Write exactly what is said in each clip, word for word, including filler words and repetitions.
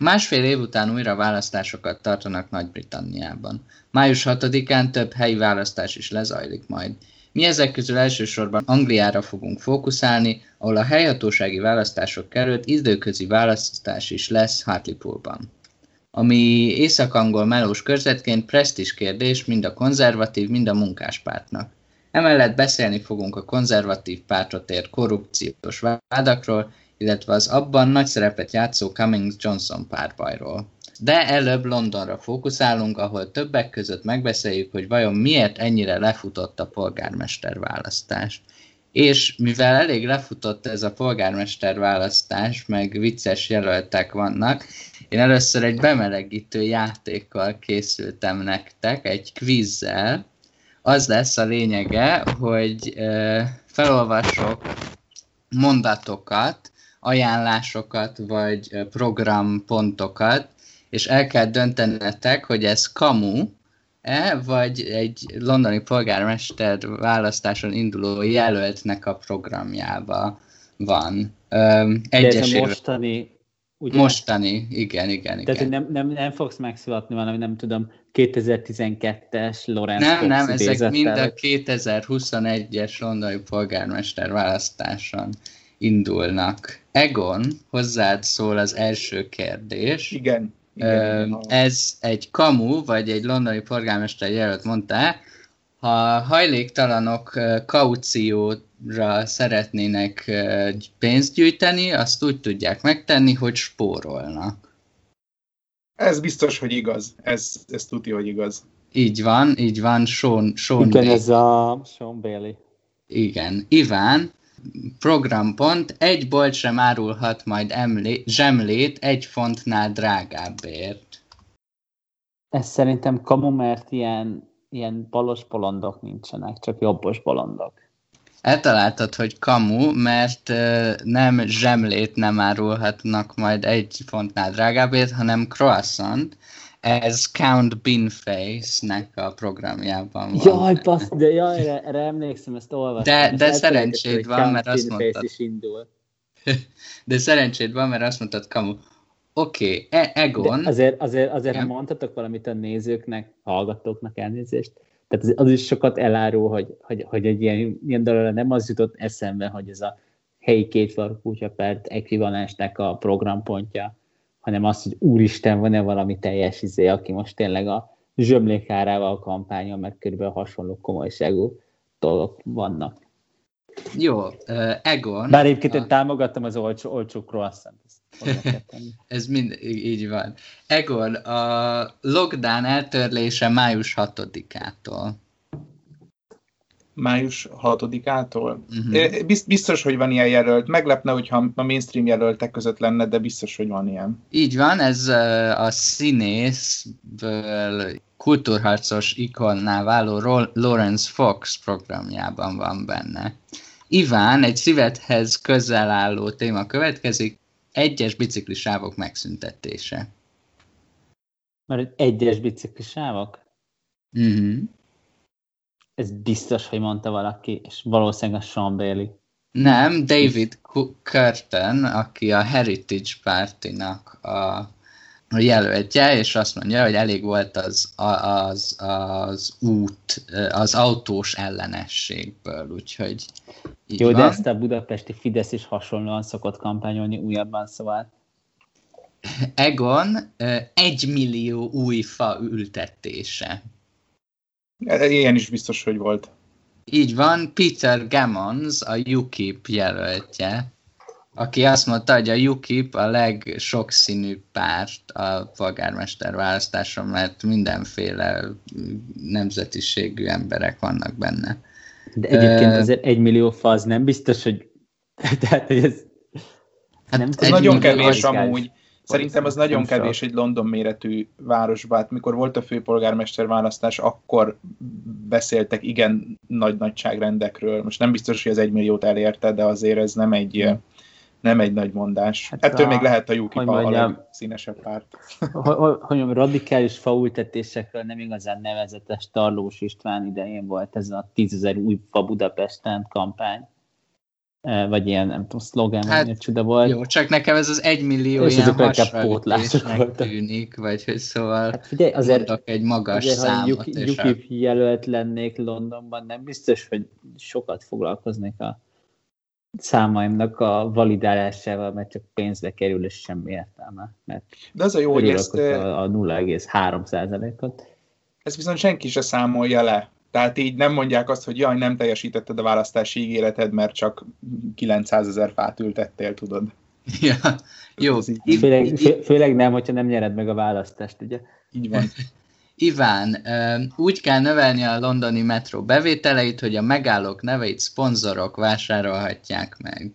Másfél év után újra választásokat tartanak Nagy-Britanniában. május hatodikán több helyi választás is lezajlik majd. Mi ezek közül elsősorban Angliára fogunk fókuszálni, ahol a helyhatósági választások került időközi választás is lesz Hartlepoolban. Ami észak-angol melós körzetként presztízs kérdés mind a konzervatív, mind a munkáspártnak. Emellett beszélni fogunk a konzervatív pártot ért korrupciós vádakról, illetve az abban nagy szerepet játszó Cummings-Johnson párbajról. De előbb Londonra fókuszálunk, ahol többek között megbeszéljük, hogy vajon miért ennyire lefutott a polgármesterválasztás. És mivel elég lefutott ez a polgármesterválasztás, meg vicces jelöltek vannak, én először egy bemelegítő játékkal készültem nektek, egy quizzel. Az lesz a lényege, hogy felolvasok mondatokat, ajánlásokat vagy programpontokat, és el kell döntenetek, hogy ez kamu-e, vagy egy londoni polgármester választáson induló jelöltnek a programjába van. Egyes mostani, mostani, igen, igen, igen. Tehát nem, nem, nem fogsz megszületni valami, nem tudom, kétezer-tizenkettes Laurence Fox idézettel. Nem, nem, ezek mind a kétezer-huszonegyes londoni polgármester választáson indulnak. Egon, hozzád szól az első kérdés. Igen. igen Ö, ez egy kamu, vagy egy londoni polgármester jelölt mondta, ha hajléktalanok kaucióra szeretnének pénzt gyűjteni, azt úgy tudják megtenni, hogy spórolnak. Ez biztos, hogy igaz. Ez, ez tudja, hogy igaz. Így van, így van. Sean, Sean Bailey. Ez a Sean Bailey. Igen. Iván, programpont, egy bolt sem árulhat majd emlé- zsemlét egy fontnál drágábbért. Ez szerintem kamu, mert ilyen, ilyen balos bolondok nincsenek, csak jobbos bolondok. Eltaláltad, hogy kamu, mert nem zsemlét nem árulhatnak majd egy fontnál drágábbért, hanem croissant. Ez Count Binface-nek a programjában van. Jaj, basz, de jaj, erre, erre emlékszem, ezt olvastam. De, de szerencséd van, mert azt mondtad. De szerencséd van, mert azt mondtad, kamu. Oké, okay, e- Egon. De azért, azért, azért ha mondhatok valamit a nézőknek, hallgatóknak, elnézést. Tehát az, az is sokat elárul, hogy, hogy, hogy egy ilyen, ilyen dologra nem az jutott eszembe, hogy ez a helyi kétfarkú kutyapárt ekvivalensnek a programpontja, hanem az, hogy úristen, van-e valami teljes izé, aki most tényleg a zsömlékárával kampányol, mert körülbelül hasonló komolyságú dolgok vannak. Jó, Egon... Bár egyébként én támogattam az olcsó, olcsó croissant. Ez mind így van. Egon, a lockdown eltörlése május hatodikától. május hatodikától? Uh-huh. Biztos, hogy van ilyen jelölt. Meglepne, hogyha a mainstream jelöltek között lenne, de biztos, hogy van ilyen. Így van, ez a színészből kultúrharcos ikonná váló Laurence Fox programjában van benne. Iván, egy szívedhez közel álló téma következik, egyes biciklisávok megszüntetése. Mert egyes biciklisávok? Mhm. Ez biztos, hogy mondta valaki, és valószínűleg a Sean Bailey. Nem, David Curtin, aki a Heritage Party-nak a jelöltje, és azt mondja, hogy elég volt az, az, az út, az autós ellenességből, úgyhogy így Jó, van. De ezt a budapesti Fidesz is hasonlóan szokott kampányolni újabban, szóval. Egon, egy millió új fa ültetése. Ilyen is biztos, hogy volt. Így van, Peter Gammons, a u ká i pé jelöltje, aki azt mondta, hogy a u ká i pé a legsokszínűbb párt a polgármester választáson, mert mindenféle nemzetiségű emberek vannak benne. De egyébként uh, azért egy millió fa az nem biztos, hogy... Tehát, hogy ez... Hát nem ez nagyon kevés amúgy. Szerintem az nagyon kevés egy London méretű városban. Hát, mikor volt a főpolgármester választás, akkor beszéltek igen nagy nagyságrendekről. Most nem biztos, hogy az egy milliót elérte, de azért ez nem egy, nem egy nagy mondás. Hát Ettől a, még lehet a u ká i pé a legszínesebb párt. Hogy mondjam, radikális faültetésekről nem igazán nevezetes Tarlós István idején volt ez a tízezer új fa Budapesten kampány. vagy ilyen, nem tudom, szlogán, hát, vagy csuda volt. Jó, csak nekem ez az egymillió ilyen hasraütésnek tűnik, vagy hogy szóval hát figyelj, azért, mondok egy magas azért, számot. Azért, ha u ká pé jelölt lennék Londonban, nem biztos, hogy sokat foglalkoznék a számaimnak a validálásával, mert csak pénzbe kerül, és semmi értelme. Mert de az a jó, hogy ezt... A, a nulla egész három százalékot. Ezt viszont senki se számolja le. Tehát így nem mondják azt, hogy jaj, nem teljesítetted a választási ígéreted, mert csak kilencszázezer fát ültettél, tudod. Ja, jó. Főleg, főleg nem, hogyha nem nyered meg a választást, ugye? Így van. Iván, úgy kell növelni a londoni metró bevételeit, hogy a megállók neveit szponzorok vásárolhatják meg.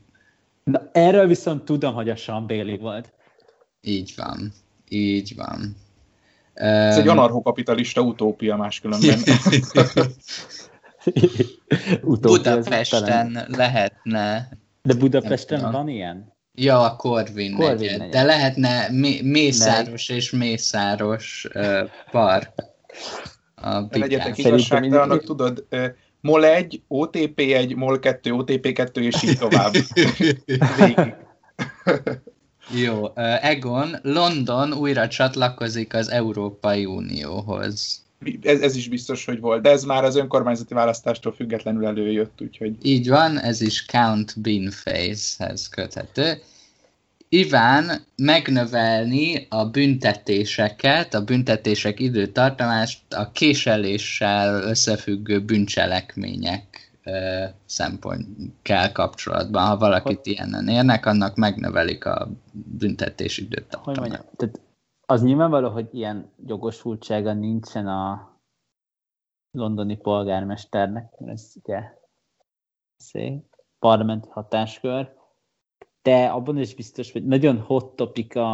Na, erről viszont tudom, hogy a Sean Bailey volt. Így van, így van. Ez um, egy anarchokapitalista utópia máskülönben. utópia Budapesten lehetne... De Budapesten nem, van ilyen? Ja, a Corvin negyed. De lehetne mé- Mészáros ne. és Mészáros uh, park. A de legyetek igazságtalanok, tudod... Uh, MOL egy, ó té pé egy, MOL kettő, ó té pé kettő és így tovább. Végig. Jó, Egon, London újra csatlakozik az Európai Unióhoz. Ez, ez is biztos, hogy volt, de ez már az önkormányzati választástól függetlenül előjött, úgyhogy... Így van, ez is Count Binface-hez köthető. Iván, megnövelni a büntetéseket, a büntetések időtartamást a késeléssel összefüggő bűncselekmények szempontjával kapcsolatban. Ha valakit hogy, ilyenen érnek, annak megnövelik a büntetés időtartamát. Tehát az nyilvánvaló, hogy ilyen jogosultsága nincsen a londoni polgármesternek, ez ugye szép, parlamenti hatáskör, de abban is biztos, hogy nagyon hot topic a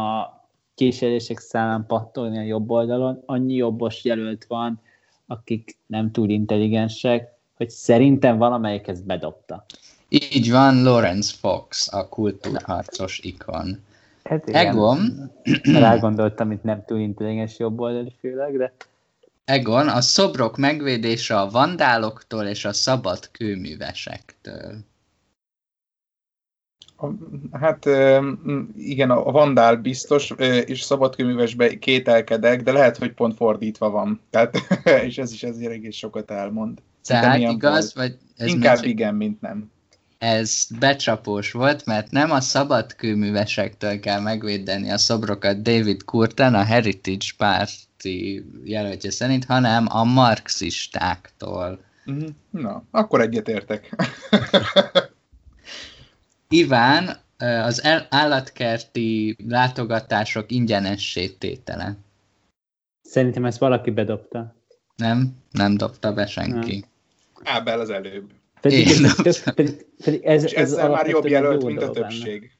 késelések számán pattogni a jobb oldalon, annyi jobbos jelölt van, akik nem túl intelligensek, hogy szerintem valamelyik ezt bedobta. Így van, Laurence Fox, a kultúrharcos ikon. Hát Egon... Rágondoltam, itt nem túl intelligens jobboldali főleg, de... Egon, a szobrok megvédése a vandáloktól és a szabad kőművesektől. A, hát igen, a vandál biztos, és szabad kőművesbe kételkedek, de lehet, hogy pont fordítva van. Tehát, és ez is ezért egész sokat elmond. Tehát igaz, vagy ez inkább csak... igen, mint nem. Ez becsapós volt, mert nem a szabadkőművesektől kell megvédeni a szobrokat David Curtin, a Heritage párti jelöltje szerint, hanem a marxistáktól. Mm-hmm. Na, akkor egyetértek. Iván, az állatkerti látogatások ingyenessé tétele. Szerintem ezt valaki bedobta. Nem, nem dobta be senki. Ábel az előbb. Pedig, ez, pedig, pedig ez, és ezzel ez már jobb jelölt, mint a többség.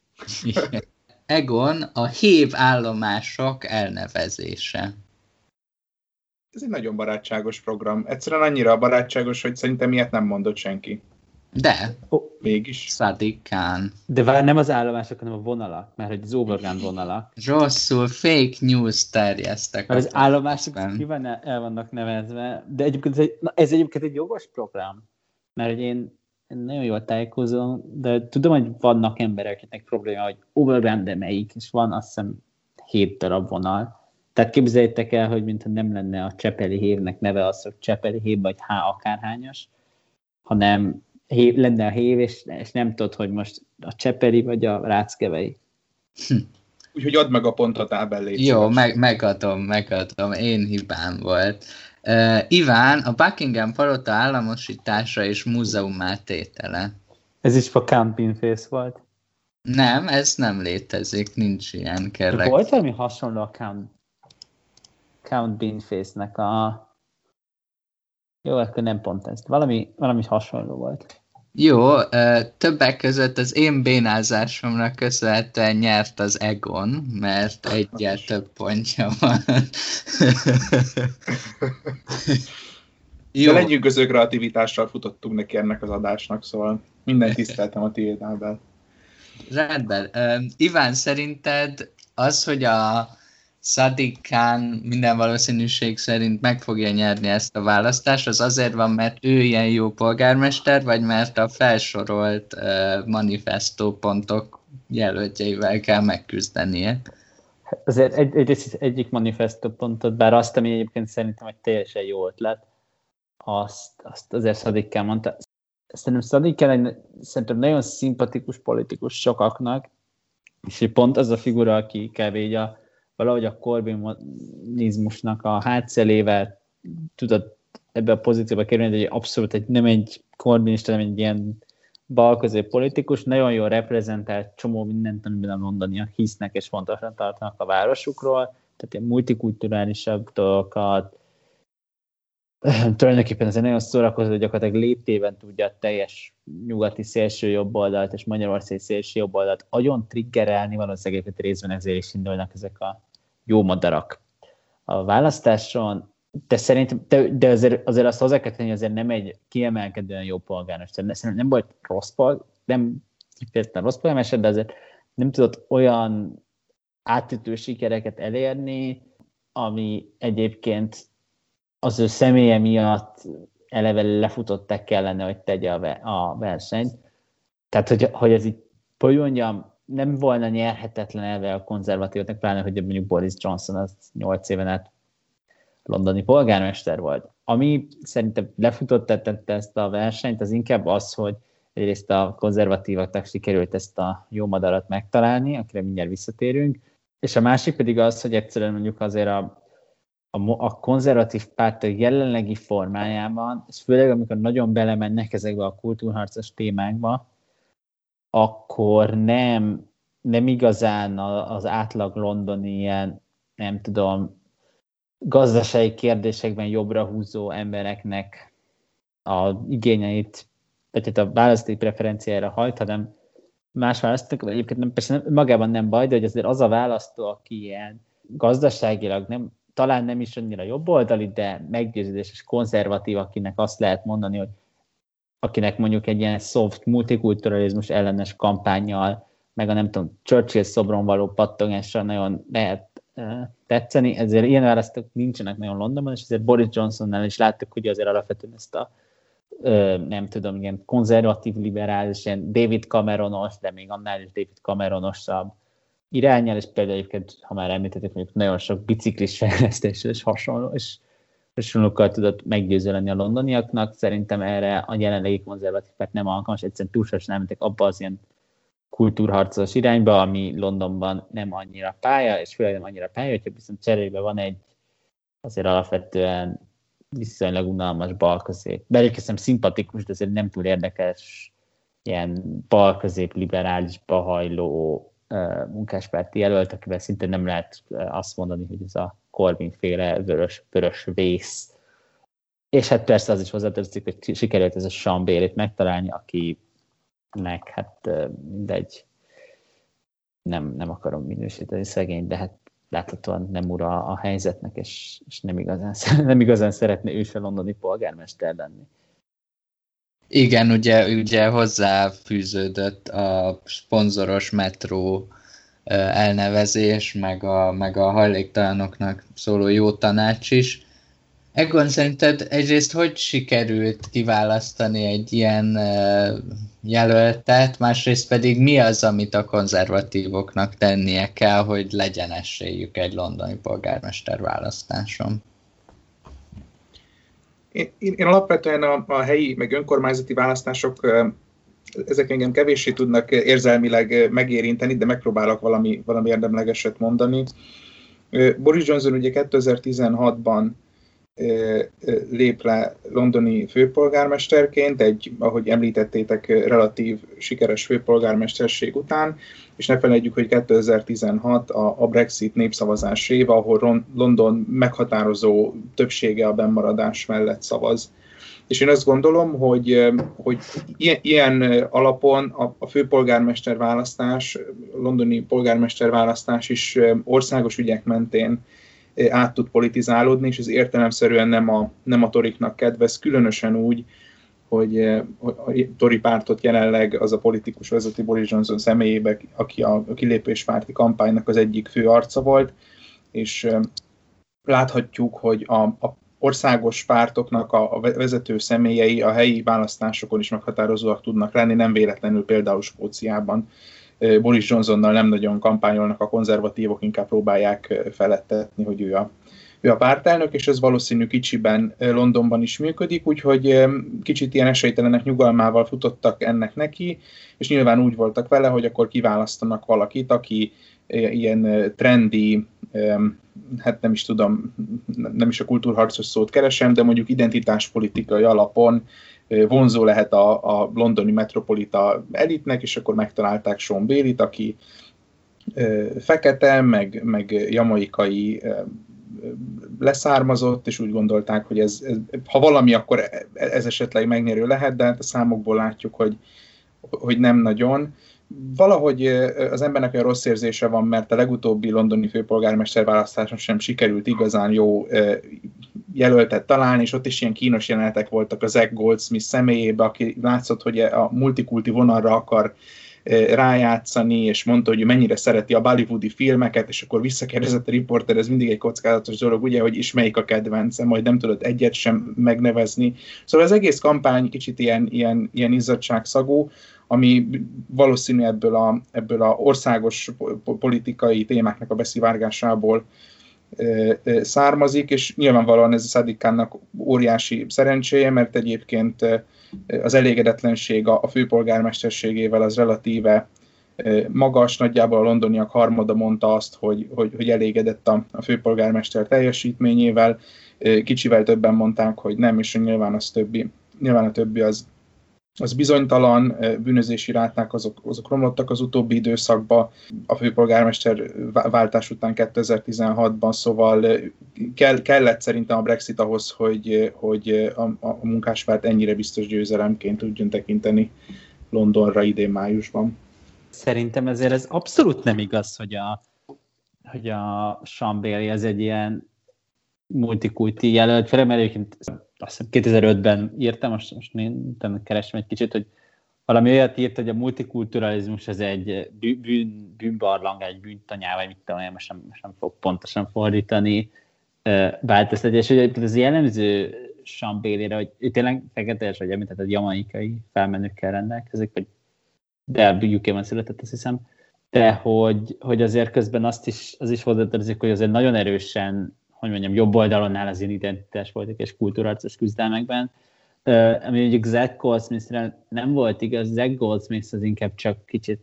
Egon, a hév állomások elnevezése. Ez egy nagyon barátságos program. Egyszerűen annyira barátságos, hogy szerintem ilyet nem mondott senki. De. Oh. Mégis. Sadiq Khan. De vár, nem az állomások, hanem a vonalak, mert hogy az overground vonalak. Rosszul, fake news terjesztek. Mert az állomások kíván el, el vannak nevezve, de egyébként ez, egy, na, ez egyébként egy jogos program, mert hogy én, én nagyon jól tájékozom, de tudom, hogy vannak emberek, akiknek probléma, hogy overground, de melyik, és van azt hiszem hét darab vonal. Tehát képzeljétek el, hogy mintha nem lenne a Csepeli hévnek neve az, hogy Csepeli hév, vagy há akárhányas, hanem Hév, lenne a hév, és, és nem tudod, hogy most a Csepeli vagy a Ráckevei. Hm. Úgyhogy add meg a pontot Ábel. Jó, meg, megadom, megadom. Én hibám volt. Uh, Iván, a Buckingham palota államosítása és múzeumá tétele. Ez is a Count Binface volt? Nem, ez nem létezik. Nincs ilyen, kérlek. Volt valami hasonló a Count, Count Binface-nek a... Jó, akkor nem pont ezt. Valami, valami hasonló volt. Jó, többek között az én bénázásomra köszönhetően nyert az Egon, mert egyel több pontja van. Jó. De lenyűgöző kreativitással futottunk neki ennek az adásnak, szóval minden tiszteltem a tiédnál. Rendben. Iván, szerinted az, hogy a Sadiq Khan minden valószínűség szerint meg fogja nyerni ezt a választást, az azért van, mert ő ilyen jó polgármester, vagy mert a felsorolt uh, manifesztópontok jelöltjeivel kell megküzdenie? Azért egy, egy, egy, egyik manifesztópontot, bár azt, ami egyébként szerintem egy teljesen jó ötlet, azt, azt azért Sadiq Khan mondta. Szerintem Sadiq Khan szerintem nagyon szimpatikus politikus sokaknak, és pont az a figura, aki kb. Így a valahogy a korbinizmusnak a hátszerével tudod ebbe a pozícióba kerülni, hogy abszolút egy, nem egy korbinista, nem egy ilyen balközé politikus, nagyon jól reprezentált csomó mindent, amiben a londoniak hisznek és fontosan tartanak a városukról, tehát ilyen multikulturálisabb dolgokat. Tulajdonképpen azért nagyon szórakozó, hogy gyakorlatilag léptében tudja a teljes nyugati szélső jobboldalt és magyarországi szélső jobboldalt agyon triggerelni, valószínűleg egyébként részben ezért is indulnak ezek a jó madarak a választáson, de szerintem, de, de azért, azért azt hozzá kell tenni, hogy azért nem egy kiemelkedően jó polgármester. Szerintem nem volt rossz polgármester, nem kifejezetten rossz polgármester, de azért nem tudott olyan átütő sikereket elérni, ami egyébként az ő személye miatt eleve lefutottak kellene, hogy tegye a, ve- a versenyt. Tehát, hogy, hogy ez így, hogy mondjam, nem volna nyerhetetlen elve a konzervatívoknak, pláne, hogy mondjuk Boris Johnson az nyolc éven át londoni polgármester volt. Ami szerintem lefutotta tette ezt a versenyt, az inkább az, hogy egyrészt a konzervatívoknak sikerült ezt a jó madarat megtalálni, akire mindjárt visszatérünk, és a másik pedig az, hogy egyszerűen mondjuk azért a A, a konzervatív párt a jelenlegi formájában, és főleg amikor nagyon belemennek ezekbe a kultúrharcos témákba, akkor nem, nem igazán az átlag londoni ilyen, nem tudom, gazdasági kérdésekben jobbra húzó embereknek a igényeit, tehát a választói preferenciára hajt, hanem más választók, egyébként nem, persze nem, magában nem baj, de hogy azért az a választó, aki ilyen gazdaságilag nem talán nem is annyira jobboldali, de meggyőződéses konzervatív, akinek azt lehet mondani, hogy akinek mondjuk egy ilyen soft multikulturalizmus ellenes kampányjal, meg a nem tudom, Churchill szobron való pattogással nagyon lehet uh, tetszeni, ezért ilyen választók nincsenek nagyon Londonban, és azért Boris Johnsonnál is láttuk, hogy azért alapvetően ezt a uh, nem tudom, ilyen konzervatív, liberális, ilyen David Cameronos, de még annál is David Cameronosabb irányjal, és például egyébként, ha már említettük, mondjuk nagyon sok biciklis fejlesztésről és hasonló, és hasonlókkal tudott meggyőző lenni a londoniaknak. Szerintem erre a jelenlegi konzervatív párt nem alkalmas, egyszerűen túlságosan elmentek abba az ilyen kultúrharcos irányba, ami Londonban nem annyira pálya, és főleg nem annyira pálya, hogyha viszont cserébe van egy azért alapvetően viszonylag unalmas balközép. Bár egyébként szimpatikus, de azért nem túl érdekes ilyen balközép liberálisba hajló munkáspárti jelölt, akivel szintén nem lehet azt mondani, hogy ez a Corbyn-féle vörös, vörös vész. És hát persze az is hozzátartozik, hogy sikerült ez a Sean Bailey-t megtalálni, akinek hát mindegy, nem, nem akarom minősíteni szegény, de hát láthatóan nem ura a helyzetnek, és, és nem, igazán, nem igazán szeretné ő se londoni polgármester lenni. Igen, ugye, ugye hozzáfűződött a szponzoros metró elnevezés, meg a, meg a hajléktalanoknak szóló jó tanács is. Egon, szerinted egyrészt hogy sikerült kiválasztani egy ilyen jelöltet, másrészt pedig mi az, amit a konzervatívoknak tennie kell, hogy legyen esélyük egy londoni polgármester választáson? Én, én alapvetően a, a helyi, meg önkormányzati választások, ezek engem kevéssé tudnak érzelmileg megérinteni, de megpróbálok valami, valami érdemlegeset mondani. Boris Johnson ugye kétezer-tizenhatban lép le londoni főpolgármesterként, egy, ahogy említettétek, relatív sikeres főpolgármesterség után, és ne felejtjük, hogy kétezer-tizenhat a, a Brexit népszavazás éve, ahol Ron, London meghatározó többsége a bennmaradás mellett szavaz. És én azt gondolom, hogy, hogy ilyen, ilyen alapon a, a főpolgármester választás, a londoni polgármester választás is országos ügyek mentén át tud politizálódni, és ez értelemszerűen nem a, nem a toriknak kedvez, különösen úgy, hogy a tori pártot jelenleg az a politikus vezeti Boris Johnson személyébe, aki a kilépéspárti kampánynak az egyik fő arca volt, és láthatjuk, hogy a, a országos pártoknak a, a vezető személyei a helyi választásokon is meghatározóak tudnak lenni, nem véletlenül például Skóciában Boris Johnsonnal nem nagyon kampányolnak a konzervatívok, inkább próbálják felettetni, hogy ő a, ő a pártelnök, és ez valószínű kicsiben Londonban is működik, úgyhogy kicsit ilyen esélytelenek nyugalmával futottak ennek neki, és nyilván úgy voltak vele, hogy akkor kiválasztanak valakit, aki ilyen trendi, hát nem is tudom, nem is a kultúrharcos szót keresem, de mondjuk identitáspolitikai alapon vonzó lehet a, a londoni metropolita elitnek, és akkor megtalálták Sean Bailey-t, aki fekete, meg, meg jamaikai leszármazott, és úgy gondolták, hogy ez, ez, ha valami, akkor ez esetleg megnyerő lehet, de hát a számokból látjuk, hogy, hogy nem nagyon. Valahogy az embernek olyan rossz érzése van, mert a legutóbbi londoni főpolgármester választáson sem sikerült igazán jó jelöltet találni, és ott is ilyen kínos jelenetek voltak a Zach Goldsmith személyében, aki látszott, hogy a multikulti vonalra akar rájátszani, és mondta, hogy mennyire szereti a bollywoodi filmeket, és akkor visszakérdezett a riporter, ez mindig egy kockázatos dolog, ugye, hogy is melyik a kedvence, majd nem tudod egyet sem megnevezni. Szóval az egész kampány kicsit ilyen, ilyen, ilyen izzadságszagú, ami valószínű ebből a, ebből a országos politikai témáknak a beszivárgásából származik, és nyilvánvalóan ez a Sadiq Khannak óriási szerencséje, mert egyébként az elégedetlenség a főpolgármesterségével az relatíve magas, nagyjából a londoniak harmada mondta azt, hogy, hogy, hogy elégedett a, a főpolgármester teljesítményével, kicsivel többen mondták, hogy nem, és nyilván, az többi, nyilván a többi az, az bizonytalan, bűnözési ráták azok, azok romlottak az utóbbi időszakban, a főpolgármester váltás után kétezer-tizenhatban, szóval kell, kellett szerintem a Brexit ahhoz, hogy, hogy a, a munkáspárt ennyire biztos győzelemként tudjon tekinteni Londonra idén májusban. Szerintem ezért ez abszolút nem igaz, hogy a, hogy a Sean Bailey ez egy ilyen multikulti jelölt, főleg, mert egyébként azt hiszem kétezer-ötben írtam, most, most én keresem egy kicsit, hogy valami olyat írt, hogy a multikulturalizmus ez egy bűn, bűnbarlang, egy bűntanyá, vagy mit tudom, én most sem, sem fog pontosan fordítani. Változtatni, és ez jellemző Sean Bailey-re, hogy tényleg feketes vagy, mint tehát jamaikai felmenőkkel rendelkezik, vagy de U K-ben született, azt hiszem, de hogy, hogy azért közben azt is, az is hozzátartozik, hogy azért nagyon erősen hogy mondjam, jobb oldalon áll az identitáspolitikai és kultúrharcos küzdelmekben. Uh, ami mondjuk Zach Goldsmithre nem volt igaz, Zach Goldsmith az inkább csak kicsit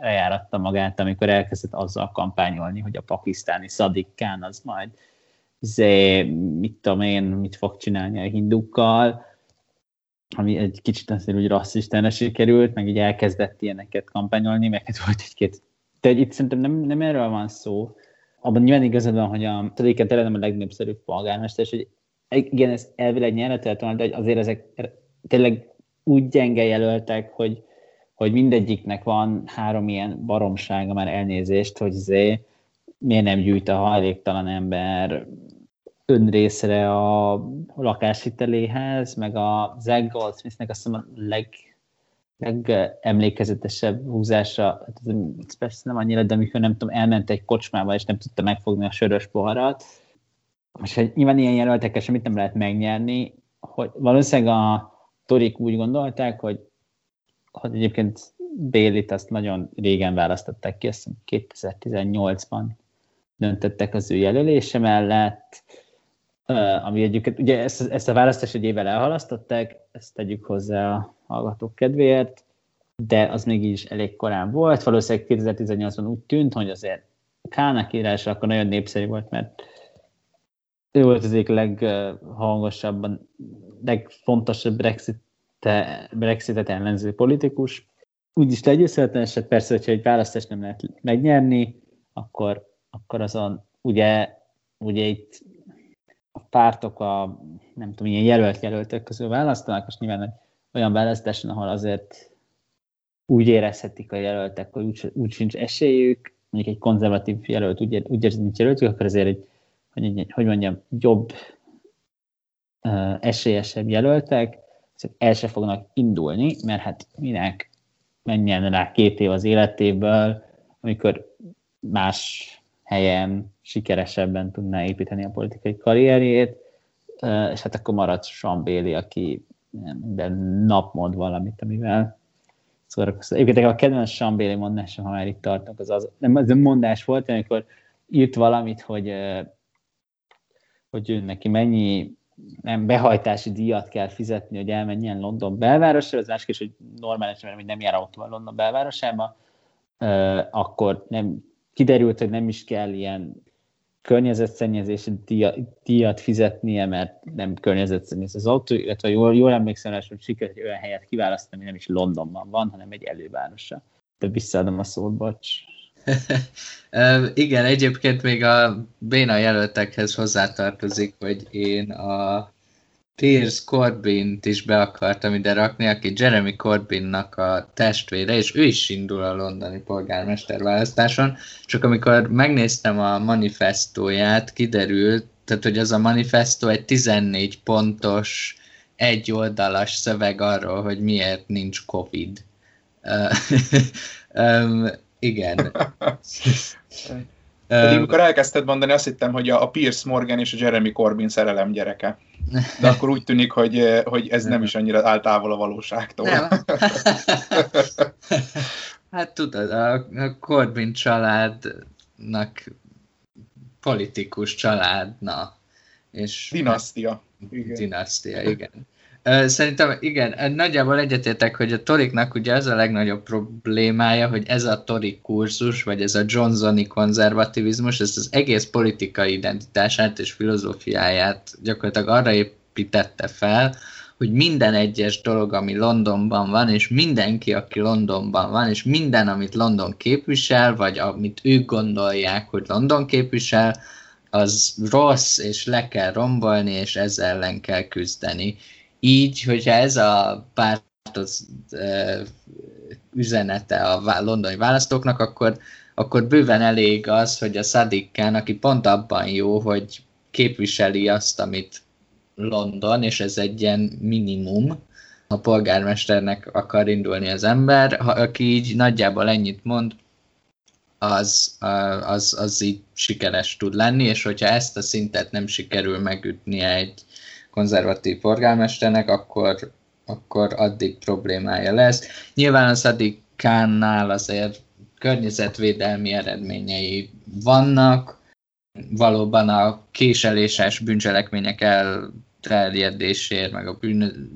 lejáratta magát, amikor elkezdett azzal kampányolni, hogy a pakisztáni Sadiq Khan az majd zé, mit tudom én, mit fog csinálni a hindukkal, ami egy kicsit azért úgy rasszistára sikerült, meg így elkezdett ilyeneket kampányolni, meg ez volt egy-két. De itt szerintem nem, nem erről van szó, abban nyilván igazad van, hogy a Sadiq Khan a legnépszerűbb polgármester, és hogy igen, ez elvileg nyerhetett volna, de azért ezek tényleg úgy gyenge jelöltek, hogy, hogy mindegyiknek van három ilyen baromsága, már elnézést, hogy azért miért nem gyűjt a hajléktalan ember önrészre a lakáshiteléhez, meg a Zach Goldsmithnek azt hiszem a leg... legemlékezetesebb húzása, ez persze nem annyira, de amikor nem tudom, elment egy kocsmába, és nem tudta megfogni a sörös poharat. Most nyilván ilyen jelöltekkel semmit nem lehet megnyerni, hogy valószínűleg a torik úgy gondolták, hogy, hogy egyébként Bailey-t azt nagyon régen választották ki, azt hiszem kétezer-tizennyolcban döntöttek az ő jelölése mellett, ami egyébként, ugye ezt, ezt a választást egy évvel elhalasztották, ezt tegyük hozzá a hallgatók kedvéért, de az mégis elég korán volt, valószínűleg kétezer-tizennyolcban úgy tűnt, hogy azért Khannak írása akkor nagyon népszerű volt, mert ő volt az egyik leghangosabban, legfontosabb Brexit, Brexitet ellenző politikus. Úgyis legyőzhetetlen, és persze, hogyha egy választást nem lehet megnyerni, akkor, akkor azon ugye, ugye itt a pártok a, nem tudom, ilyen jelölt-jelöltök közül választanak, és nyilván olyan választáson, ahol azért úgy érezhetik a jelöltek, hogy úgy, úgy sincs esélyük, mondjuk egy konzervatív jelölt úgy, úgy érzi, nincs jelöltük, akkor azért egy, hogy, hogy mondjam, jobb uh, esélyesebb jelöltek, el se fognak indulni, mert hát minek menjen rá két év az életéből, amikor más helyen sikeresebben tudná építeni a politikai karrierjét, és hát akkor maradt Sean Bailey, aki minden nap mond valamit, amivel szórakoztat. Egyébként a kedvenc Sean Bailey mondásom, ha már itt tartunk, az az, nem az mondás volt, amikor írt valamit, hogy, hogy ő neki mennyi nem behajtási díjat kell fizetni, hogy elmenjen London belvárosra, az másképp, hogy normálisan, hogy nem jár autóval London belvárosába, akkor nem kiderült, hogy nem is kell ilyen környezetszennyezési díjat fizetnie, mert nem környezetszennyez az autó, illetve jól, jól emlékszem, hogy sikerült egy olyan helyet kiválasztani, ami nem is Londonban van, hanem egy elővárosa. De visszaadom a szót, bocs. Igen, egyébként még a béna jelöltekhez hozzátartozik, hogy én a Piers Corbynt is be akartam ide rakni, aki Jeremy Corbynnak a testvére, és ő is indul a londoni polgármester választáson, csak amikor megnéztem a manifestóját, kiderült, tehát hogy az a manifestó egy tizennégy pontos, egy oldalas szöveg arról, hogy miért nincs Covid. um, igen. Pedig amikor elkezdted mondani, azt hittem, hogy a Piers Morgan és a Jeremy Corbyn szerelem gyereke. De akkor úgy tűnik, hogy, hogy ez nem is annyira áll távol a valóságtól. Nem. Hát tudod, a Corbyn családnak politikus családna. És dinasztia. Igen. Dinasztia, igen. Szerintem igen, nagyjából egyetértek, hogy a toriknak ugye az a legnagyobb problémája, hogy ez a torik kurzus, vagy ez a johnsoni konzervativizmus, ez az egész politikai identitását és filozófiáját gyakorlatilag arra építette fel, hogy minden egyes dolog, ami Londonban van, és mindenki, aki Londonban van, és minden, amit London képvisel, vagy amit ők gondolják, hogy London képvisel, az rossz, és le kell rombolni, és ez ellen kell küzdeni. Így, hogyha ez a pártot e, üzenete a londoni választóknak, akkor, akkor bőven elég az, hogy a Sadiq Khan, aki pont abban jó, hogy képviseli azt, amit London, és ez egy ilyen minimum, ha polgármesternek akar indulni az ember, ha, aki így nagyjából ennyit mond, az, az, az így sikeres tud lenni, és hogyha ezt a szintet nem sikerül megütnie egy konzervatív polgármesternek, akkor, akkor addig problémája lesz. Nyilván a Sadiq Khannál azért környezetvédelmi eredményei vannak, valóban a késeléses bűncselekmények elterjedéséért, meg a bűn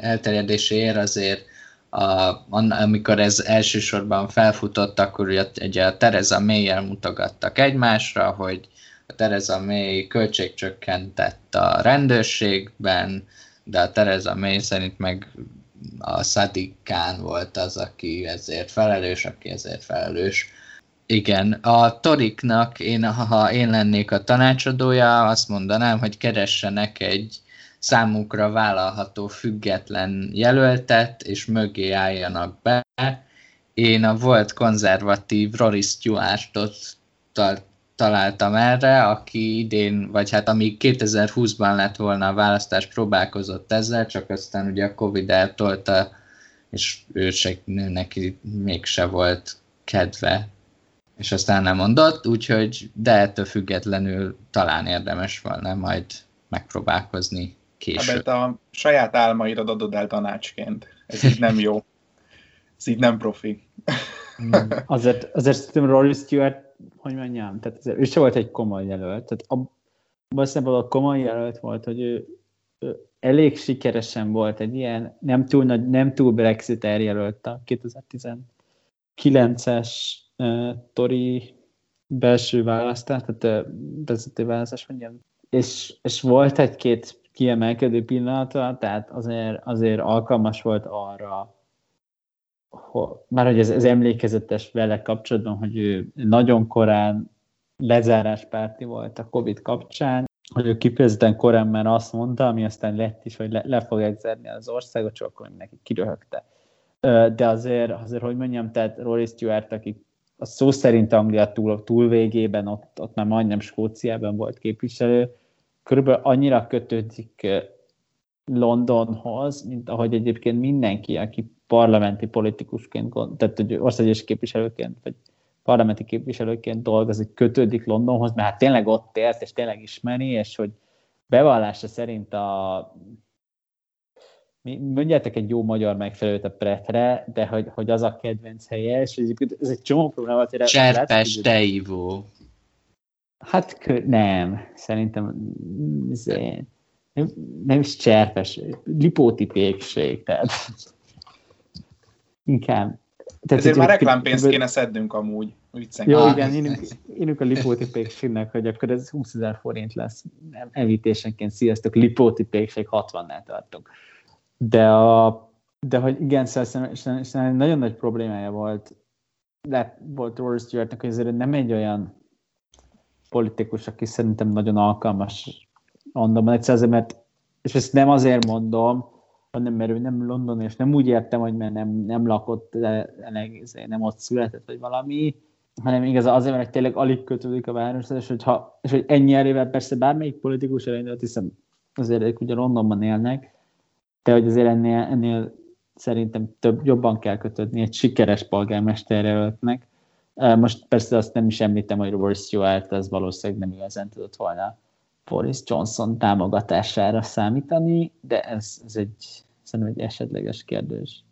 elterjedéséért azért, a, amikor ez elsősorban felfutott, akkor ugye a Theresa May-jel mutogattak egymásra, hogy a Theresa May költségcsökkentett a rendőrségben, de a Theresa May szerint meg a Sadiq Khan volt az, aki ezért felelős, aki ezért felelős. Igen, a toriknak, én, ha én lennék a tanácsadója, azt mondanám, hogy keressenek egy számukra vállalható független jelöltet, és mögé álljanak be. Én a volt konzervatív Rory Stewartot tartom, találtam erre, aki idén, vagy hát amíg kétezer-húszban lett volna a választás, próbálkozott ezzel, csak aztán ugye a Covid eltolta, és ő se, neki mégse volt kedve, és aztán nem mondott, úgyhogy, de ettől függetlenül talán érdemes volna majd megpróbálkozni később. Hát a saját álmaidat adod el tanácsként. Ez így nem jó. Ez így nem profi. Azért, azért szerintem Rory Stewart, hogy mondjam, tehát ő se volt egy komoly jelölt, tehát abban a szempontból a komoly jelölt volt, hogy ő, ő elég sikeresen volt egy ilyen nem túl, nagy, nem túl Brexiter jelölt a kétezer-tizenkilences uh, tori belső választás, tehát uh, vezető választás, mondjam, és, és volt egy-két kiemelkedő pillanata, tehát azért, azért alkalmas volt arra, már hogy ez, ez emlékezetes vele kapcsolatban, hogy ő nagyon korán lezáráspárti volt a Covid kapcsán, hogy ő kifejezetten korán már azt mondta, ami aztán lett is, hogy le, le fogják zárni az országot, csak akkor mindenki kiröhögte. De azért, azért, hogy mondjam, tehát Rory Stewart, aki a szó szerint Anglia túl, túl végében, ott, ott már majdnem Skóciában volt képviselő, körülbelül annyira kötődik Londonhoz, mint ahogy egyébként mindenki, aki parlamenti politikusként, tehát országgyűlési képviselőként, vagy parlamenti képviselőként dolgozik, kötődik Londonhoz, mert hát tényleg ott élt, és tényleg ismeri, és hogy bevallása szerint a... mondjátok egy jó magyar megfelelőt a Pretre, de hogy, hogy az a kedvenc helye, és ez egy csomó probléma. Cserpes, teivó. Hát nem, szerintem nem, nem is Cserpes, Lipóti pékség, tehát inkább. Tehát ezért már reklámpénzt kéne szednünk amúgy. Jó, igen, írjuk a Lipóti pékségnek, hogy akkor ez húszezer forint lesz evítésenként. Sziasztok, Lipóti pékség hatvannál tartunk. De, a, de hogy igen, szerintem nagyon nagy problémája volt, de volt Rory Stewartnak, hogy ezért nem egy olyan politikus, aki szerintem nagyon alkalmas Londonban. Egyszer azért, mert, és ezt nem azért mondom, hanem mert ő nem London, és nem úgy értem, hogy mert nem, nem lakott, nem ott született, vagy valami, hanem igaz azért, mert tényleg alig kötődik a városhoz, és, hogyha, és hogy ennyi erével persze bármelyik politikus elindult, hiszen azért ők ugye Londonban élnek, de hogy azért ennél, ennél szerintem több, jobban kell kötődni egy sikeres polgármesterjelöltnek. Most persze azt nem is említem, hogy Rory Stewart az valószínűleg nem igazán tudott volna Boris Johnson támogatására számítani, de ez, ez egy, szerintem egy esetleges kérdés.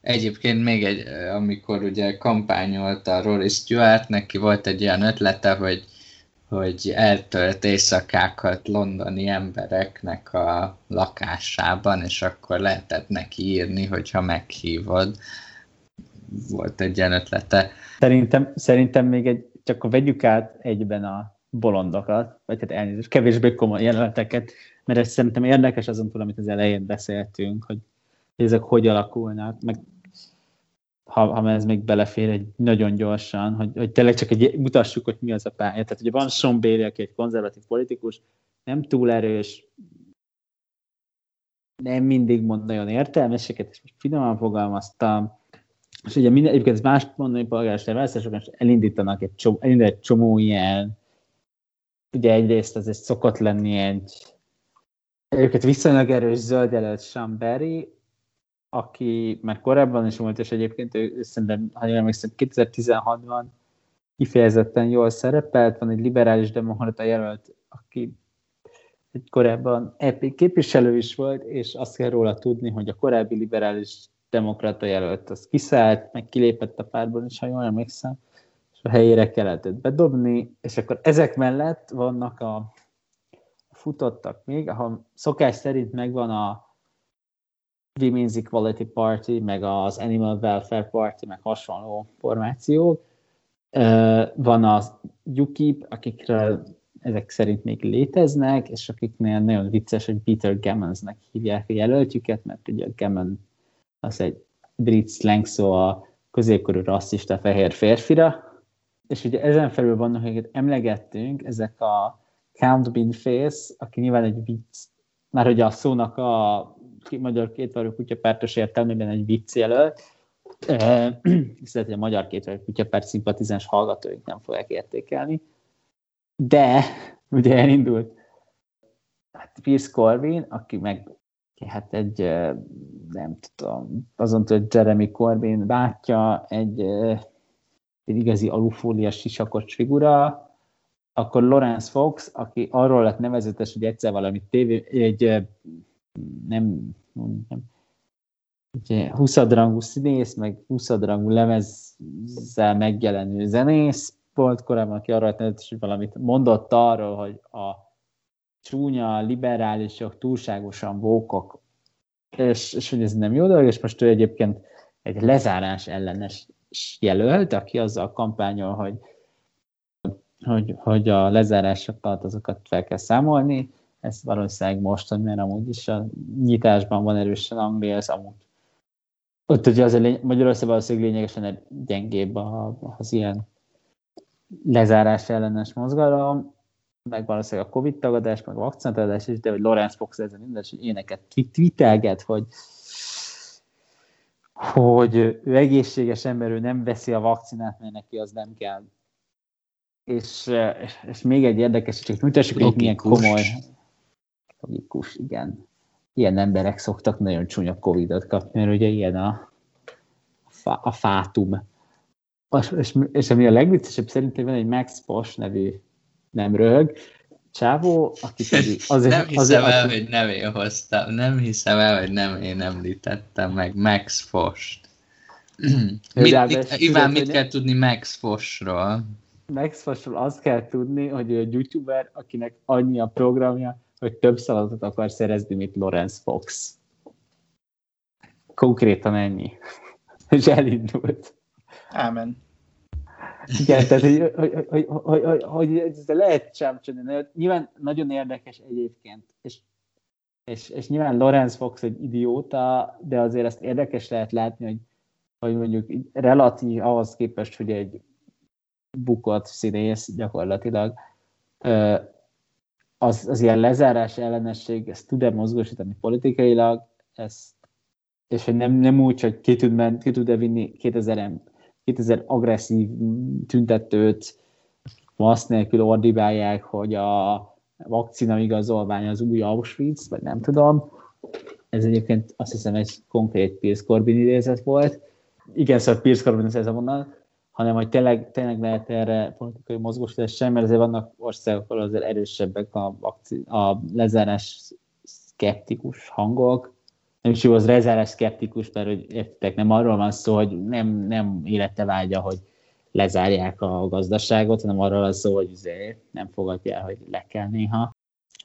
Egyébként még egy, amikor ugye kampányolta Rory Stewart, neki volt egy olyan ötlete, hogy, hogy eltölt éjszakákat londoni embereknek a lakásában, és akkor lehetett neki írni, hogyha meghívod. Volt egy ilyen ötlete. Szerintem, szerintem még egy, csak akkor vegyük át egyben a bolondokat, vagy hát elnézést, kevésbé komoly jeleneteket, mert ez szerintem érdekes azon túl, amit az elején beszéltünk, hogy ezek hogy alakulnak, meg ha, ha ez még belefér egy nagyon gyorsan, hogy, hogy tényleg csak egy, mutassuk, hogy mi az a pálya. Tehát ugye van Sean Bailey, aki egy konzervatív politikus, nem túl erős, nem mindig mond nagyon értelmeseket, és finoman fogalmaztam, és ugye minden, egyébként más mondani polgárság, sokan elindítanak egy csomó, elindít egy csomó ilyen. Ugye egyrészt azért szokott lenni egy őket viszonylag erős zöld jelölt Sean Bailey, aki már korábban is volt, és egyébként ő szerintem, ha jól emlékszem, kétezer-tizenhatban kifejezetten jól szerepelt, van egy liberális demokrata jelölt, aki egy korábban é pé képviselő is volt, és azt kell róla tudni, hogy a korábbi liberális demokrata jelölt az kiszállt, meg kilépett a pártból is, ha jól emlékszem, és a helyére kellett őt bedobni, és akkor ezek mellett vannak a futottak még, ha szokás szerint megvan a Women's Equality Party, meg az Animal Welfare Party, meg hasonló formációk. Van az u ká i pé, akikről ezek szerint még léteznek, és akiknél nagyon vicces, hogy Peter Gammonsnek hívják a jelöltjüket, mert ugye a Gammon az egy brit slang szó a középkorú rasszista fehér férfira, és ugye ezen felül vannak, akiket emlegettünk, ezek a Count Binface, aki nyilván egy vicc, már ugye a szónak a magyar kétvarú kutyapártos értelmében egy vicc jelölt, hiszen hogy a magyar kétvarú kutyapárt szimpatizáns hallgatóink nem fogják értékelni, de ugye elindult hát Piers Corbyn, aki meg hát egy, nem tudom, azontól, hogy Jeremy Corbyn bátyja, egy, egy igazi alufólia sisakos figura, akkor Laurence Fox, aki arról lett nevezetes, hogy egyszer valami tévé, egy nem, nem ugye huszadrangú színész, meg huszadrangú lemezzel megjelenő zenész volt korábban, aki arra nevezetes, hogy valamit mondott arról, hogy a csúnya liberálisok túlságosan vókok, és, és hogy ez nem jó dolog, és most ő egyébként egy lezárás ellenes jelölt, aki azzal kampányol, hogy, hogy, hogy a lezárásokat, azokat fel kell számolni, ez valószínűleg most, mert amúgy is a nyitásban van erősen Anglia, ez amúgy. Ott ugye azért Magyarországon valószínűleg lényegesen gyengébb az ilyen lezárás ellenes mozgalom, meg valószínűleg a Covid tagadás, meg a vakcinatagadás is, de hogy Laurence Fox ezen minden, és éneket twittelget, hogy, hogy ő egészséges ember, ő nem veszi a vakcinát, mert neki az nem kell. És, és még egy érdekes, csak mutassuk, hogy milyen komoly... Logikus, igen. Ilyen emberek szoktak nagyon csúnya Covidot kapni, mert ugye ilyen a, a fátum. És, és ami a legviccesebb szerintem, van egy Max Fosh nevű, nem röhög, csávó, aki pedig... Azért, nem hiszem azért, el, aki... hogy nem én hoztam, nem hiszem el, hogy nem én említettem meg Max Fost. mit, mit, Iván, mit kell tudni Max Foshról? Max Foshról azt kell tudni, hogy ő egy youtuber, akinek annyi a programja, hogy több szavazatot akar szerezni, mint Laurence Fox. Konkrétan ennyi. És elindult. Ámen. Igen, tehát, hogy, hogy, hogy, hogy, hogy, hogy ez lehet sem csinálni. Nyilván nagyon érdekes egyébként, és, és, és nyilván Laurence Fox egy idióta, de azért ezt érdekes lehet látni, hogy, hogy mondjuk relatív ahhoz képest, hogy egy bukott színész gyakorlatilag, az, az ilyen lezárás ellenesség, ezt tud-e mozgósítani politikailag, ezt, és hogy nem, nem úgy, hogy ki tud, ki tud-e vinni kétezer agresszív tüntetőt, maszk nélkül ordibálják, hogy a vakcina igazolvány az új Auschwitz, vagy nem tudom. Ez egyébként azt hiszem egy konkrét Piers Corbyn idézet volt. Igen, szóval Piers Corbyn az ez a vonal, hanem hogy tényleg, tényleg lehet erre politikai mozgósítás sem, mert azért vannak országok, ahol azért erősebbek a, vakcina, a lezárás szkeptikus hangok. Nem is jó, az lezárás szkeptikus, mert hogy értitek, nem arról van szó, hogy nem, nem élete vágya, hogy lezárják a gazdaságot, hanem arról van szó, hogy nem fogadja el, hogy le kell néha.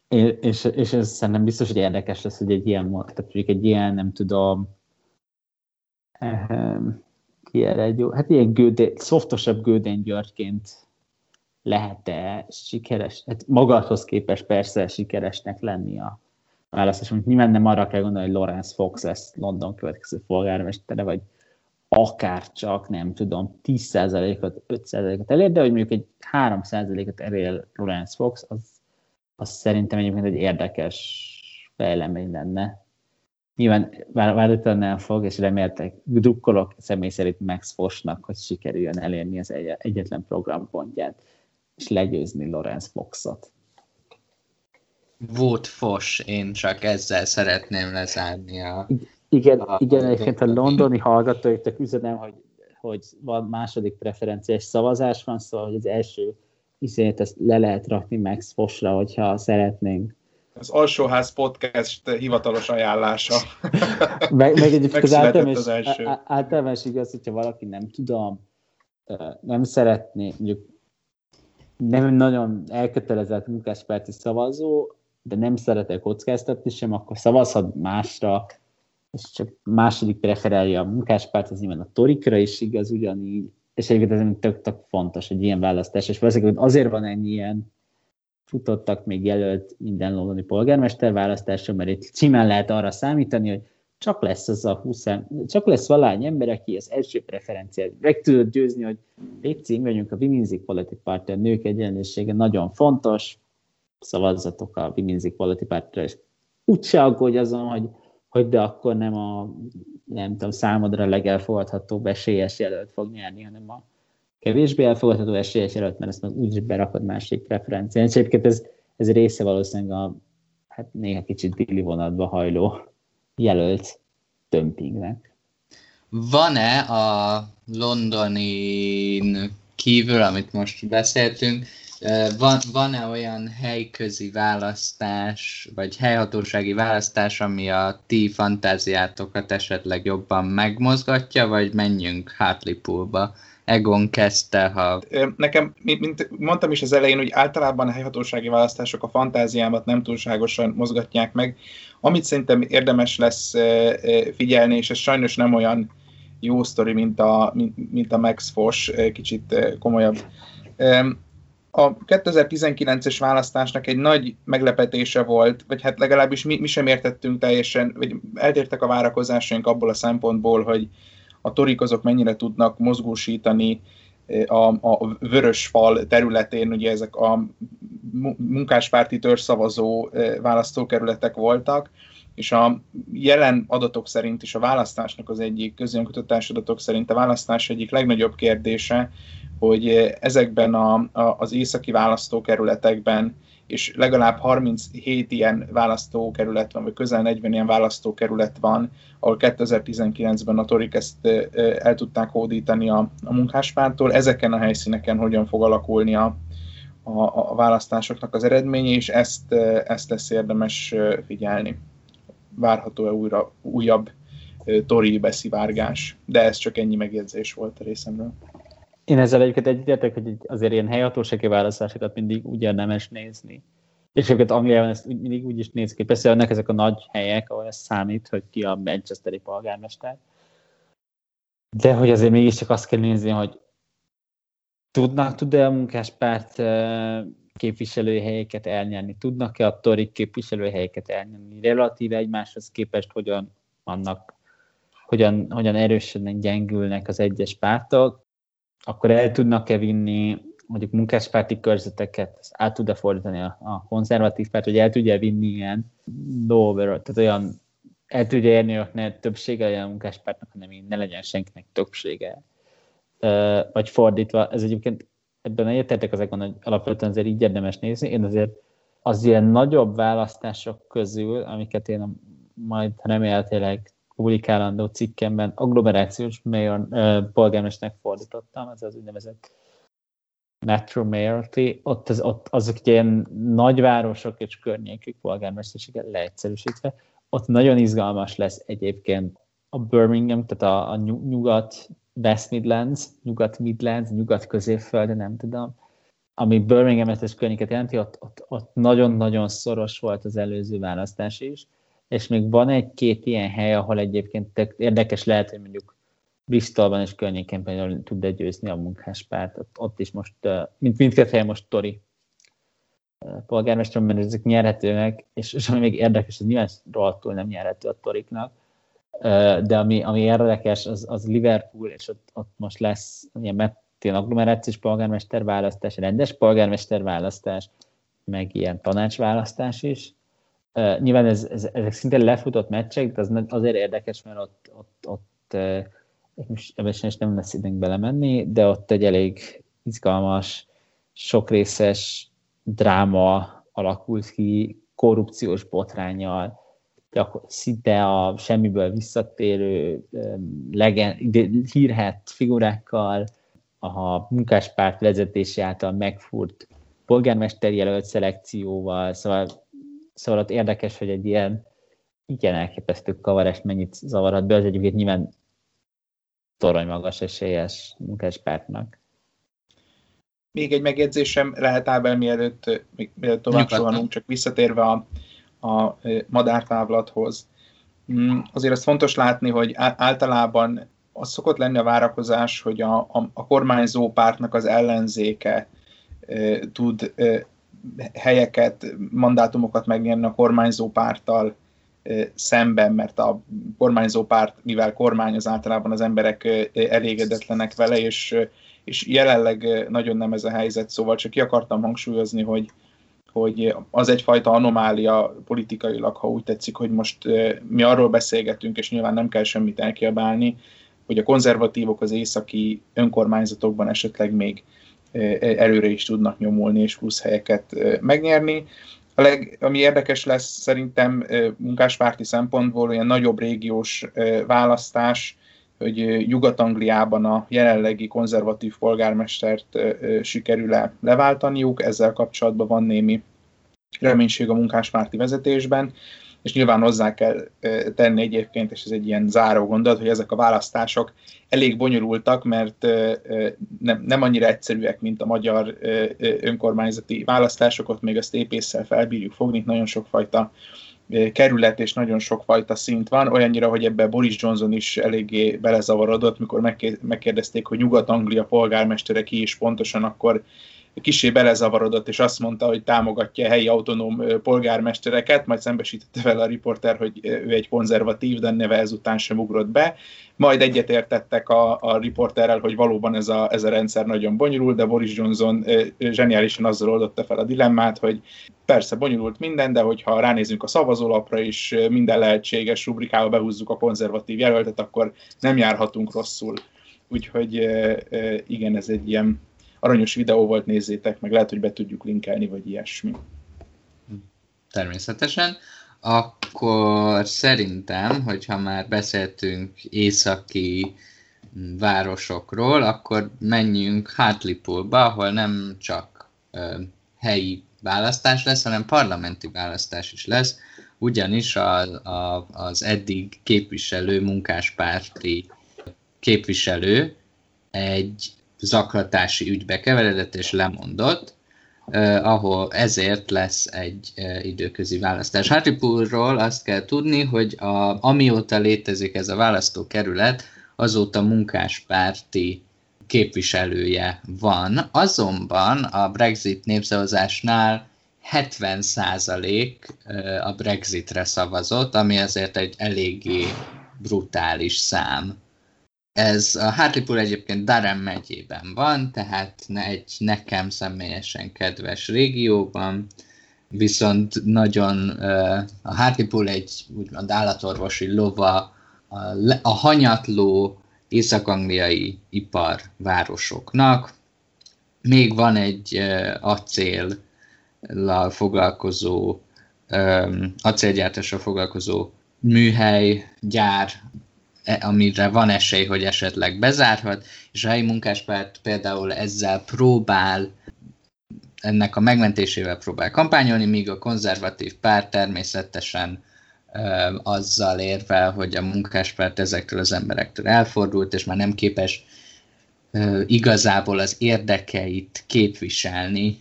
És, és, és ez szerintem biztos, hogy érdekes lesz, hogy egy ilyen, egy ilyen nem tudom, ki erre egy jó, hát ilyen gődé, szoftosabb Gődény Györgyként lehet-e sikeres, hát magadhoz képest persze sikeresnek lenni a választás, hogy nyilván nem arra kell gondolni, hogy Laurence Fox lesz London következő polgármestere, vagy akár csak, nem tudom, tíz százalékot, öt százalékot elér, de hogy mondjuk egy három százalékot elér Laurence Fox, az, az szerintem egyébként egy érdekes fejlemény lenne. Nyilván várhatóan nem fog, és reméltek, drukkolok személy szerint Max Foshnak, hogy sikerüljön elérni az egyetlen programpontját, és legyőzni Laurence Foxot. Vote Fosh, én csak ezzel szeretném lezárni a... Igen, a, igen, egyébként a londoni hallgatóiknak üzenem, hogy, hogy van második preferenciás szavazás van, szóval hogy az első iszonyat ezt le lehet rakni Max Foshra, hogyha szeretnénk. Az Alsóház Podcast hivatalos ajánlása. Meg, meg egyébként az általános, általános igaz, hogyha valaki nem tudom, nem szeretné, mondjuk nem nagyon elkötelezett munkáspárti szavazó, de nem szeretek kockáztatni sem, akkor szavazhat másra, és csak második preferálja a munkáspárt, az nyilván a torikra is igaz ugyanígy, és egyébként ez tök, tök fontos, hogy ilyen választás, és valószínűleg azért van ennyi ilyen futottak még jelölt minden londoni polgármester választáson, mert itt simán lehet arra számítani, hogy csak lesz az a húsz, csak lesz valány ember, aki az első preferenciát meg tudod győzni, hogy légy vagyunk a Women's Equality Party, a nők egyenlősége nagyon fontos, szavazzatok a Women's Equality Party-ra, és úgyse aggódj azon, hogy, hogy de akkor nem a, nem tudom, számodra legelfogadhatóbb esélyes jelölt fog nyerni, hanem a kevésbé elfogadható esélyes jelölt, mert ezt meg úgyis berakod másik preferencián. És egyébként ez, ez része valószínűleg a, hát néha kicsit déli vonatba hajló jelölt dömpingnek. Van-e a Londonin kívül, amit most beszéltünk, van, van-e olyan helyközi választás, vagy helyhatósági választás, ami a ti fantáziátokat esetleg jobban megmozgatja, vagy menjünk Hartlepoolba? Egon kezdte, ha... Nekem, mint mondtam is az elején, hogy általában a helyhatósági választások a fantáziámat nem túlságosan mozgatják meg. Amit szerintem érdemes lesz figyelni, és ez sajnos nem olyan jó sztori, mint a, mint a Max Fosh, kicsit komolyabb. A kétezer-tizenkilences választásnak egy nagy meglepetése volt, vagy hát legalábbis mi, mi sem értettünk teljesen, vagy eltértek a várakozásaink abból a szempontból, hogy a torik azok mennyire tudnak mozgósítani a, a vörös fal területén, ugye ezek a munkáspárti törzszavazó választókerületek voltak, És a jelen adatok szerint is a választásnak az egyik, közönkutatás adatok szerint a választás egyik legnagyobb kérdése, hogy ezekben a, a, az északi választókerületekben, és legalább harminchét ilyen választókerület van, vagy közel negyven ilyen választókerület van, ahol kétezer-tizenkilencben a torik ezt el tudták hódítani a, a munkáspárttól. Ezeken a helyszíneken hogyan fog alakulni a, a, a választásoknak az eredménye, és ezt, ezt lesz érdemes figyelni. Várható-e újra, újabb tori beszivárgás? De ez csak ennyi megjegyzés volt a részemről. Én ezzel egyébként egyetértek, hogy azért ilyen helyhatósági választásokat mindig úgy érdemes nézni. És egyébként Angliában ezt mindig úgy is néz ki. Persze vannak ezek a nagy helyek, ahol ez számít, hogy ki a manchesteri polgármester. De hogy azért mégiscsak azt kell nézni, hogy tudnak, tud-e a munkáspárt képviselőhelyeket elnyerni? Tudnak-e a torik képviselőhelyeket elnyerni? Relatíve egymáshoz képest hogyan vannak, hogyan, hogyan erősödnek, gyengülnek az egyes pártok, akkor el tudnak-e vinni mondjuk munkáspárti körzeteket, át tud-e fordítani a, a konzervatív párt, hogy el tudja vinni ilyen lower, tehát olyan, el tudja érni, hogy ne többsége legyen a munkáspártnak, hanem így ne legyen senkinek többsége. Ö, vagy fordítva, ez egyébként ebben egyetértek ezekben, hogy alapvetően azért így érdemes nézni. Én azért az ilyen nagyobb választások közül, amiket én majd remélhetőleg publikálandó cikkemben agglomerációs mayor, eh, polgármesternek fordítottam, ez az úgynevezett metro mayority, ott, az, ott azok ilyen nagyvárosok és környékük polgármesterséget leegyszerűsítve, ott nagyon izgalmas lesz egyébként a Birmingham, tehát a, a nyugat West Midlands, nyugat Midlands, nyugat középfölde, nem tudom, ami Birmingham-et és környéket jelenti, ott, ott, ott nagyon-nagyon szoros volt az előző választás is, és még van egy-két ilyen hely, ahol egyébként érdekes lehet, hogy mondjuk Bristolban és környéken például tud legyőzni a munkáspárt. Ott, ott is most, mint mindkét helyen most tori polgármester, mert ezek nyerhetőnek, és, és ami még érdekes, az nyilván rohadtul nem nyerhető a toriknak, de ami, ami érdekes, az, az Liverpool, és ott, ott most lesz ilyen agglomerációs polgármester választás, rendes polgármester választás, meg ilyen tanácsválasztás is. Uh, nyilván ez, ez, ezek szinte lefutott meccsek, de az azért érdekes, mert ott, ott, ott uh, ebben is nem lesz időnk belemenni, de ott egy elég izgalmas, sokrészes dráma alakult ki, korrupciós botránnyal, szinte a semmiből visszatérő um, legend, hírhett figurákkal, a munkáspárt vezetése által megfúrt polgármester jelölt szelekcióval, szóval Szóval ott érdekes, hogy egy ilyen igen elképesztő kavarást mennyit zavarhat be, az egyébként nyilván torony magas esélyes munkáspártnak. Még egy megjegyzésem lehet Ábel, mielőtt, mielőtt tovább szólunk, csak visszatérve a, a madártávlathoz. Azért azt fontos látni, hogy általában az szokott lenni a várakozás, hogy a, a, a kormányzó pártnak az ellenzéke e, tud e, helyeket, mandátumokat megnyerni a kormányzó párttal szemben, mert a kormányzó párt, mivel kormányoz, általában az emberek elégedetlenek vele, és, és jelenleg nagyon nem ez a helyzet, szóval csak ki akartam hangsúlyozni, hogy, hogy az egyfajta anomália politikailag, ha úgy tetszik, hogy most mi arról beszélgetünk, és nyilván nem kell semmit elkiabálni, hogy a konzervatívok az északi önkormányzatokban esetleg még előre is tudnak nyomulni, és plusz helyeket megnyerni. A leg, ami érdekes lesz szerintem munkáspárti szempontból, olyan nagyobb régiós választás, hogy Nyugat-Angliában a jelenlegi konzervatív polgármestert sikerül-e leváltaniuk, ezzel kapcsolatban van némi reménység a munkáspárti vezetésben, és nyilván hozzá kell tenni egyébként, és ez egy ilyen záró gondolat, hogy ezek a választások elég bonyolultak, mert nem, nem annyira egyszerűek, mint a magyar önkormányzati választások, ott még ezt épésszel felbírjuk fogni, nagyon sokfajta kerület és nagyon sokfajta szint van, olyannyira, hogy ebbe Boris Johnson is eléggé belezavarodott, mikor megkérdezték, hogy Nyugat-Anglia polgármestere ki is pontosan, akkor kissé belezavarodott, és azt mondta, hogy támogatja a helyi autonóm polgármestereket, majd szembesítette vele a riporter, hogy ő egy konzervatív, de neve ezután sem ugrott be. Majd egyetértettek a, a riporterrel, hogy valóban ez a, ez a rendszer nagyon bonyolult, de Boris Johnson zseniálisan azzal oldotta fel a dilemmát, hogy persze bonyolult minden, de hogyha ránézünk a szavazólapra és minden lehetséges rubrikába behúzzuk a konzervatív jelöltet, akkor nem járhatunk rosszul. Úgyhogy igen, ez egy ilyen aranyos videó volt, nézzétek meg, lehet, hogy be tudjuk linkelni, vagy ilyesmi. Természetesen. Akkor szerintem, hogyha már beszéltünk északi városokról, akkor menjünk Hartlepoolba, ahol nem csak ö, helyi választás lesz, hanem parlamenti választás is lesz, ugyanis a, a, az eddig képviselő munkáspárti képviselő egy zaklatási ügybe keveredett és lemondott, eh, ahol ezért lesz egy eh, időközi választás. Hartlepoolról azt kell tudni, hogy a, amióta létezik ez a választókerület, azóta munkáspárti képviselője van. Azonban a Brexit népszavazásnál hetven százalék eh, a Brexitre szavazott, ami azért egy eléggé brutális szám. Ez a Hartlepool egyébként Durham megyében van, tehát egy nekem személyesen kedves régióban, viszont nagyon a Hartlepool egy úgymond állatorvosi lova a hanyatló észak-angliai iparvárosoknak. Még van egy acéllal foglalkozó, acélgyártással foglalkozó műhely, gyár, amire van esély, hogy esetleg bezárhat, és a helyi munkáspárt például ezzel próbál, ennek a megmentésével próbál kampányolni, míg a konzervatív párt természetesen ö, azzal érvel, hogy a munkáspárt ezektől az emberektől elfordult, és már nem képes ö, igazából az érdekeit képviselni.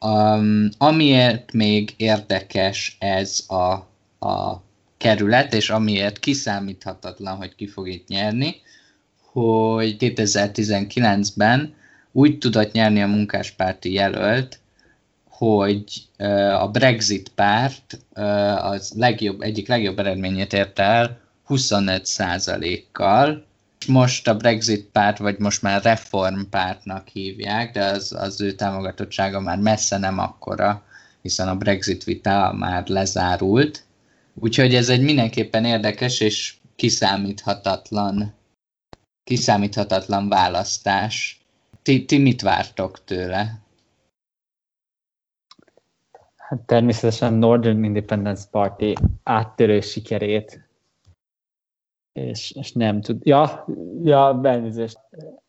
Um, amiért még érdekes ez a, a kerület, és amiért kiszámíthatatlan, hogy ki fog itt nyerni, hogy kétezer-tizenkilencben úgy tudott nyerni a munkáspárti jelölt, hogy a Brexit párt az legjobb, egyik legjobb eredményét érte el huszonöt százalékkal. Most a Brexit párt, vagy most már reformpártnak hívják, de az, az ő támogatottsága már messze nem akkora, hiszen a Brexit vita már lezárult. Úgyhogy ez egy mindenképpen érdekes és kiszámíthatatlan, kiszámíthatatlan választás. Ti, ti mit vártok tőle? Hát természetesen Northern Independence Party áttörő sikerét. És, és nem tud... Ja, ja, bennézést.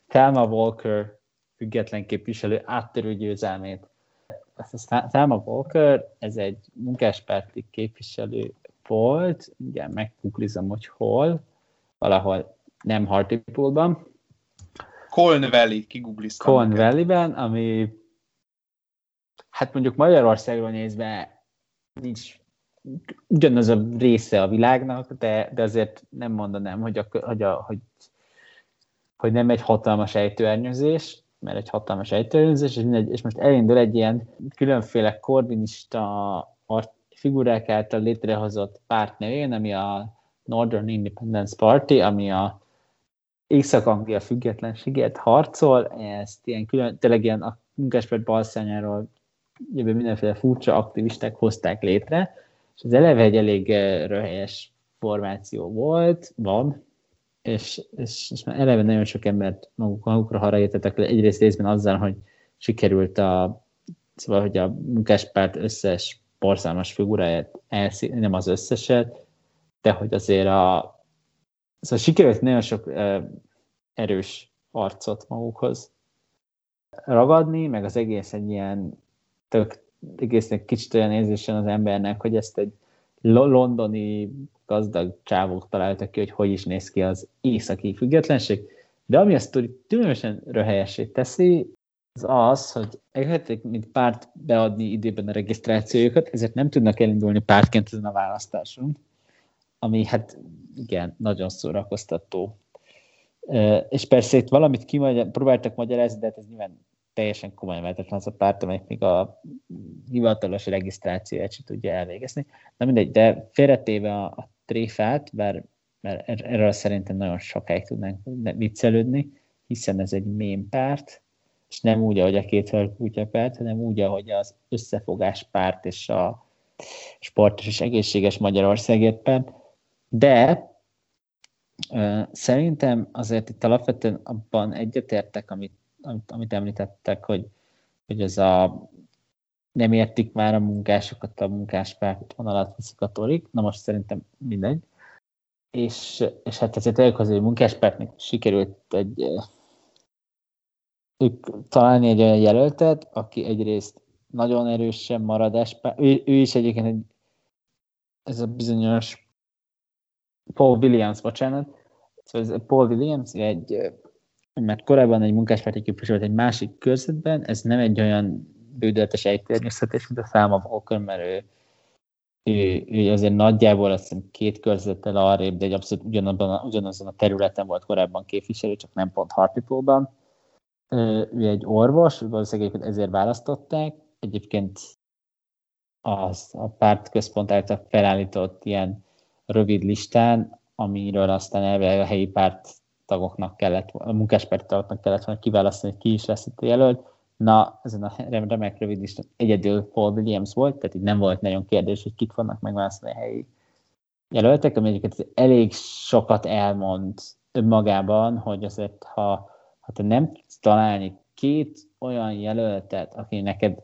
Thelma Walker független képviselő áttörő győzelmét. Thelma Walker, ez egy munkáspárti képviselő volt, igen, megkuklizom, hogy hol, valahol nem Hartlepoolban. Colne Valley, kigugliztam. Colne Valleyben, ami hát mondjuk Magyarországról nézve nincs ugyanaz a része a világnak, de, de azért nem mondanám, hogy, a, hogy, a, hogy, hogy nem egy hatalmas ejtőernyőzés, mert egy hatalmas ejtőernyőzés, és, és most elindul egy ilyen különféle korbinista figurák által létrehozott párt nevén, ami a Northern Independence Party, ami a Észak-Anglia függetlenségért harcol, ezt ilyen külön, tényleg ilyen a munkáspárt balszányáról jövő mindenféle furcsa aktivisták hozták létre, és az eleve egy elég röhelyes formáció volt, van, és, és, és már eleve nagyon sok embert maguk, magukra haragítettek le, egyrészt részben azzal, hogy sikerült a, szóval, hogy a munkáspárt összes borzalmas figuráját, elszí- nem az összeset, de hogy azért a... Szóval sikerült nagyon sok uh, erős arcot magukhoz ragadni, meg az egész egy ilyen tök, egész egy kicsit olyan érzésen az embernek, hogy ezt egy londoni gazdag csávók találtak ki, hogy hogy is néz ki az északi függetlenség, de ami azt tűnösen röhelyessé teszi, az az, hogy elkezdték, mint párt beadni időben a regisztrációjukat, ezért nem tudnak elindulni pártként ezen a választáson, ami hát igen, nagyon szórakoztató. És persze itt valamit kimagya- próbáltak magyarázni, de hát ez nyilván teljesen kormányváltatlan az a párt, amelyik még a hivatalos regisztrációját sem tudja elvégezni. Na mindegy, de félretéve a, a tréfát, bár mert erről szerintem nagyon sokáig tudnánk viccelődni, hiszen ez egy mém párt, és nem úgy, ahogy a két kutya párt, hanem úgy, ahogy az összefogás párt és a sportos és egészséges Magyarországért párt. De uh, szerintem azért itt alapvetően abban egyetértek, amit, amit, amit említettek, hogy, hogy ez a nem értik már a munkásokat, a munkáspárt vonalat viszik a torik, na most szerintem mindegy. És, és hát ezért eljük az, hogy a munkáspártnak sikerült egy, ők találni egy olyan jelöltet, aki egyrészt nagyon erősen maradáspárt, ő, ő is egyébként egy, ez a bizonyos Paul Williams, bocsánat, szóval ez Paul Williams, egy, mert korábban egy munkáspárti képviselő volt egy másik körzetben, ez nem egy olyan bődöletes ejtőernyőztetés, mint a Thelma Walker, mert ő Ő, ő azért nagyjából azt hiszem két körzettel arrébb, de egy abszolút ugyanabban, ugyanazon a területen volt korábban képviselő, csak nem pont Hartlepoolban. Ő egy orvos, valószínűleg ezért választották. Egyébként az a párt központ által felállított ilyen rövid listán, amiről aztán elvileg a helyi párttagoknak kellett, a munkáspárttagoknak kellett volna kiválasztani, hogy ki is lesz itt a jelölt. Na, ezen a remek rövid listán egyedül Paul Williams volt, tehát így nem volt nagyon kérdés, hogy kik vannak megválaszolni a helyi jelöltek, ami egyébként elég sokat elmond önmagában, hogy azért, ha, ha te nem tudsz találni két olyan jelöltet, aki neked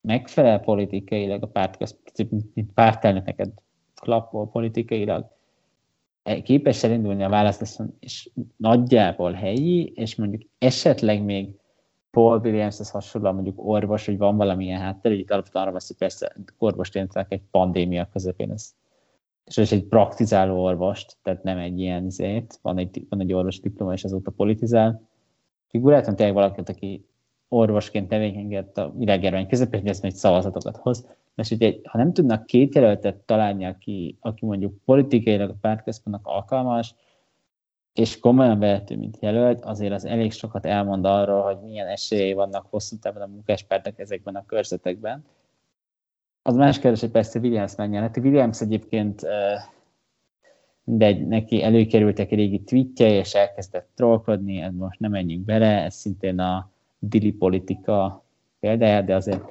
megfelel politikailag, a pártközpont, mint pártelnök neked klappol politikailag, képes elindulni a választáson, és nagyjából helyi, és mondjuk esetleg még Paul Williams-hez hasonlóan mondjuk orvos, hogy van valamilyen háttér, hogy itt alapvetően arra veszik, persze orvost jelentenek egy pandémia közepén, ez, és egy praktizáló orvost, tehát nem egy ilyen izét, van egy, van egy orvos diploma, és azóta politizál figurát, hanem tényleg valakit, aki orvosként tevékenykedett a világjárvány közepén, hogy ezt majd szavazatokat hoz. És hogy ha nem tudnak két jelöltet találni, aki, aki mondjuk politikailag a pártközpontnak alkalmas, és komolyan vehető, mint jelölt, azért az elég sokat elmond arról, hogy milyen esélyei vannak hosszú távon a munkáspártnak ezekben a körzetekben. Az más kérdés, hogy persze Williams megnyerheti. Williams egyébként, de neki előkerültek régi tweetje, és elkezdett trollkodni, ez most nem menjünk bele, ez szintén a dili politika példája, de azért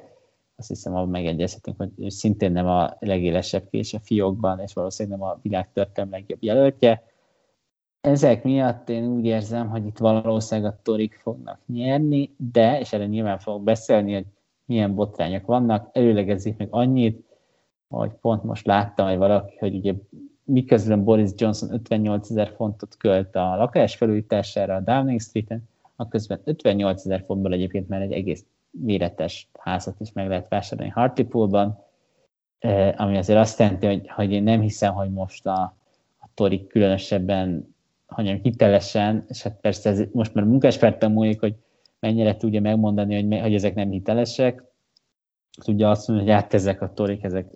azt hiszem, abban megegyezhetünk, hogy szintén nem a legélesebb kés a fiókban, és valószínűleg nem a világtörténelem legjobb jelöltje. Ezek miatt én úgy érzem, hogy itt valószínűleg a torik fognak nyerni, de, és erre nyilván fogok beszélni, hogy milyen botrányok vannak, előlegezzük meg annyit, hogy pont most láttam, hogy valaki, hogy ugye miközben Boris Johnson ötvennyolcezer fontot költ a lakás felújítására a Downing Street-en, aközben ötvennyolcezer fontból egyébként már egy egész méretes házat is meg lehet vásárolni Hartlepoolban, ami azért azt jelenti, hogy, hogy én nem hiszem, hogy most a, a torik különösebben hanem hitelesen, és hát persze ez most már munkáspártban múlik, hogy mennyire tudja megmondani, hogy, me, hogy ezek nem hitelesek, tudja azt mondani, hogy hát ezek a torik, ezek,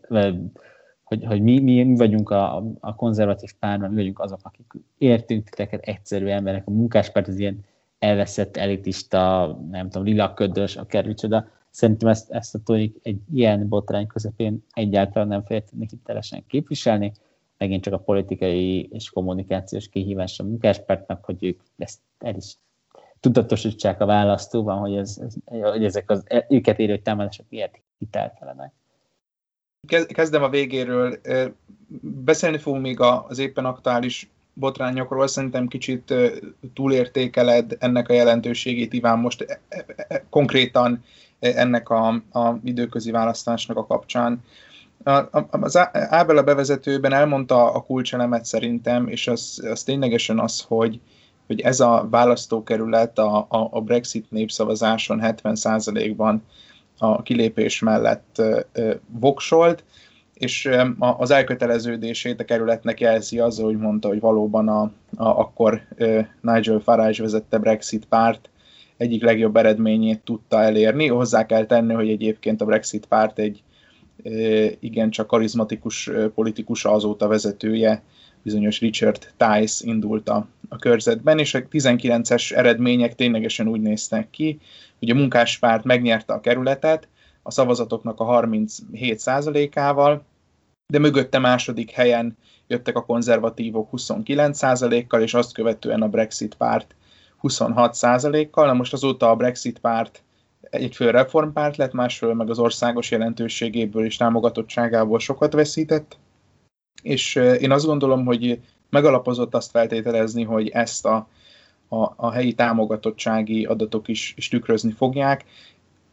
hogy, hogy mi, mi, mi vagyunk a, a konzervatív párban, mi vagyunk azok, akik értünk titeket, egyszerű emberek, a munkáspárt az ilyen elveszett elitista, nem tudom, lilaködös, akármicsoda. Szerintem ezt, ezt a torik egy ilyen botrány közepén egyáltalán nem fogja tudni hitelesen képviselni, megint csak a politikai és kommunikációs kihívás a munkáspártnak, hogy ők ezt el is tudatosítsák a választóban, hogy, ez, ez, hogy ezek az őket érő támadások ilyet hiteltelenek. Kezdem a végéről. Beszélni fogunk még az éppen aktuális botrányokról. Szerintem kicsit túlértékeled ennek a jelentőségét, Iván, most konkrétan ennek az időközi választásnak a kapcsán. Az Ábel a bevezetőben elmondta a kulcselemet szerintem, és az, az ténylegesen az, hogy, hogy ez a választókerület a, a Brexit népszavazáson hetven százalékban a kilépés mellett voksolt, és az elköteleződését a kerületnek jelzi azzal, hogy mondta, hogy valóban a, a, akkor Nigel Farage vezette Brexit párt egyik legjobb eredményét tudta elérni. Hozzá kell tenni, hogy egyébként a Brexit párt egy igen, csak karizmatikus politikusa, azóta vezetője bizonyos Richard Tice indult a, a körzetben, és a tizenkilences eredmények ténylegesen úgy néztek ki, hogy a munkáspárt megnyerte a kerületet a szavazatoknak a harminchét százalékával, de mögötte második helyen jöttek a konzervatívok huszonkilenc százalékkal, és azt követően a Brexit párt huszonhat százalékkal. Na most azóta a Brexit párt egyfél reformpárt lett, másfél meg az országos jelentőségéből és támogatottságából sokat veszített, és én azt gondolom, hogy megalapozott azt feltételezni, hogy ezt a, a, a helyi támogatottsági adatok is, is tükrözni fogják.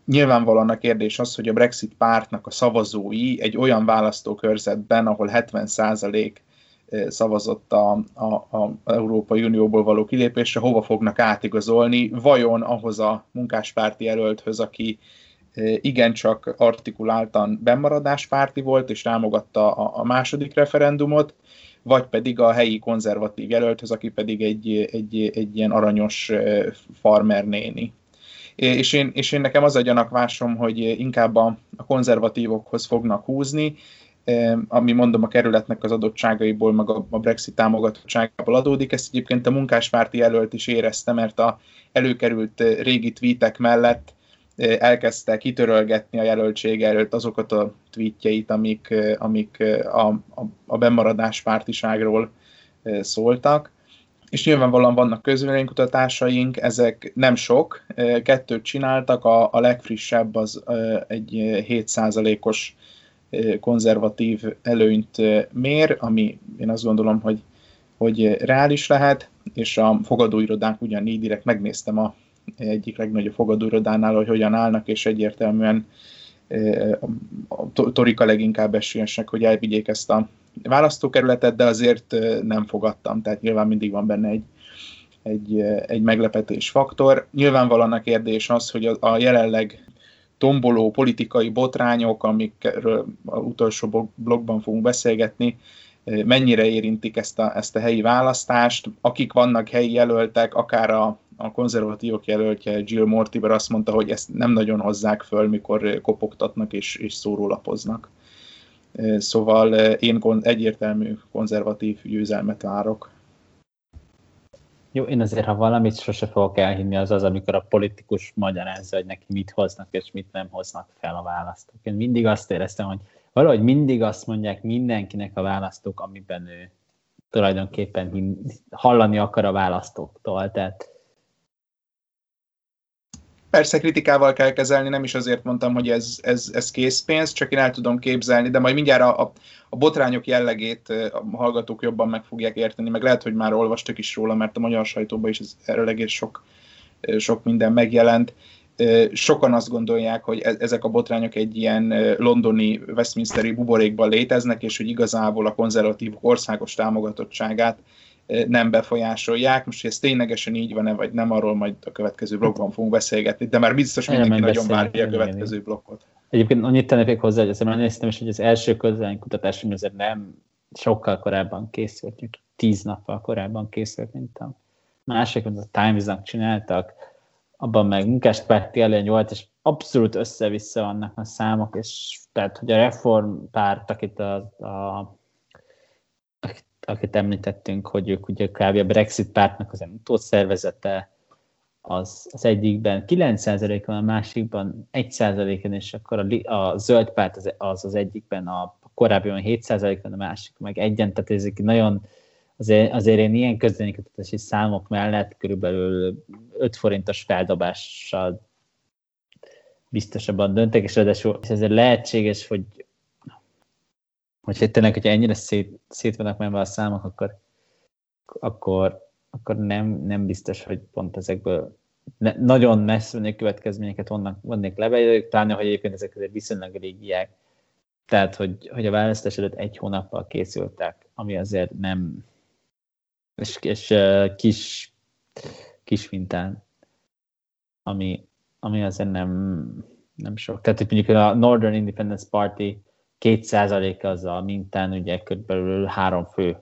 Nyilvánvalóan a kérdés az, hogy a Brexit pártnak a szavazói egy olyan választókörzetben, ahol hetven százalék szavazott az Európai Unióból való kilépésre, hova fognak átigazolni, vajon ahhoz a munkáspárti jelölthöz, aki igencsak artikuláltan bennmaradáspárti volt, és támogatta a, a második referendumot, vagy pedig a helyi konzervatív jelölthöz, aki pedig egy, egy, egy ilyen aranyos farmer néni. És én, és én nekem az a gyanakvásom, hogy inkább a, a konzervatívokhoz fognak húzni, ami mondom a kerületnek az adottságaiból, meg a, a Brexit támogatottságából adódik. Ezt egyébként a munkáspárti jelölt is érezte, mert a előkerült régi tweetek mellett elkezdte kitörölgetni a jelöltség előtt azokat a tweetjeit, amik, amik a, a, a bennmaradás pártiságról szóltak. És nyilvánvalóan vannak közvéleménykutatásaink, ezek nem sok, kettőt csináltak, a, a legfrissebb az egy hét százalékos konzervatív előnyt mér, ami én azt gondolom, hogy, hogy reális lehet, és a fogadóirodánk ugyanígy, direkt megnéztem a egyik legnagyobb fogadóirodánál, hogy hogyan állnak, és egyértelműen a torika leginkább esélyesek, hogy elvigyék ezt a választókerületet, de azért nem fogadtam, tehát nyilván mindig van benne egy, egy, egy meglepetés faktor. Nyilvánvalóan a kérdés az, hogy a jelenleg tomboló politikai botrányok, amikről az utolsó blogban fogunk beszélgetni, mennyire érintik ezt a, ezt a helyi választást. Akik vannak helyi jelöltek, akár a, a konzervatívok jelöltje Jill Mortimer azt mondta, hogy ezt nem nagyon hozzák föl, mikor kopogtatnak és, és szórólapoznak. Szóval én egyértelmű konzervatív győzelmet várok. Jó, én azért, ha valamit sose fogok elhinni, az az, amikor a politikus magyarázza, hogy neki mit hoznak és mit nem hoznak fel a választók. Én mindig azt éreztem, hogy valahogy mindig azt mondják mindenkinek a választók, amiben ő tulajdonképpen hallani akar a választóktól. Tehát... Persze kritikával kell kezelni, nem is azért mondtam, hogy ez, ez, ez készpénz, csak én el tudom képzelni, de majd mindjárt a, a, a botrányok jellegét a hallgatók jobban meg fogják érteni, meg lehet, hogy már olvastak is róla, mert a magyar sajtóban is ez, erről egész sok, sok minden megjelent. Sokan azt gondolják, hogy ezek a botrányok egy ilyen londoni, westminsteri buborékban léteznek, és hogy igazából a konzervatívok országos támogatottságát nem befolyásolják. Most, hogy ez ténylegesen így van-e, vagy nem, arról majd a következő blogban fogunk beszélgetni, de már biztos mindenki nem nagyon várja a következő blokkot. Egyébként annyit tennék hozzá, hogy azért néztem is, hogy az első közvéleménykutatás, ami azért nem sokkal korábban készült, tíz nappal korábban készült, mint a másik, amit a Times-nak csináltak, abban meg munkáspárti előny volt, és abszolút össze-vissza vannak a számok, és tehát, hogy a reformpárt, akit a, a akit említettünk, hogy ők ugye kb. A Brexit pártnak az utódszervezete, az, az egyikben kilenc százalékon, a másikban egy százalékon, és akkor a, a zöld párt az, az az egyikben, a korábban hét százalékon, a másik meg egyen, tehát ezek nagyon, azért, azért én ilyen közvéleménykutatási számok mellett körülbelül öt forintos feldobással biztosabban döntek, és ráadásul ezért lehetséges, hogy úgyhogy tényleg, hogyha ennyire szét, szét vannak menve a számok, akkor, akkor, akkor nem, nem biztos, hogy pont ezekből ne, nagyon messze menő következményeket vannak leveljük, talán, hogy egyébként ezek azért viszonylag régiek. Tehát, hogy, hogy a választás előtt egy hónappal készültek, ami azért nem... és, és uh, kis, kis mintán, ami, ami azért nem, nem sok. Tehát, hogy mondjuk a Northern Independence Party két százalék az a mintán, ugye körülbelül három fő,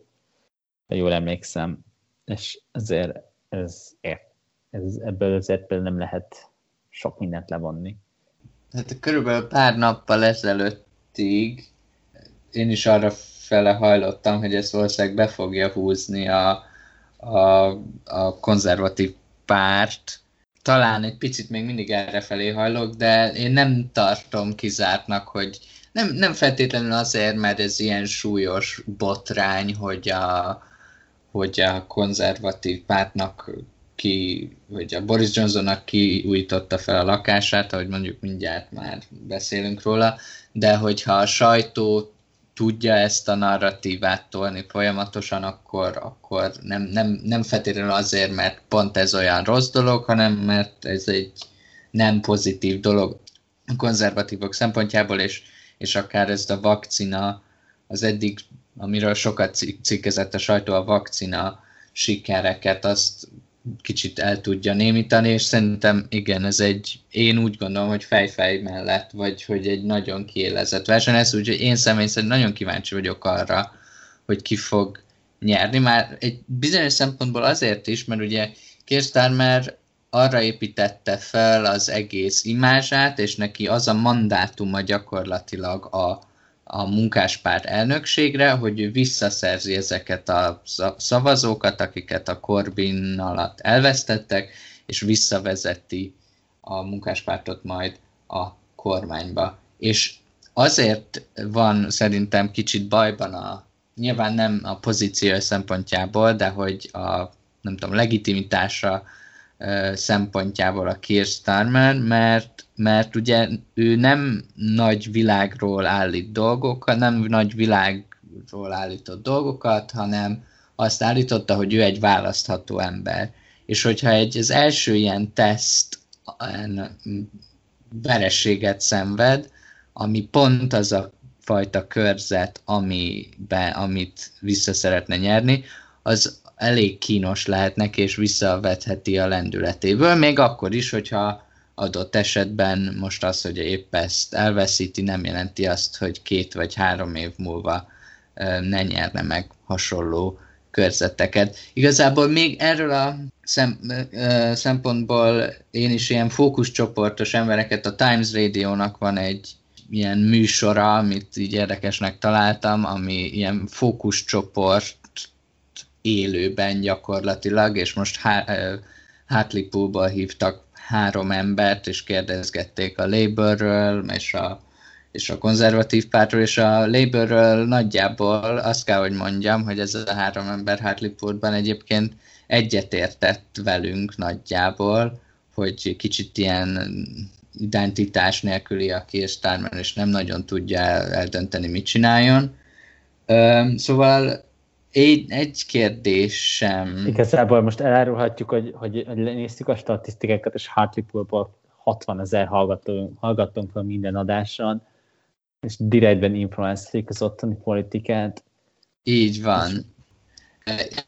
ha jól emlékszem, és azért ez, ez, ebből azért nem lehet sok mindent levonni. Hát körülbelül pár nappal ezelőttig én is arra fele hajlottam, hogy ezt valószínűleg be fogja húzni a, a, a konzervatív párt. Talán egy picit még mindig errefelé hajlok, de én nem tartom kizártnak, hogy nem, nem feltétlenül azért, mert ez ilyen súlyos botrány, hogy a, hogy a konzervatív pártnak ki, vagy a Boris Johnsonnak kiújította fel a lakását, ahogy mondjuk mindjárt már beszélünk róla, de hogyha a sajtó tudja ezt a narratívát tolni folyamatosan, akkor, akkor nem, nem, nem feltétlenül azért, mert pont ez olyan rossz dolog, hanem mert ez egy nem pozitív dolog a konzervatívok szempontjából, és, és akár ez a vakcina, az eddig, amiről sokat cikkezett a sajtó, a vakcina sikereket, azt kicsit el tudja némítani, és szerintem igen, ez egy, én úgy gondolom, hogy fej-fej mellett, vagy hogy egy nagyon kiélezett verseny lesz, úgyhogy én személy szerint nagyon kíváncsi vagyok arra, hogy ki fog nyerni. Már egy bizonyos szempontból azért is, mert ugye Keir Starmer arra építette fel az egész imázsát, és neki az a mandátuma gyakorlatilag a, a munkáspárt elnökségre, hogy ő visszaszerzi ezeket a szavazókat, akiket a Corbyn alatt elvesztettek, és visszavezeti a munkáspártot majd a kormányba. És azért van szerintem kicsit bajban a, nyilván nem a pozíció szempontjából, de hogy a, nem tudom, legitimitása szempontjából a Keir Starmer, mert, mert ugye ő nem nagy világról állít dolgokat, nem nagy világról állított dolgokat, hanem azt állította, hogy ő egy választható ember. És hogyha egy, az első ilyen teszt vereséget szenved, ami pont az a fajta körzet, amiben, amit vissza szeretne nyerni, az elég kínos lehet neki, és visszavetheti a lendületéből, még akkor is, hogyha adott esetben most az, hogy épp ezt elveszíti, nem jelenti azt, hogy két vagy három év múlva ne nyerne meg hasonló körzeteket. Igazából még erről a szem, szempontból én is ilyen fókuszcsoportos embereket, a Times Radio-nak van egy ilyen műsora, amit így érdekesnek találtam, ami ilyen fókuszcsoport élőben gyakorlatilag, és most Hartlepoolba hívtak három embert, és kérdezgették a Labourről, és a, és a konzervatív pártról, és a Labourről nagyjából azt kell, hogy mondjam, hogy ez a három ember Hartlepoolban egyébként egyetértett velünk nagyjából, hogy kicsit ilyen identitás nélküli a Keir Starmer, és nem nagyon tudja eldönteni, mit csináljon. Szóval Egy, egy kérdésem. Igazából most elárulhatjuk, hogy, hogy, hogy néztük a statisztikákat, és Hartlepoolból hatvanezer hallgatónk van minden adáson, és direktben influencelik az ottani politikát. Így van.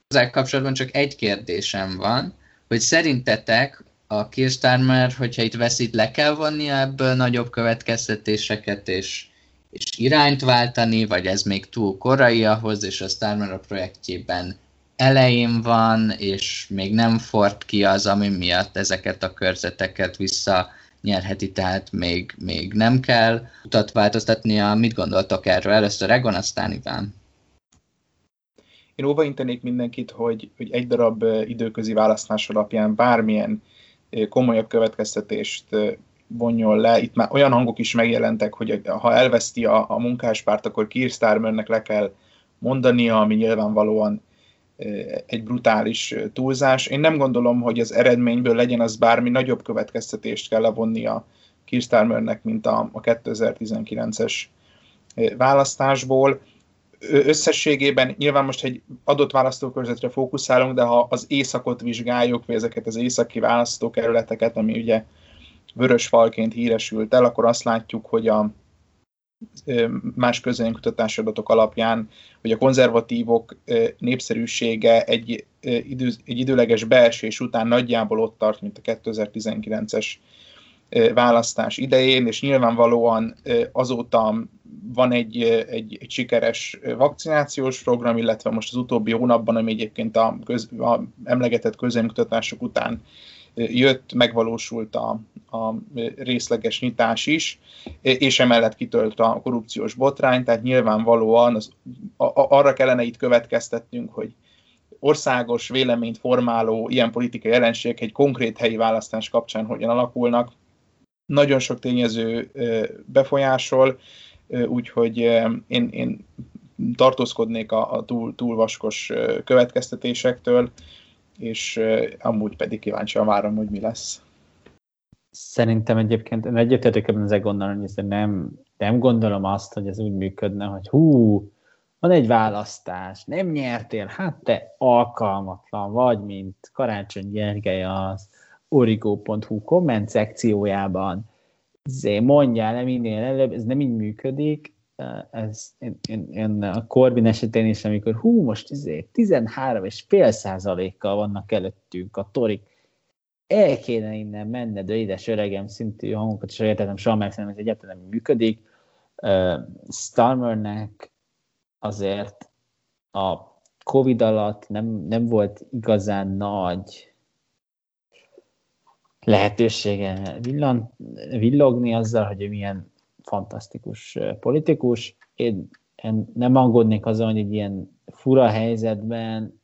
Ezzel kapcsolatban csak egy kérdésem van, hogy szerintetek a Keir Starmer, hogyha itt veszít, le kell vonni ebből nagyobb következtetéseket, és és irányt váltani, vagy ez még túl korai ahhoz, és a Starmer a projektjében elején van, és még nem fort ki az, ami miatt ezeket a körzeteket visszanyerheti, tehát még, még nem kell utat változtatnia. Mit gondoltok erről? Először Egon, aztán Iván. Én óvaintenék mindenkit, hogy, hogy egy darab időközi választás alapján bármilyen komolyabb következtetést vonjon le. Itt már olyan hangok is megjelentek, hogy ha elveszti a, a munkáspárt, akkor Keir Starmernek le kell mondania, ami nyilvánvalóan egy brutális túlzás. Én nem gondolom, hogy az eredményből legyen az bármi nagyobb következtetést kell levonnia Keir Starmernek, mint a, a kétezer-tizenkilences választásból. Összességében nyilván most egy adott választókörzetre fókuszálunk, de ha az északot vizsgáljuk, vagy ezeket az északi választókerületeket, ami ugye vörös falként híresült el, akkor azt látjuk, hogy a más közvéleménykutatási adatok alapján, hogy a konzervatívok népszerűsége egy, idő, egy időleges beesés után nagyjából ott tart, mint a kétezer-tizenkilences választás idején, és nyilvánvalóan azóta van egy, egy, egy sikeres vakcinációs program, illetve most az utóbbi hónapban, ami egyébként a, köz, a emlegetett közvéleménykutatások után jött, megvalósult a, a részleges nyitás is, és emellett kitölt a korrupciós botrány, tehát nyilvánvalóan az, a, a, arra kellene itt következtetnünk, hogy országos véleményt formáló ilyen politikai jelenségek egy konkrét helyi választás kapcsán hogyan alakulnak. Nagyon sok tényező befolyásol, úgyhogy én, én tartózkodnék a, a túl, túl vaskos következtetésektől, és amúgy pedig kíváncsian várom, hogy mi lesz. Szerintem egyébként, egyébként ebben ezzel gondolom, hogy nem, nem gondolom azt, hogy ez úgy működne, hogy hú, van egy választás, nem nyertél, hát te alkalmatlan vagy, mint Karácsony Gergely az origo pont hu komment szekciójában. Ezért mondjál le minél előbb, ez nem így működik. Ez, én, én, én a Corbyn esetén is, amikor hú, most tizenhárom egész öt százalékkal vannak előttünk a torik, el kéne innen menned, de édes öregem szintű hangokat, és értettem, Salmer szerintem ez egyáltalán nem működik. Uh, Starmernek azért a Covid alatt nem, nem volt igazán nagy lehetősége villan, villogni azzal, hogy milyen fantasztikus politikus. Én, én nem aggódnék azon, hogy egy ilyen fura helyzetben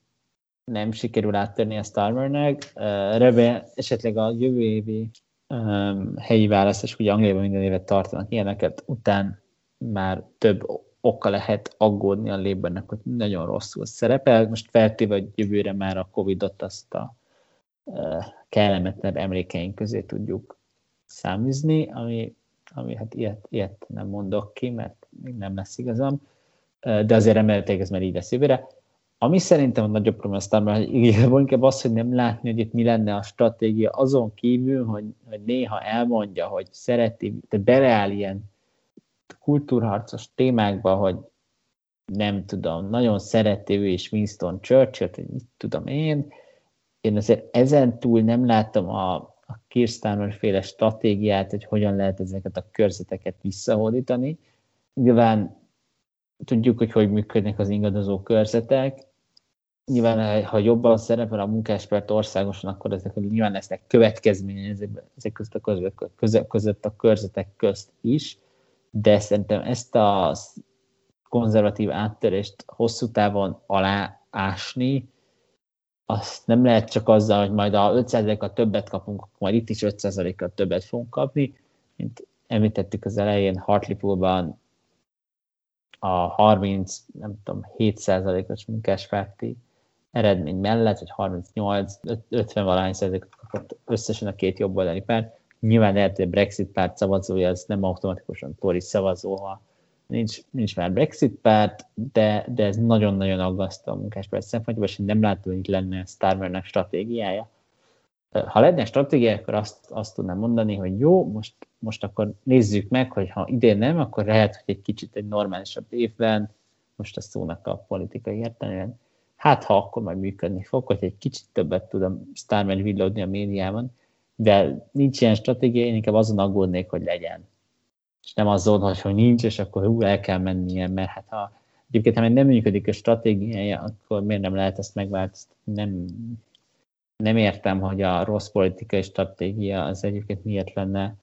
nem sikerül áttörni a Starmernek. Uh, esetleg a jövő évi um, helyi választás, ugye Angliában minden évet tartanak ilyeneket, után már több oka lehet aggódni a Labournek, hogy nagyon rosszul szerepel. Most feltéve, hogy jövőre már a Covidot azt a uh, kellemetlen emlékeink közé tudjuk száműzni, ami ami hát ilyet, ilyet nem mondok ki, mert még nem lesz igazam, de azért emelték, ez már így lesz jövőre. Ami szerintem a nagyobb probléma aztán, inkább az, hogy nem látni, hogy itt mi lenne a stratégia, azon kívül, hogy, hogy néha elmondja, hogy szereti, de beleáll ilyen kultúrharcos témákba, hogy nem tudom, nagyon szereti ő és Winston Churchill-t, hogy mit tudom én, én azért ezentúl nem látom a a Keir Starmer-féle stratégiát, hogy hogyan lehet ezeket a körzeteket visszahódítani. Nyilván tudjuk, hogy hogy működnek az ingadozó körzetek. Nyilván, ha jobban szerepel a munkáspárt országosan, akkor ezek nyilván lesznek következményei ezek, ezek között, a között, között, között a körzetek közt is, de szerintem ezt a konzervatív áttörést hosszú távon aláásni, azt nem lehet csak azzal, hogy majd a öt százalékkal többet kapunk, akkor majd itt is öt százalékkal többet fogunk kapni, mint említettük az elején Hartlepoolban a harminc, nem tudom, hét százalékos munkáspárti eredmény mellett, vagy harmincnyolc, ötven valahány százalékot kapott összesen a két jobboldali párt. Nyilván lehet, hogy a Brexit párt szavazója, ez nem automatikusan Tory szavazó, ha Nincs, nincs már Brexit párt, de, de ez nagyon-nagyon aggasztó a munkáspárt szempontjából, és nem látom, hogy itt lenne Starmernek stratégiája. Ha lenne stratégiája, akkor azt, azt tudnám mondani, hogy jó, most, most akkor nézzük meg, hogy ha idén nem, akkor lehet, hogy egy kicsit egy normálisabb évben, most a szónak a politikai értelemben, hát ha akkor majd működni fog, hogy egy kicsit többet tudom Starmer villogni a médiában, de nincs ilyen stratégia, én inkább azon aggódnék, hogy legyen. És nem azon, hogy, hogy nincs, és akkor hú, el kell mennie, mert hát ha egyébként, ha már nem működik a stratégiája, akkor miért nem lehet ezt megváltoztatni? Nem, nem értem, hogy a rossz politikai stratégia az egyébként miért lenne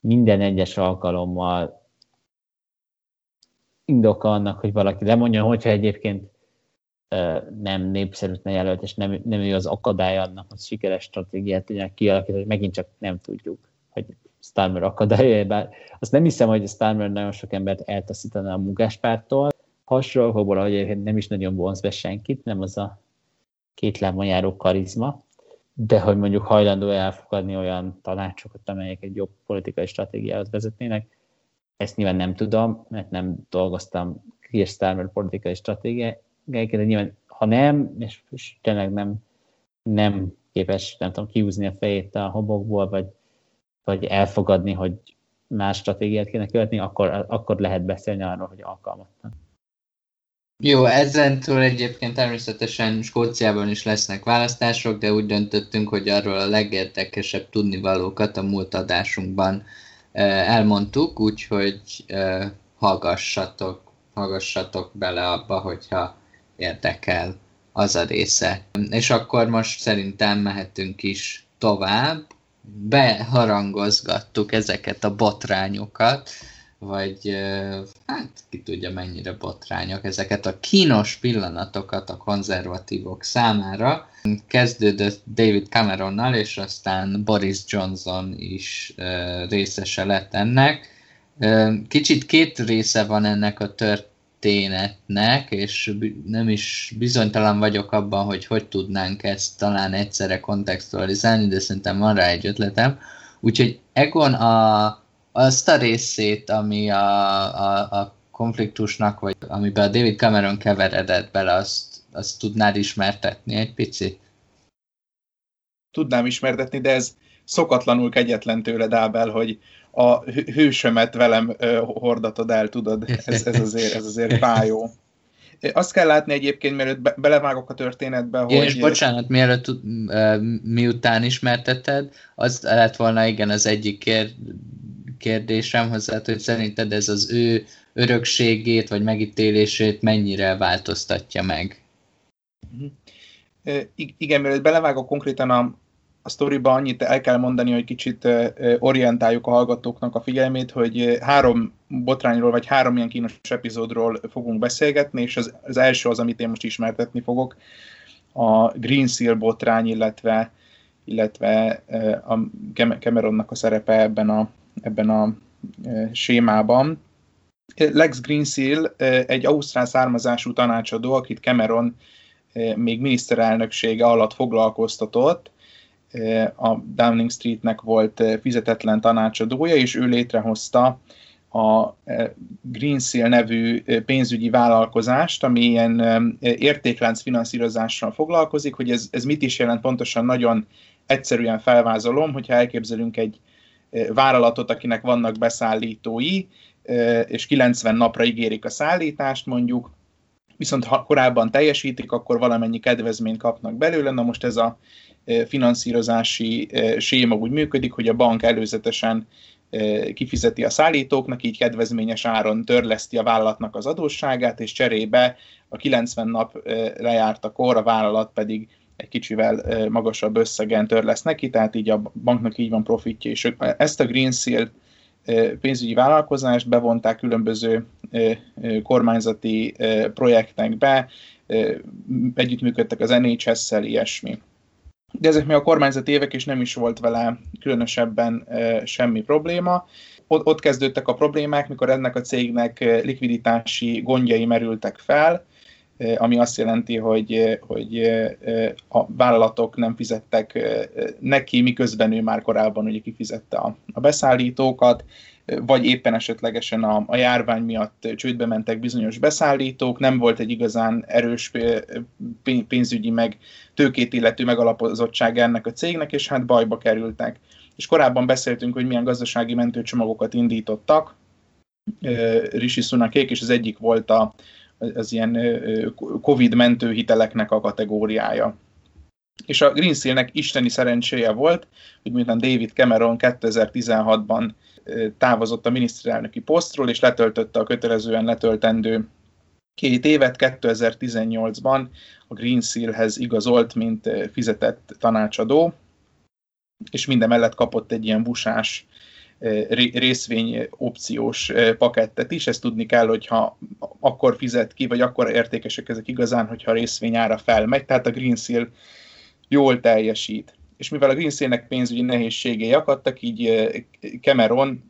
minden egyes alkalommal indoka annak, hogy valaki lemondjon, hogyha egyébként nem népszerűtlen jelölt, és nem, nem ő az akadály annak, hogy sikeres stratégiát tudják kialakítani, hogy megint csak nem tudjuk, hogy Starmer akadálya, bár azt nem hiszem, hogy a Starmer nagyon sok embert eltaszítaná a munkáspárttól. Hasonlókból, ahogy nem is nagyon vonz be senkit, nem az a két lábon járó karizma, de hogy mondjuk hajlandó elfogadni olyan tanácsokat, amelyek egy jobb politikai stratégiához vezetnének, ezt nyilván nem tudom, mert nem dolgoztam Keir Starmer politikai stratégiáikat, de nyilván ha nem, és, és tényleg nem, nem képes, nem tudom, kiúzni a fejét a hobokból, vagy vagy elfogadni, hogy más stratégiát kéne követni, akkor, akkor lehet beszélni arról, hogy alkalmatlan. Jó, ezentúl egyébként természetesen Skóciában is lesznek választások, de úgy döntöttünk, hogy arról a legértekesebb tudnivalókat a múlt adásunkban elmondtuk, úgyhogy hallgassatok, hallgassatok bele abba, hogyha érdekel az a része. És akkor most szerintem mehetünk is tovább, beharangozgattuk ezeket a botrányokat, vagy hát ki tudja mennyire botrányok, ezeket a kínos pillanatokat a konzervatívok számára. Kezdődött David Cameronnal, és aztán Boris Johnson is részese lett ennek. Kicsit két része van ennek a történetnek, és nem is bizonytalan vagyok abban, hogy hogy tudnánk ezt talán egyszerre kontextualizálni, de szerintem van rá egy ötletem. Úgyhogy Egon a azt a részét, ami a, a, a konfliktusnak, vagy amiben a David Cameron keveredett bele, azt, azt tudnád ismertetni egy picit? Tudnám ismertetni, de ez szokatlanul kegyetlen tőled, Ábel, hogy a hősömet velem hordatod el, tudod, ez, ez, azért, ez azért fájó. Azt kell látni egyébként, mielőtt be, belevágok a történetbe, hogy... Én, és bocsánat, mielőtt, miután ismerteted, az lett volna, igen, az egyik kér... kérdésem hozzá, hogy szerinted ez az ő örökségét vagy megítélését mennyire változtatja meg? I- igen, mielőtt belevágok konkrétan a, a sztoriba, annyit el kell mondani, hogy kicsit orientáljuk a hallgatóknak a figyelmét, hogy három botrányról vagy három ilyen kínos epizódról fogunk beszélgetni, és az, az első az, amit én most ismertetni fogok, a Greensill botrány, illetve, illetve a Cameronnak a szerepe ebben a ebben a sémában. Lex Greensill egy ausztrál származású tanácsadó, akit Cameron még miniszterelnöksége alatt foglalkoztatott, a Downing Streetnek volt fizetetlen tanácsadója, és ő létrehozta a Greensill nevű pénzügyi vállalkozást, ami ilyen értéklánc finanszírozással foglalkozik, hogy ez, ez mit is jelent pontosan, nagyon egyszerűen felvázolom, hogyha elképzelünk egy vállalatot, akinek vannak beszállítói, és kilencven napra ígérik a szállítást mondjuk, viszont ha korábban teljesítik, akkor valamennyi kedvezményt kapnak belőle. Na most ez a finanszírozási séma úgy működik, hogy a bank előzetesen kifizeti a szállítóknak, így kedvezményes áron törleszti a vállalatnak az adósságát, és cserébe a kilencven nap lejártakor a vállalat pedig egy kicsivel magasabb összegen tör lesz neki, tehát így a banknak így van profitja, és ezt a Greensill pénzügyi vállalkozást bevonták különböző kormányzati projektekbe, együttműködtek az en há es-szel, ilyesmi. De ezek még a kormányzati évek, és nem is volt vele különösebben semmi probléma. Ott kezdődtek a problémák, mikor ennek a cégnek likviditási gondjai merültek fel, ami azt jelenti, hogy, hogy a vállalatok nem fizettek neki, miközben ő már korábban ugye kifizette a, a beszállítókat, vagy éppen esetlegesen a, a járvány miatt csődbe mentek bizonyos beszállítók, nem volt egy igazán erős pénzügyi meg tőkét illető megalapozottság ennek a cégnek, és hát bajba kerültek. És korábban beszéltünk, hogy milyen gazdasági mentőcsomagokat indítottak Rishi Sunakék, és az egyik volt a az ilyen Covid mentőhiteleknek a kategóriája. És a Greensill-nek isteni szerencséje volt, hogy miután David Cameron kétezer-tizenhatban távozott a miniszterelnöki posztról, és letöltötte a kötelezően letöltendő két évet, kétezer-tizennyolcban a Greensill-hez igazolt, mint fizetett tanácsadó, és mindemellett kapott egy ilyen busás részvény opciós pakettet is. Ezt tudni kell, hogyha akkor fizet ki, vagy akkor értékesek ezek igazán, hogyha a részvény ára felmegy, tehát a Greensill jól teljesít. És mivel a Greensill-nek pénzügyi nehézségei akadtak, így Cameron,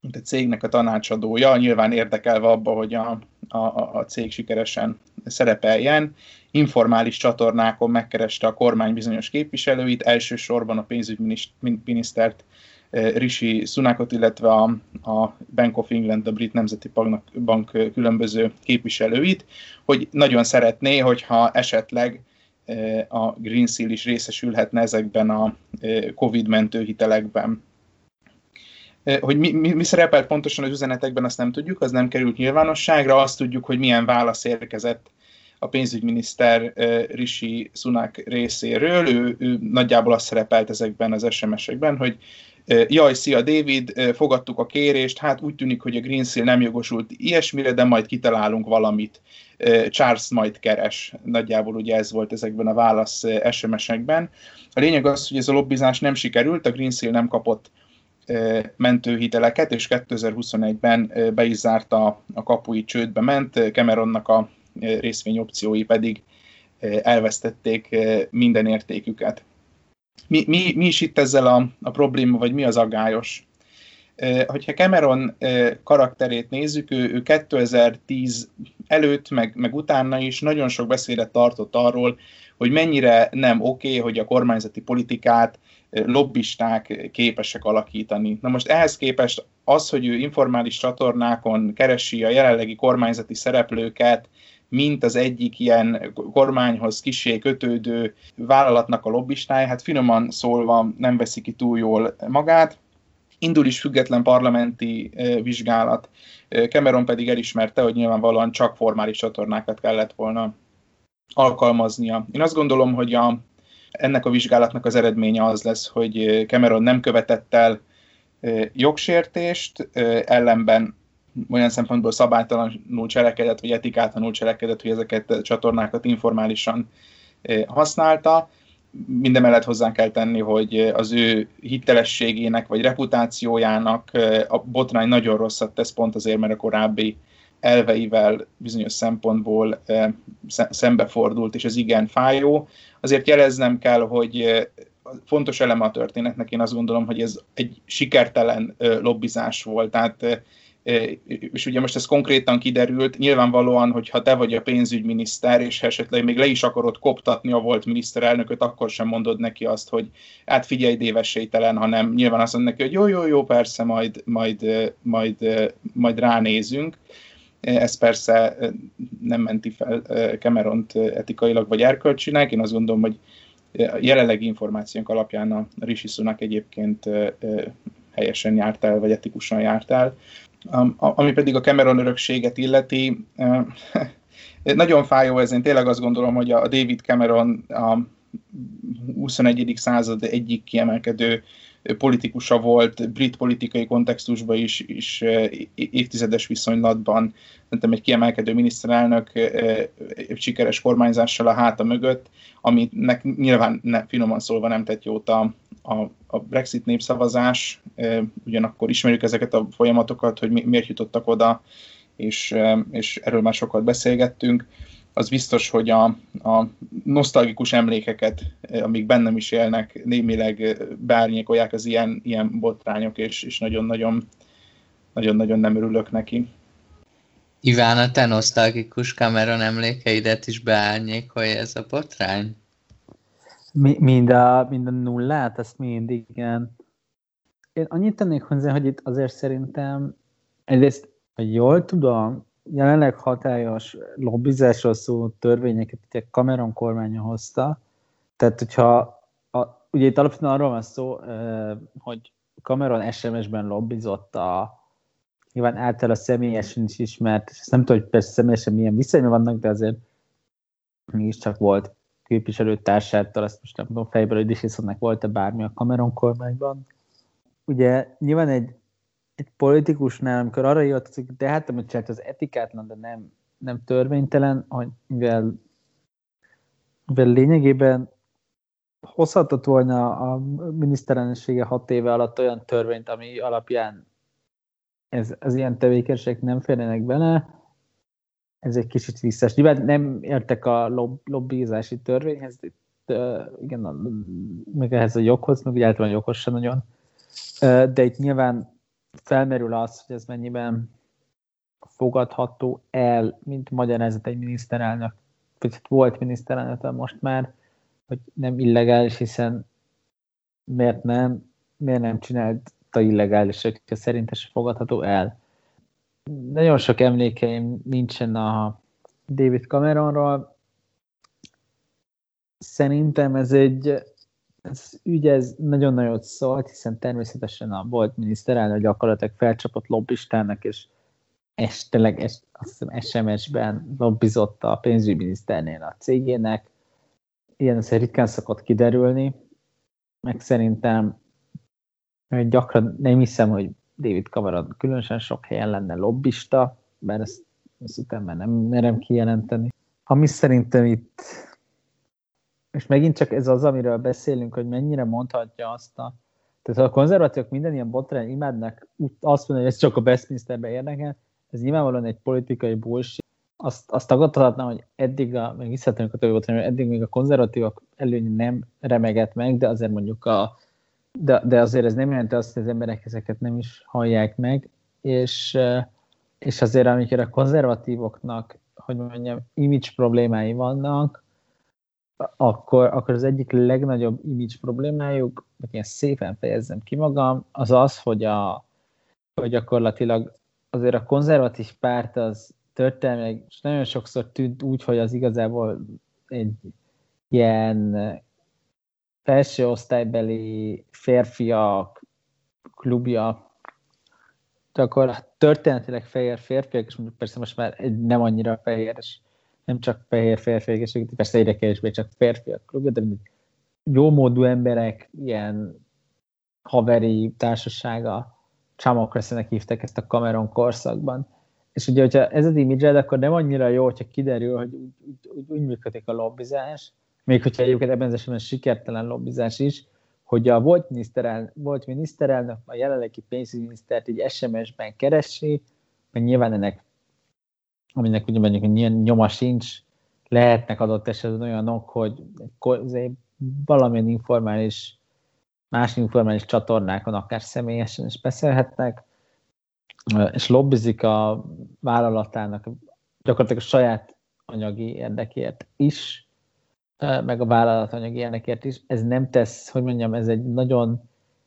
mint a cégnek a tanácsadója, nyilván érdekelve abba, hogy a, a, a cég sikeresen szerepeljen, informális csatornákon megkereste a kormány bizonyos képviselőit, elsősorban a pénzügyminisztert, Rishi Sunakot, illetve a, a Bank of England, a brit nemzeti banknak, bank különböző képviselőit, hogy nagyon szeretné, hogyha esetleg a Greensill is részesülhetne ezekben a Covid-mentő hitelekben. Hogy mi, mi, mi szerepelt pontosan az üzenetekben, azt nem tudjuk, az nem került nyilvánosságra, azt tudjuk, hogy milyen válasz érkezett a pénzügyminiszter Rishi Sunak részéről. Ő, ő nagyjából azt szerepelt ezekben az es em es-ekben, hogy jaj, szia David, fogadtuk a kérést, hát úgy tűnik, hogy a Greensill nem jogosult ilyesmire, de majd kitalálunk valamit. Charles majd keres. Nagyjából ugye ez volt ezekben a válasz es em es-ekben. A lényeg az, hogy ez a lobbizás nem sikerült, a Greensill nem kapott mentőhiteleket, és kétezer-huszonegyben be is zárta a kapuit, csődbe ment, Cameronnak a részvényopciói pedig elvesztették minden értéküket. Mi, mi, mi is itt ezzel a, a probléma, vagy mi az aggályos? Hogyha Cameron karakterét nézzük, ő, ő kétezer-tíz előtt, meg, meg utána is nagyon sok beszédet tartott arról, hogy mennyire nem oké, okay, hogy a kormányzati politikát lobbisták képesek alakítani. Na most ehhez képest az, hogy ő informális csatornákon keresi a jelenlegi kormányzati szereplőket, mint az egyik ilyen kormányhoz kissé kötődő vállalatnak a lobbistája, hát finoman szólva nem veszi ki túl jól magát. Indul is független parlamenti vizsgálat. Cameron pedig elismerte, hogy nyilvánvalóan csak formális csatornákat kellett volna alkalmaznia. Én azt gondolom, hogy a, ennek a vizsgálatnak az eredménye az lesz, hogy Cameron nem követett el jogsértést, ellenben olyan szempontból szabálytalanul cselekedett, vagy etikátlanul cselekedett, hogy ezeket a csatornákat informálisan használta. Mindemellett hozzá kell tenni, hogy az ő hitelességének vagy reputációjának a botrány nagyon rosszat tesz, pont azért, mert a korábbi elveivel bizonyos szempontból szembefordult, és ez igen fájó. Azért jeleznem kell, hogy fontos eleme a történetnek, én azt gondolom, hogy ez egy sikertelen lobbizás volt. Tehát, és ugye most ez konkrétan kiderült, nyilvánvalóan, hogyha te vagy a pénzügyminiszter, és esetleg még le is akarod koptatni a volt miniszterelnököt, akkor sem mondod neki azt, hogy hát figyelj, dévesélytelen, hanem nyilván azt mondod neki, hogy jó, jó, jó, persze, majd, majd, majd, majd ránézünk. Ez persze nem menti fel Cameront etikailag vagy erkölcsinek, én azt gondolom, hogy jelenlegi információnk alapján a Rishi Sunak egyébként helyesen járt el, vagy etikusan járt el. Ami pedig a Cameron örökséget illeti, nagyon fájó ez, én tényleg azt gondolom, hogy a David Cameron a huszonegyedik század egyik kiemelkedő politikusa volt, brit politikai kontextusban is, is évtizedes viszonylatban, szerintem egy kiemelkedő miniszterelnök sikeres kormányzással a háta mögött, aminek nyilván ne, finoman szólva nem tett jót a, a, a Brexit népszavazás, ugyanakkor ismerjük ezeket a folyamatokat, hogy mi, miért jutottak oda, és, és erről már sokat beszélgettünk. Az biztos, hogy a, a nosztalgikus emlékeket, amik bennem is élnek, némileg beárnyékolják az ilyen, ilyen botrányok, és, és nagyon-nagyon, nagyon-nagyon nem örülök neki. Iván, a te nosztalgikus Cameron emlékeidet is beárnyékolja ez a botrány? Mi, mind, a, mind a nullát, ezt mind, igen. Én annyit tennék hozzá, hogy itt azért szerintem egyrészt, hogy jól tudom, jelenleg hatályos lobbizásról szóló törvényeket ugye Cameron kormánya hozta, tehát hogyha, a, ugye itt alapvetően arról van szó, hogy Cameron es em es-ben lobbizott a, nyilván által a személyesen is ismert, és nem tudom, hogy persze személyesen milyen viszonyban vannak, de azért mégiscsak volt képviselőtársától, azt most nem tudom fejből, hogy Rishi Sunaknak volt-e bármi a Cameron kormányban. Ugye nyilván egy egy politikusnál, amikor arra hivatkozik, de hát amit csinált, az etikátlan, de nem, nem törvénytelen, hogy mivel, mivel lényegében hozhatott volna a miniszterelnöksége hat éve alatt olyan törvényt, ami alapján ez, az ilyen tevékenységek nem férjenek bele, ez egy kicsit visszás. Nyilván nem értek a lob, lobbizási törvényhez, itt, uh, igen, a, meg ehhez a joghoz, meg úgy általában joghoz sem nagyon, uh, de itt nyilván felmerül az, hogy ez mennyiben fogadható el, mint magyarázat egy miniszterelnök, vagy volt miniszterelnök most már, hogy nem illegális, hiszen miért nem, miért nem csinálta illegális, hogyha szerint is fogadható el. Nagyon sok emlékeim nincsen a David Cameronról. Szerintem ez egy Ez ügy ez nagyon nagyot szólt, hiszen természetesen a volt miniszterelnök gyakorlatilag felcsapott lobbistának, és esteleg est, azt hiszem es em es-ben lobbizott a pénzügyminiszternél a cégének. Ilyen azért ritkán szokott kiderülni, meg szerintem gyakran nem hiszem, hogy David Cameron különösen sok helyen lenne lobbista, bár ezt, ezt utána nem merem kijelenteni. Ami szerintem itt, és megint csak ez az, amiről beszélünk, hogy mennyire mondhatja azt a, tehát a konzervatívok minden ilyen botrány imádnak azt mondani, hogy ez csak a Westminsterben érdekel, ez nyilvánvalóan egy politikai bullshit. Azt, azt tagadhatnám, hogy eddig, a, meg visszatérünk a többi botrányra, eddig még a konzervatívok előnye nem remegett meg, de azért mondjuk a De, de azért ez nem jelenti azt, hogy az emberek ezeket nem is hallják meg, és, és azért amikor a konzervatívoknak, hogy mondjam, image problémái vannak, akkor, akkor az egyik legnagyobb image problémájuk, meg ilyen szépen fejezzem ki magam, az az, hogy, a, hogy gyakorlatilag azért a konzervatív párt az történelmileg nagyon sokszor tűnt úgy, hogy az igazából egy ilyen felső osztálybeli férfiak klubja, de akkor történetileg fehér férfiak, és mondjuk persze most már nem annyira fehér, és nem csak fehér férfiak, és persze egyre kevésbé csak férfiak klubja, de jómódú emberek ilyen haveri társasága, Chamocracy-nek hívták ezt a Cameron korszakban. És ugye, hogyha ez az image-ed, akkor nem annyira jó, hogyha kiderül, hogy úgy, úgy, úgy, úgy működik a lobbizás, még hogyha egyébként ebben az esetben sikertelen lobbizás is, hogy a volt miniszterelnök, volt miniszterelnök a jelenlegi pénzügyminisztert egy es em es-ben keresi, mert nyilván ennek, aminek ugye mondjuk nyoma sincs, lehetnek adott esetben olyanok, hogy valamilyen informális, más informális csatornákon akár személyesen is beszélhetnek, és lobbizik a vállalatának gyakorlatilag a saját anyagi érdekért is, meg a vállalatanyagi ilyenekért is, ez nem tesz, hogy mondjam, ez egy nagyon,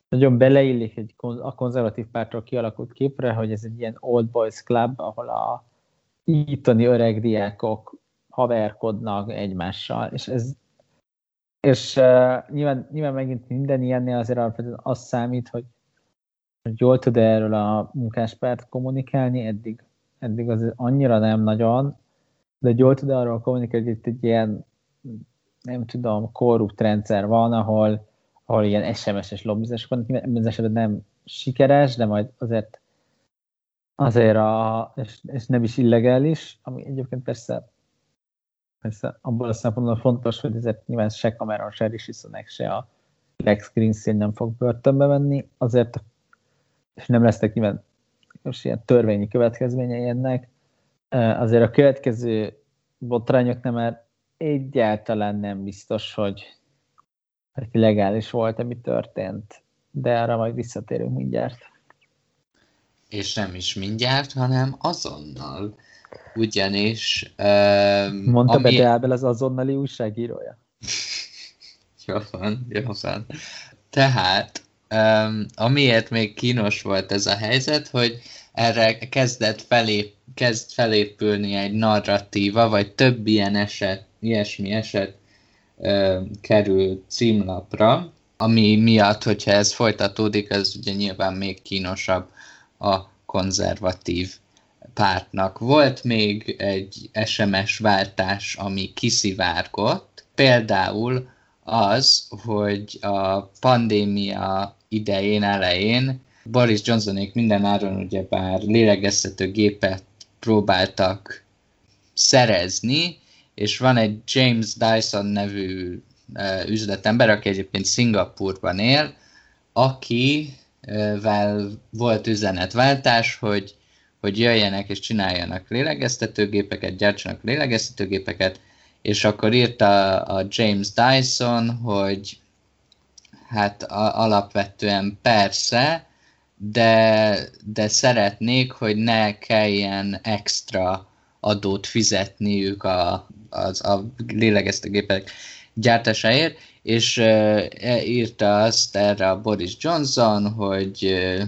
nagyon beleillik egy a konzervatív pártról kialakult képre, hogy ez egy ilyen old boys club, ahol a ittani öreg diákok haverkodnak egymással, és ez és uh, nyilván, nyilván megint minden ilyennél azért alapvetően az számít, hogy, hogy jól tud erről a munkáspárt kommunikálni, eddig, eddig az annyira nem nagyon, de jól tud arról kommunikálni, hogy itt egy ilyen nem tudom, korrupt rendszer van, ahol, ahol ilyen es em es-es lobbizások van, ebben az esetben nem sikeres, de majd azért azért a, és, és nem is illegális, ami egyébként persze, persze abból a szempontból fontos, hogy ezért nyilván se Cameron, se Rishi Sunak, se a Lex Greensill nem fog börtönbe menni, azért és nem lesznek nyilván most ilyen törvényi következményei ennek, azért a következő botrányoknál már egyáltalán nem biztos, hogy legális volt, ami történt, de erre majd visszatérünk mindjárt. És nem is mindjárt, hanem azonnal. Ugyanis... Um, Mondta ami... be Deábel az azonnali újságírója. Jó van, jó van. Tehát, um, amiért még kínos volt ez a helyzet, hogy erre kezdett felép, kezd felépülni egy narratíva, vagy több ilyen eset, ilyesmi eset ö, kerül címlapra, ami miatt, hogyha ez folytatódik, ez ugye nyilván még kínosabb a konzervatív pártnak. Volt még egy es em es váltás, ami kiszivárgott, például az, hogy a pandémia idején, elején Boris Johnsonék mindenáron ugyebár lélegeztető gépet próbáltak szerezni, és van egy James Dyson nevű uh, üzletember, aki egyébként Szingapúrban él, akivel volt üzenetváltás, hogy, hogy jöjjenek és csináljanak lélegeztetőgépeket, gyártsanak lélegeztetőgépeket, és akkor írta a James Dyson, hogy hát a, alapvetően persze, de, de szeretnék, hogy ne kelljen extra adót fizetniük a, az, a lélegeztőgépek gyártásáért, és uh, írta azt erre a Boris Johnson, hogy uh,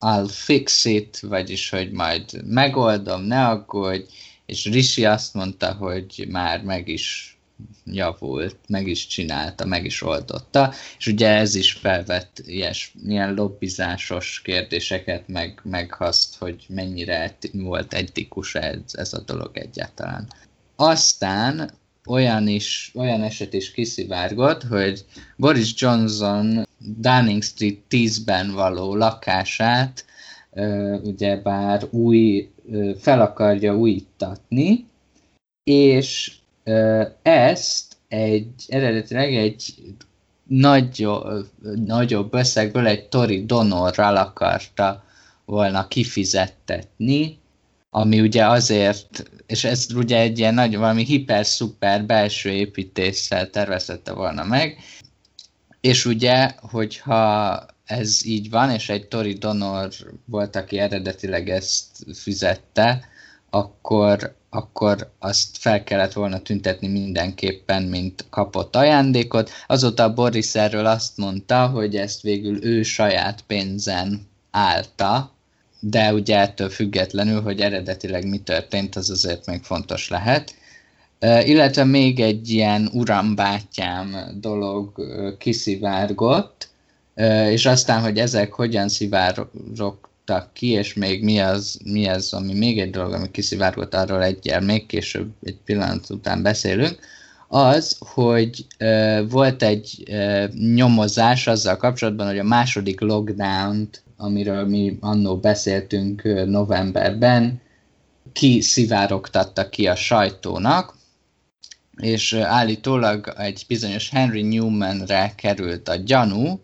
I'll fix it, vagyis, hogy majd megoldom, ne aggódj, és Rishi azt mondta, hogy már meg is javult, meg is csinálta, meg is oldotta, és ugye ez is felvett ilyes, ilyen lobbizásos kérdéseket, meg, meg azt, hogy mennyire volt etikus ez, ez a dolog egyáltalán. Aztán olyan, is, olyan eset is kiszivárgott, hogy Boris Johnson Downing Street tízben való lakását ugyebár új, fel akarja újítatni, és ezt egy, eredetileg egy nagyobb, nagyobb összegből egy tori donorral akarta volna kifizettetni, ami ugye azért, és ez ugye egy ilyen nagy, valami hiper-szuper belső építéssel tervezette volna meg, és ugye, hogyha ez így van, és egy tori donor volt, aki eredetileg ezt fizette, akkor, akkor azt fel kellett volna tüntetni mindenképpen, mint kapott ajándékot. Azóta Boris erről azt mondta, hogy ezt végül ő saját pénzen állta, de ugye ettől függetlenül, hogy eredetileg mi történt, az azért még fontos lehet. Illetve még egy ilyen urambátyám dolog kiszivárgott, és aztán, hogy ezek hogyan szivárogtak ki, és még mi az, mi az, ami még egy dolog, ami kiszivárgott, arról egyel még később, egy pillanat után beszélünk, az, hogy volt egy nyomozás azzal kapcsolatban, hogy a második lockdownt, amiről mi annó beszéltünk novemberben, kiszivárogtatta ki a sajtónak, és állítólag egy bizonyos Henry Newmanre került a gyanú,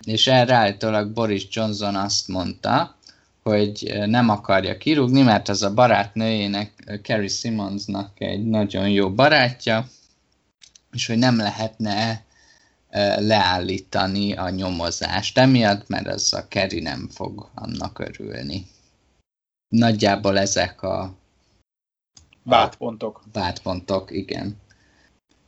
és erre állítólag Boris Johnson azt mondta, hogy nem akarja kirúgni, mert az a barátnőjének, Carrie Simonsnak egy nagyon jó barátja, és hogy nem lehetne leállítani a nyomozást emiatt, mert az a Carrie nem fog annak örülni. Nagyjából ezek a vádpontok. Vádpontok, igen.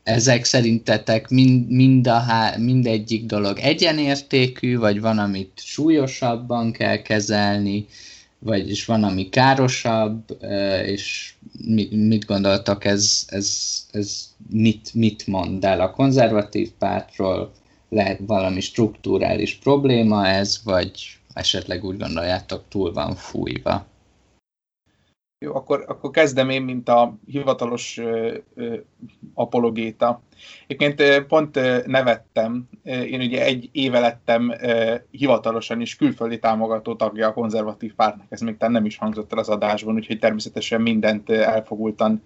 Ezek szerintetek mind, mind a há, mindegyik dolog egyenértékű, vagy van, amit súlyosabban kell kezelni, vagyis van, ami károsabb, és mit gondoltak, ez, ez, ez mit, mit mond el a konzervatív pártról? Lehet valami strukturális probléma ez, vagy esetleg úgy gondoljátok, túl van fújva? Jó, akkor, akkor kezdem én, mint a hivatalos ö, ö, apologéta. Egyébként pont ö, nevettem, én ugye egy éve lettem ö, hivatalosan is külföldi támogató tagja a konzervatív pártnak, ez még nem is hangzott el az adásban, úgyhogy természetesen mindent elfogultan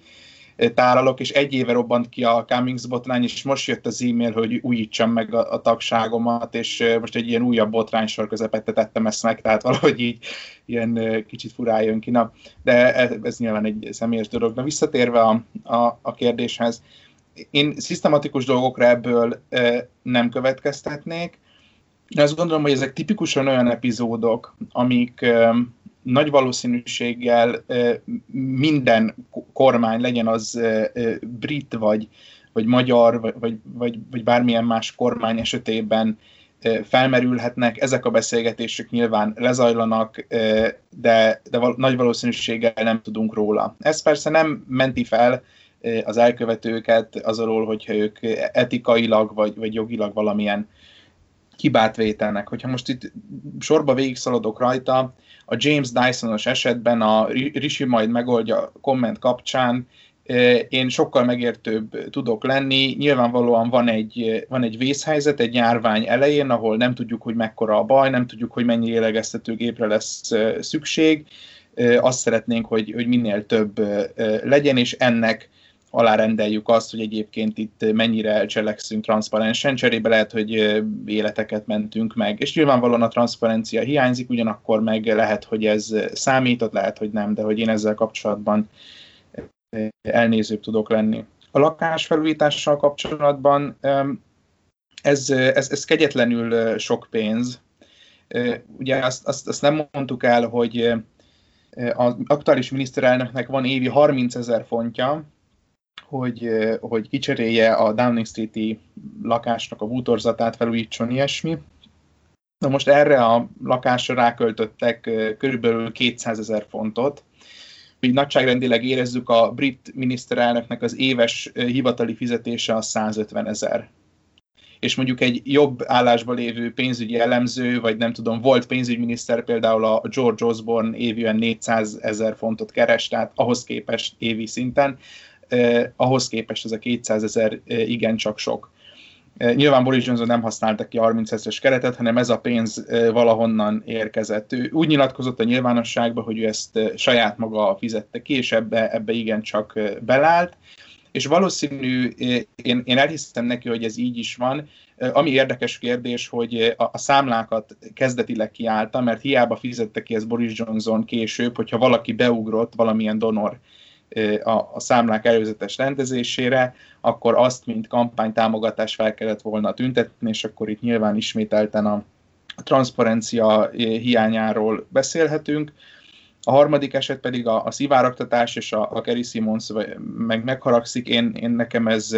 táralok, és egy éve robbant ki a Cummings botrány, és most jött az e-mail, hogy újítsam meg a, a tagságomat, és most egy ilyen újabb botránysor közepette tettem ezt meg, tehát valahogy így ilyen kicsit furán jön ki. Na, de ez, ez nyilván egy személyes dolog. De visszatérve a, a, a kérdéshez, én szisztematikus dolgokra ebből e, nem következtetnék, de azt gondolom, hogy ezek tipikusan olyan epizódok, amik... E, nagy valószínűséggel minden kormány, legyen az brit, vagy, vagy magyar, vagy, vagy, vagy bármilyen más kormány esetében felmerülhetnek. Ezek a beszélgetések nyilván lezajlanak, de, de val- nagy valószínűséggel nem tudunk róla. Ez persze nem menti fel az elkövetőket az alól, hogyha ők etikailag, vagy, vagy jogilag valamilyen hibát vételnek. Hogyha most itt sorba végigszaladok rajta, a James Dyson-os esetben a Rishi majd megoldja komment kapcsán, én sokkal megértőbb tudok lenni. Nyilvánvalóan van egy, van egy vészhelyzet, egy járvány elején, ahol nem tudjuk, hogy mekkora a baj, nem tudjuk, hogy mennyi lélegeztetőgépre lesz szükség. Azt szeretnénk, hogy, hogy minél több legyen, és ennek alárendeljük azt, hogy egyébként itt mennyire cselekszünk transzparensen, cserébe lehet, hogy életeket mentünk meg. És nyilvánvalóan a transzparencia hiányzik, ugyanakkor meg lehet, hogy ez számított, lehet, hogy nem, de hogy én ezzel kapcsolatban elnézőbb tudok lenni. A lakásfelújítással kapcsolatban ez, ez, ez kegyetlenül sok pénz. Ugye azt, azt, azt nem mondtuk el, hogy az aktuális miniszterelnöknek van évi harmincezer fontja, hogy, hogy kicserélje a Downing Street-i lakásnak a bútorzatát, felújítson ilyesmi. Na most erre a lakásra ráköltöttek körülbelül kétszázezer fontot, hogy nagyságrendileg érezzük, a brit miniszterelnöknek az éves hivatali fizetése a százötven ezer. És mondjuk egy jobb állásban lévő pénzügyi elemző, vagy nem tudom, volt pénzügyminiszter, például a George Osborne évűen négyszázezer fontot keres, tehát ahhoz képest évi szinten, eh, ahhoz képest ez a kétszázezer eh, igencsak sok. Eh, nyilván Boris Johnson nem használta ki a harminc ezres keretet, hanem ez a pénz eh, valahonnan érkezett. Ő úgy nyilatkozott a nyilvánosságban, hogy ő ezt eh, saját maga fizette ki, és ebbe, ebbe igencsak eh, belállt. És valószínű, én, én elhiszem neki, hogy ez így is van. Ami érdekes kérdés, hogy a, a számlákat kezdetileg kiállta, mert hiába fizette ki ezt Boris Johnson később, hogyha valaki beugrott valamilyen donor a, a számlák előzetes rendezésére, akkor azt, mint kampánytámogatás fel kellett volna tüntetni, és akkor itt nyilván ismételten a, a transzparencia hiányáról beszélhetünk. A harmadik eset pedig a, a szivárogtatás, és a, a Kerry Simons meg megharagszik. Én, én nekem ez,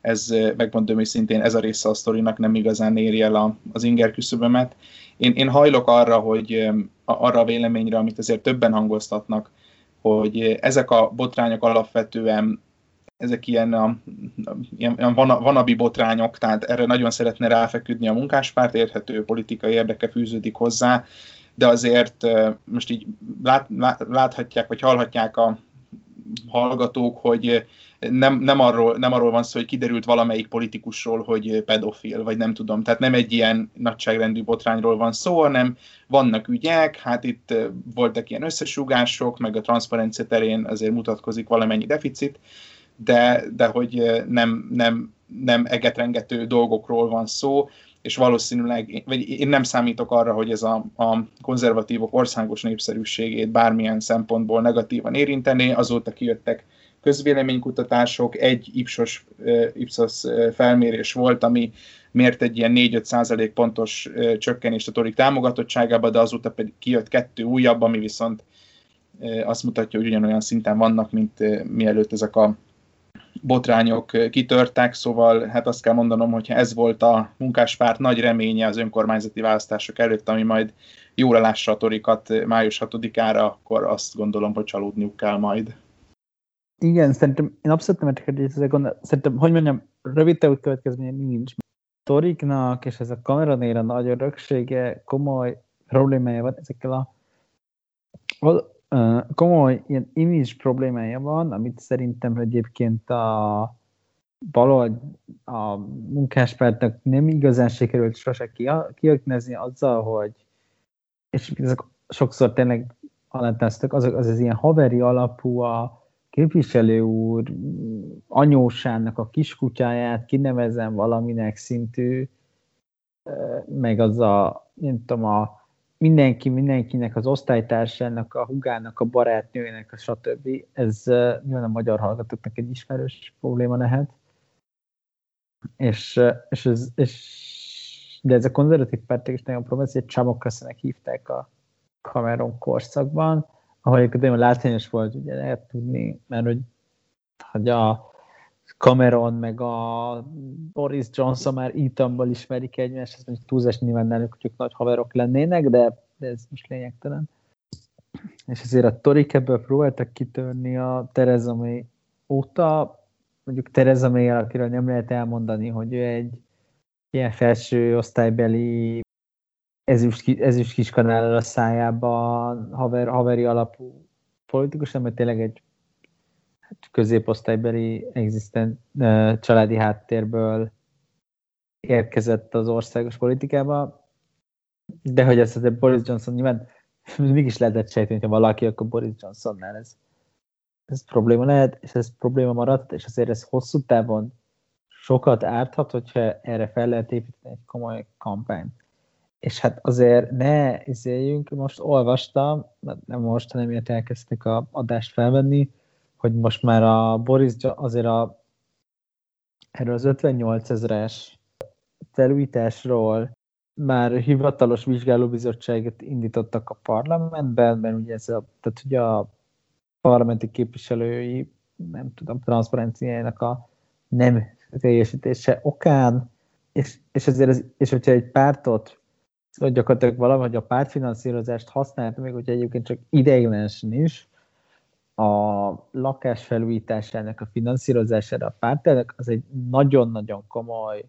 ez megmondom őszintén, ez a része a sztorinak nem igazán éri el a, az inger küszöbömet. Én, én hajlok arra, hogy arra a véleményre, amit azért többen hangoztatnak, hogy ezek a botrányok alapvetően, ezek ilyen, a, ilyen vanabi botrányok, tehát erre nagyon szeretne ráfeküdni a munkáspárt, érthető politikai érdeke fűződik hozzá, de azért most így lát, láthatják, vagy hallhatják a hallgatók, hogy nem, nem, arról, nem arról van szó, hogy kiderült valamelyik politikusról, hogy pedofil, vagy nem tudom. Tehát nem egy ilyen nagyságrendű botrányról van szó, hanem vannak ügyek, hát itt voltak ilyen összesugások, meg a transzparencia terén azért mutatkozik valamennyi deficit, de, de hogy nem, nem, nem egetrengető dolgokról van szó, és valószínűleg, vagy én nem számítok arra, hogy ez a, a konzervatívok országos népszerűségét bármilyen szempontból negatívan érintené. Azóta kijöttek közvéleménykutatások, egy Ipsos, Ipsos felmérés volt, ami mért egy ilyen négy-öt százalék pontos csökkenést a torik támogatottságába, de azóta pedig kijött kettő újabb, ami viszont azt mutatja, hogy ugyanolyan szinten vannak, mint mielőtt ezek a botrányok kitörtek, szóval hát azt kell mondanom, hogyha ez volt a munkáspárt nagy reménye az önkormányzati választások előtt, ami majd jóra lássa a torikat május hatodikára, akkor azt gondolom, hogy csalódniuk kell majd. Igen, szerintem én abszolút nem értek, hogy gond... szerintem, hogy mondjam, rövid teút következménye nincs. A toriknak és ez a Cameronnél a nagy öröksége komoly problémája van ezekkel a Hol... Uh, komoly ilyen image problémája van, amit szerintem egyébként a balold a munkáspártnak nem igazán sikerült sose kiaknázni azzal, hogy és ezek sokszor tényleg alátáztak, az, az az ilyen haveri alapú a képviselő úr anyósának a kiskutyáját kinevezem valaminek szintű, meg az a, nem tudom, a mindenki mindenkinek, az osztálytársának, a hugának, a barátnőjének, stb. Ez uh, nyilván a magyar hallgatóknak egy ismerős probléma lehet. És, uh, és, ez, és de ez a konzervatív párték is nagyon probléma, hogy Csámokraszinek hívták a Cameron korszakban, ahol egyébként nagyon látványos volt, ugye lehet tudni, mert hogy, hogy a Cameron meg a Boris Johnson már Etonból ismerik egymást, ez mondjuk túlzás nyilván náluk, hogy ők nagy haverok lennének, de, de ez most lényegtelen. És ezért a torik ebből próbáltak kitörni a Theresa May óta, mondjuk Theresa May, akiről nem lehet elmondani, hogy ő egy ilyen felső osztálybeli ezüst, ezüst kiskanállal a szájában haver, haveri alapú politikus, mert tényleg egy középosztálybeli existent családi háttérből érkezett az országos politikába, de hogy ezt a Boris Johnson nyilván mégis lehetett sejteni, ha valaki, akkor Boris Johnsonnál ez, ez probléma lehet, és ez probléma maradt, és azért ez hosszú távon sokat árthat, hogyha erre fel lehet építeni egy komoly kampányt. És hát azért ne izéljünk, most olvastam, nem most, hanem miért elkezdték az adást felvenni, hogy most már a Boris azért a, erről az ötvennyolc ezres felújításról már hivatalos vizsgálóbizottságot indítottak a parlamentben, mert ugye ez a, tehát ugye a parlamenti képviselői, nem tudom, transzparenciájának a nem teljesítése okán, és, és azért ez, és hogyha egy pártot, vagy gyakorlatilag valahogy a pártfinanszírozást használta, még hogyha egyébként csak ideiglenesen is, a lakás felújításának a finanszírozására a pártelnök, az egy nagyon-nagyon komoly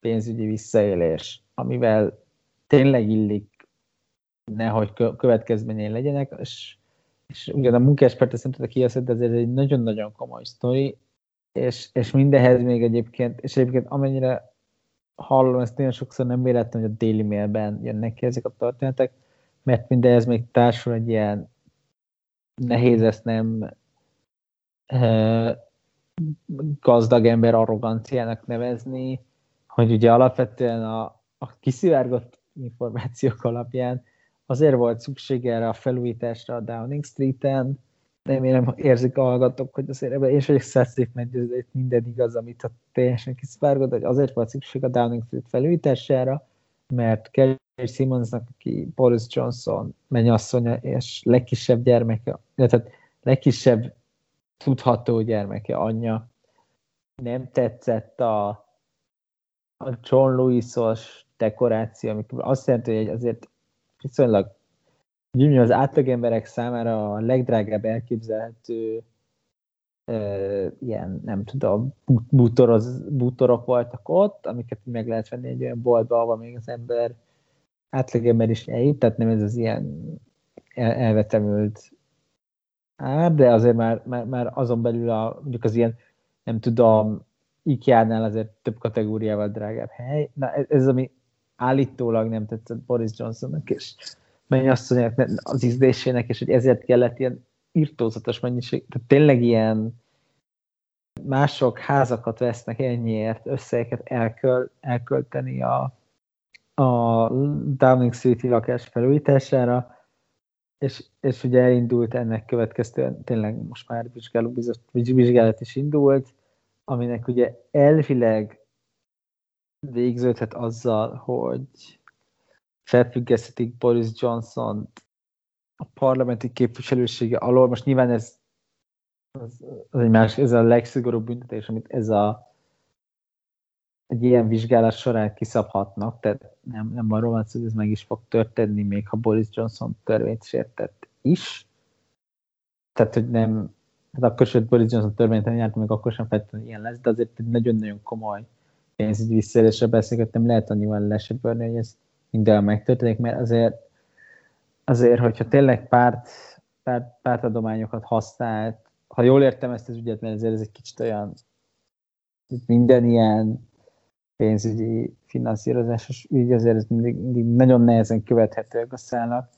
pénzügyi visszaélés, amivel tényleg illik nehogy következményei legyenek, és, és ugyan a munkáspártot nem tudta kihasználni, de ez egy nagyon-nagyon komoly sztori, és, és mindehez még egyébként, és egyébként amennyire hallom, ezt nagyon sokszor nem véletlen, hogy a Daily Mail-ben jönnek ki ezek a történetek, mert mindehez még társul egy ilyen nehéz ezt nem eh, gazdag ember arroganciának nevezni, hogy ugye alapvetően a, a kiszivárgott információk alapján azért volt szükség erre a felújításra a Downing Street-en, remélem érzik a hallgatók, hogy azért ebben én vagyok száz százalékig meggyőződve, minden igaz, amit a teljesen kiszivárgott, hogy azért volt szükség a Downing Street felújítására, mert kell és Simonsnak, aki Boris Johnson mennyasszonya és legkisebb gyermeke, tehát legkisebb tudható gyermeke, anyja, nem tetszett a, a John Lewis-os dekoráció, amikor azt jelenti, hogy azért viszonylag gyümölcs az átlagemberek számára a legdrágább elképzelhető e, ilyen, nem tudom, bútoroz, bútorok voltak ott, amiket meg lehet venni egy olyan boltba, ahol még az ember átlagember is eljut, tehát nem ez az ilyen el- elvetemült ár, de azért már, már, már azon belül a, mondjuk az ilyen, nem tudom, IKEA-nál azért több kategóriával drágább hely. Na ez, ez ami állítólag nem tetszett Boris Johnsonnak és mennyasszonynak az ízlésének, és hogy ezért kellett ilyen irtózatos mennyiség, tehát tényleg ilyen mások házakat vesznek ennyiért, összegeket elköl, elkölteni a a Downing Street-i lakás felújítására, és, és ugye elindult ennek következtően, tényleg most már vizsgálóbizott, vizsgálat is indult, aminek ugye elvileg végződhet azzal, hogy felfüggeszthetik Boris Johnsont a parlamenti képviselősége alól. Most nyilván ez, az, az egy más, ez a legszigorúbb büntetés, amit ez a egy ilyen vizsgálás során kiszabhatnak, tehát nem, nem arról van szó, hogy ez meg is fog történni, még ha Boris Johnson törvényt sértett is. Tehát, hogy nem, hát akkor sem Boris Johnson törvényt nem járt, még akkor sem feltétlenül ilyen lesz, de azért egy nagyon-nagyon komoly pénzügyi visszaélésre beszélgettem, nem lehet annyival lesöpörni, hogy ez minden megtörténik, mert azért, azért hogyha tényleg párt, párt, pártadományokat használt, ha jól értem ezt az ügyet, mert ezért ez egy kicsit olyan, minden ilyen pénzügyi finanszírozásos ügy, azért ez mindig, mindig nagyon nehezen követhetőek a szálak,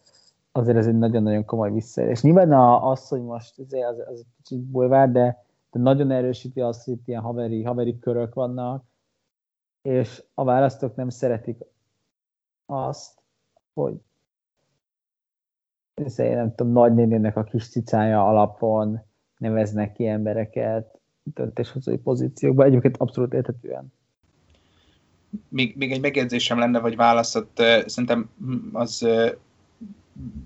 azért ez egy nagyon-nagyon komoly visszaélés. Nyilván az, hogy most az, az egy kicsit bulvár, de, de nagyon erősíti azt, hogy itt ilyen haveri, haveri körök vannak, és a választók nem szeretik azt, hogy én nem tudom, nagynénének a kis cicája alapon neveznek ki embereket döntéshozói pozíciókba, egyébként abszolút érthetően. Még, még egy megjegyzésem lenne, vagy válaszat, szerintem az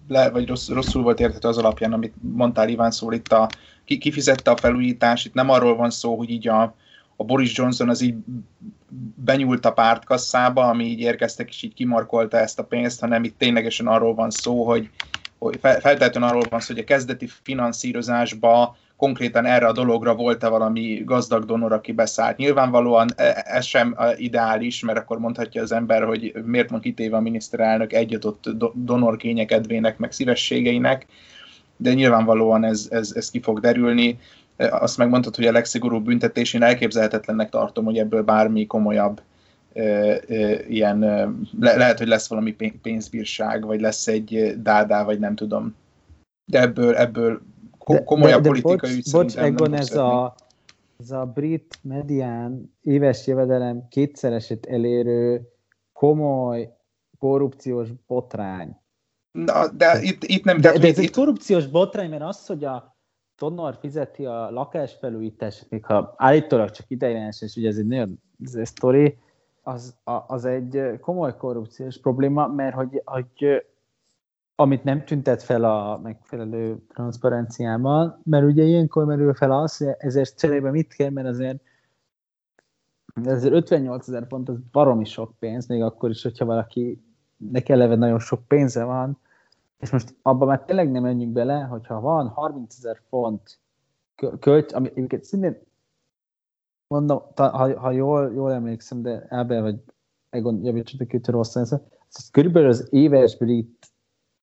le, vagy rossz, rosszul volt érthető az alapján, amit mondtál, Iván, szól itt a, ki, kifizette a felújítás, itt nem arról van szó, hogy így a, a Boris Johnson az így benyúlt a pártkasszába, ami így érkeztek, és így kimarkolta ezt a pénzt, hanem itt ténylegesen arról van szó, hogy, hogy feltétlenül arról van szó, hogy a kezdeti finanszírozásba konkrétan erre a dologra volt-e valami gazdag donor, aki beszállt. Nyilvánvalóan ez sem ideális, mert akkor mondhatja az ember, hogy miért van kitéve a miniszterelnök egy adott donorkényekedvének, meg szívességeinek, de nyilvánvalóan ez, ez, ez ki fog derülni. Azt megmondtad, hogy a legszigorúbb büntetés, én elképzelhetetlennek tartom, hogy ebből bármi komolyabb ilyen, le, lehet, hogy lesz valami pénzbírság, vagy lesz egy dádá, vagy nem tudom. De ebből, ebből komolyabb politikai ügy szerintem. Bocs, ez a, ez a brit medián éves jövedelem kétszeresét elérő komoly korrupciós botrány. Na, de itt, itt nem... De, de ez itt... egy korrupciós botrány, mert az, hogy a donor fizeti a lakásfelújítást, még ha állítólag csak ideiglenes, és ugye ez egy nagyon sztori, az, az egy komoly korrupciós probléma, mert hogy... hogy amit nem tüntet fel a megfelelő transzparenciában, mert ugye ilyenkor merül fel az, hogy ezért cserébe mit kell, mert azért, azért ötvennyolcezer pont az baromi sok pénz, még akkor is, hogyha valakinek eleve nagyon sok pénze van, és most abban már tényleg nem menjünk bele, hogyha van harmincezer font költ, amiket szintén mondom, ha, ha jól, jól emlékszem, de Ábel vagy Egon javítsatok, hogyha rossz emlékszem, ez körülbelül az éves brit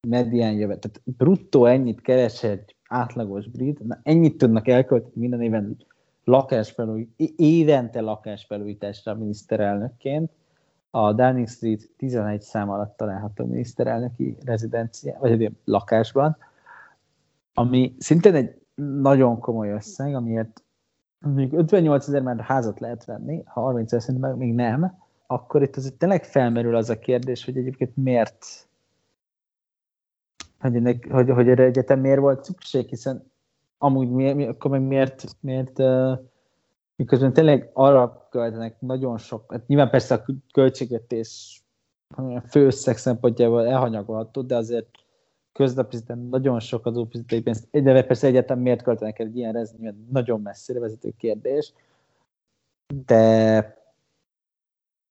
medián jövet, tehát bruttó ennyit keres egy átlagos brit, na, ennyit tudnak elkölteni minden éven lakásfelújításra, évente lakásfelújításra miniszterelnökként. A Downing Street tizenegy szám alatt található miniszterelnöki rezidencia, vagy egy lakásban, ami szintén egy nagyon komoly összeg, amiért még ötvennyolcezer már házat lehet venni, ha harmincezer meg még nem, akkor itt azért tényleg felmerül az a kérdés, hogy egyébként miért, hogy, ennek, hogy, hogy erre egyetem miért volt szükség, hiszen amúgy mi, mi, akkor meg miért, miért uh, miközben tényleg arra költenek nagyon sok, hát nyilván persze a költségvetés fő összeg szempontjából elhanyagolható, de azért közlapizeten nagyon sok az ófizetői pénzt, de persze egyáltalán miért költenek egy ilyenre, ez nagyon messzire vezető kérdés, de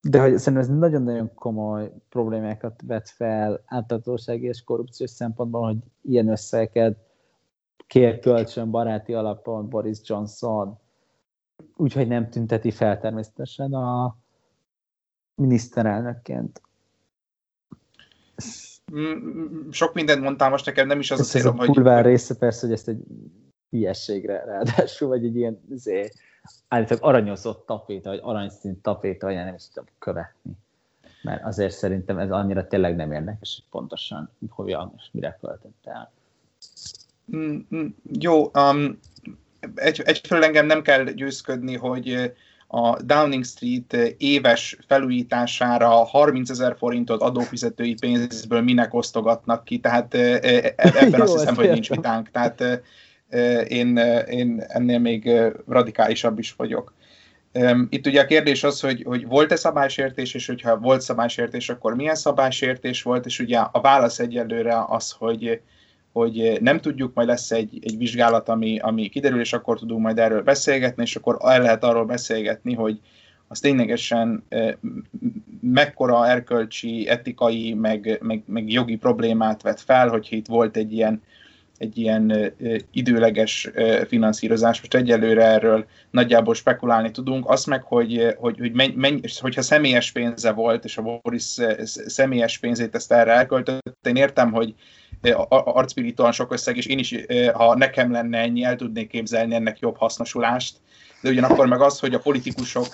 de hogy szerintem ez nagyon-nagyon komoly problémákat vet fel átláthatósági és korrupciós szempontból, hogy ilyen összegeket kér kölcsön baráti alapon Boris Johnson, úgyhogy nem tünteti fel természetesen a miniszterelnökként. Sok mindent mondtál most nekem, nem is az ez a célom, hogy... Ez a pulvár része persze, hogy ezt egy hülyeségre ráadásul, vagy egy ilyen azért, állítólag aranyozott tapéta, vagy aranyszín tapéta, vagy nem is tudom követni. Mert azért szerintem ez annyira tényleg nem érdekes, hogy pontosan hova és mire költött el. Mm, mm, jó, um... Egy, egyfelől engem nem kell győzködni, hogy a Downing Street éves felújítására harmincezer forintot adófizetői pénzből minek osztogatnak ki, tehát ebben azt hiszem, hogy nincs vitánk. Tehát én, én ennél még radikálisabb is vagyok. Itt ugye a kérdés az, hogy, hogy volt-e szabálysértés, és hogyha volt szabálysértés, akkor milyen szabálysértés volt, és ugye a válasz egyelőre az, hogy hogy nem tudjuk, majd lesz egy, egy vizsgálat, ami, ami kiderül, és akkor tudunk majd erről beszélgetni, és akkor el lehet arról beszélgetni, hogy az ténylegesen mekkora erkölcsi, etikai, meg, meg, meg jogi problémát vett fel, hogyha itt volt egy ilyen, egy ilyen időleges finanszírozás. Most egyelőre erről nagyjából spekulálni tudunk. Azt meg, hogy, hogy, hogy menny, menny, hogyha személyes pénze volt, és a Boris személyes pénzét ezt erre elköltött, én értem, hogy arcpirítően sok összeg, és én is, ha nekem lenne ennyi, el tudnék képzelni ennek jobb hasznosulást. De ugyanakkor meg az, hogy a politikusok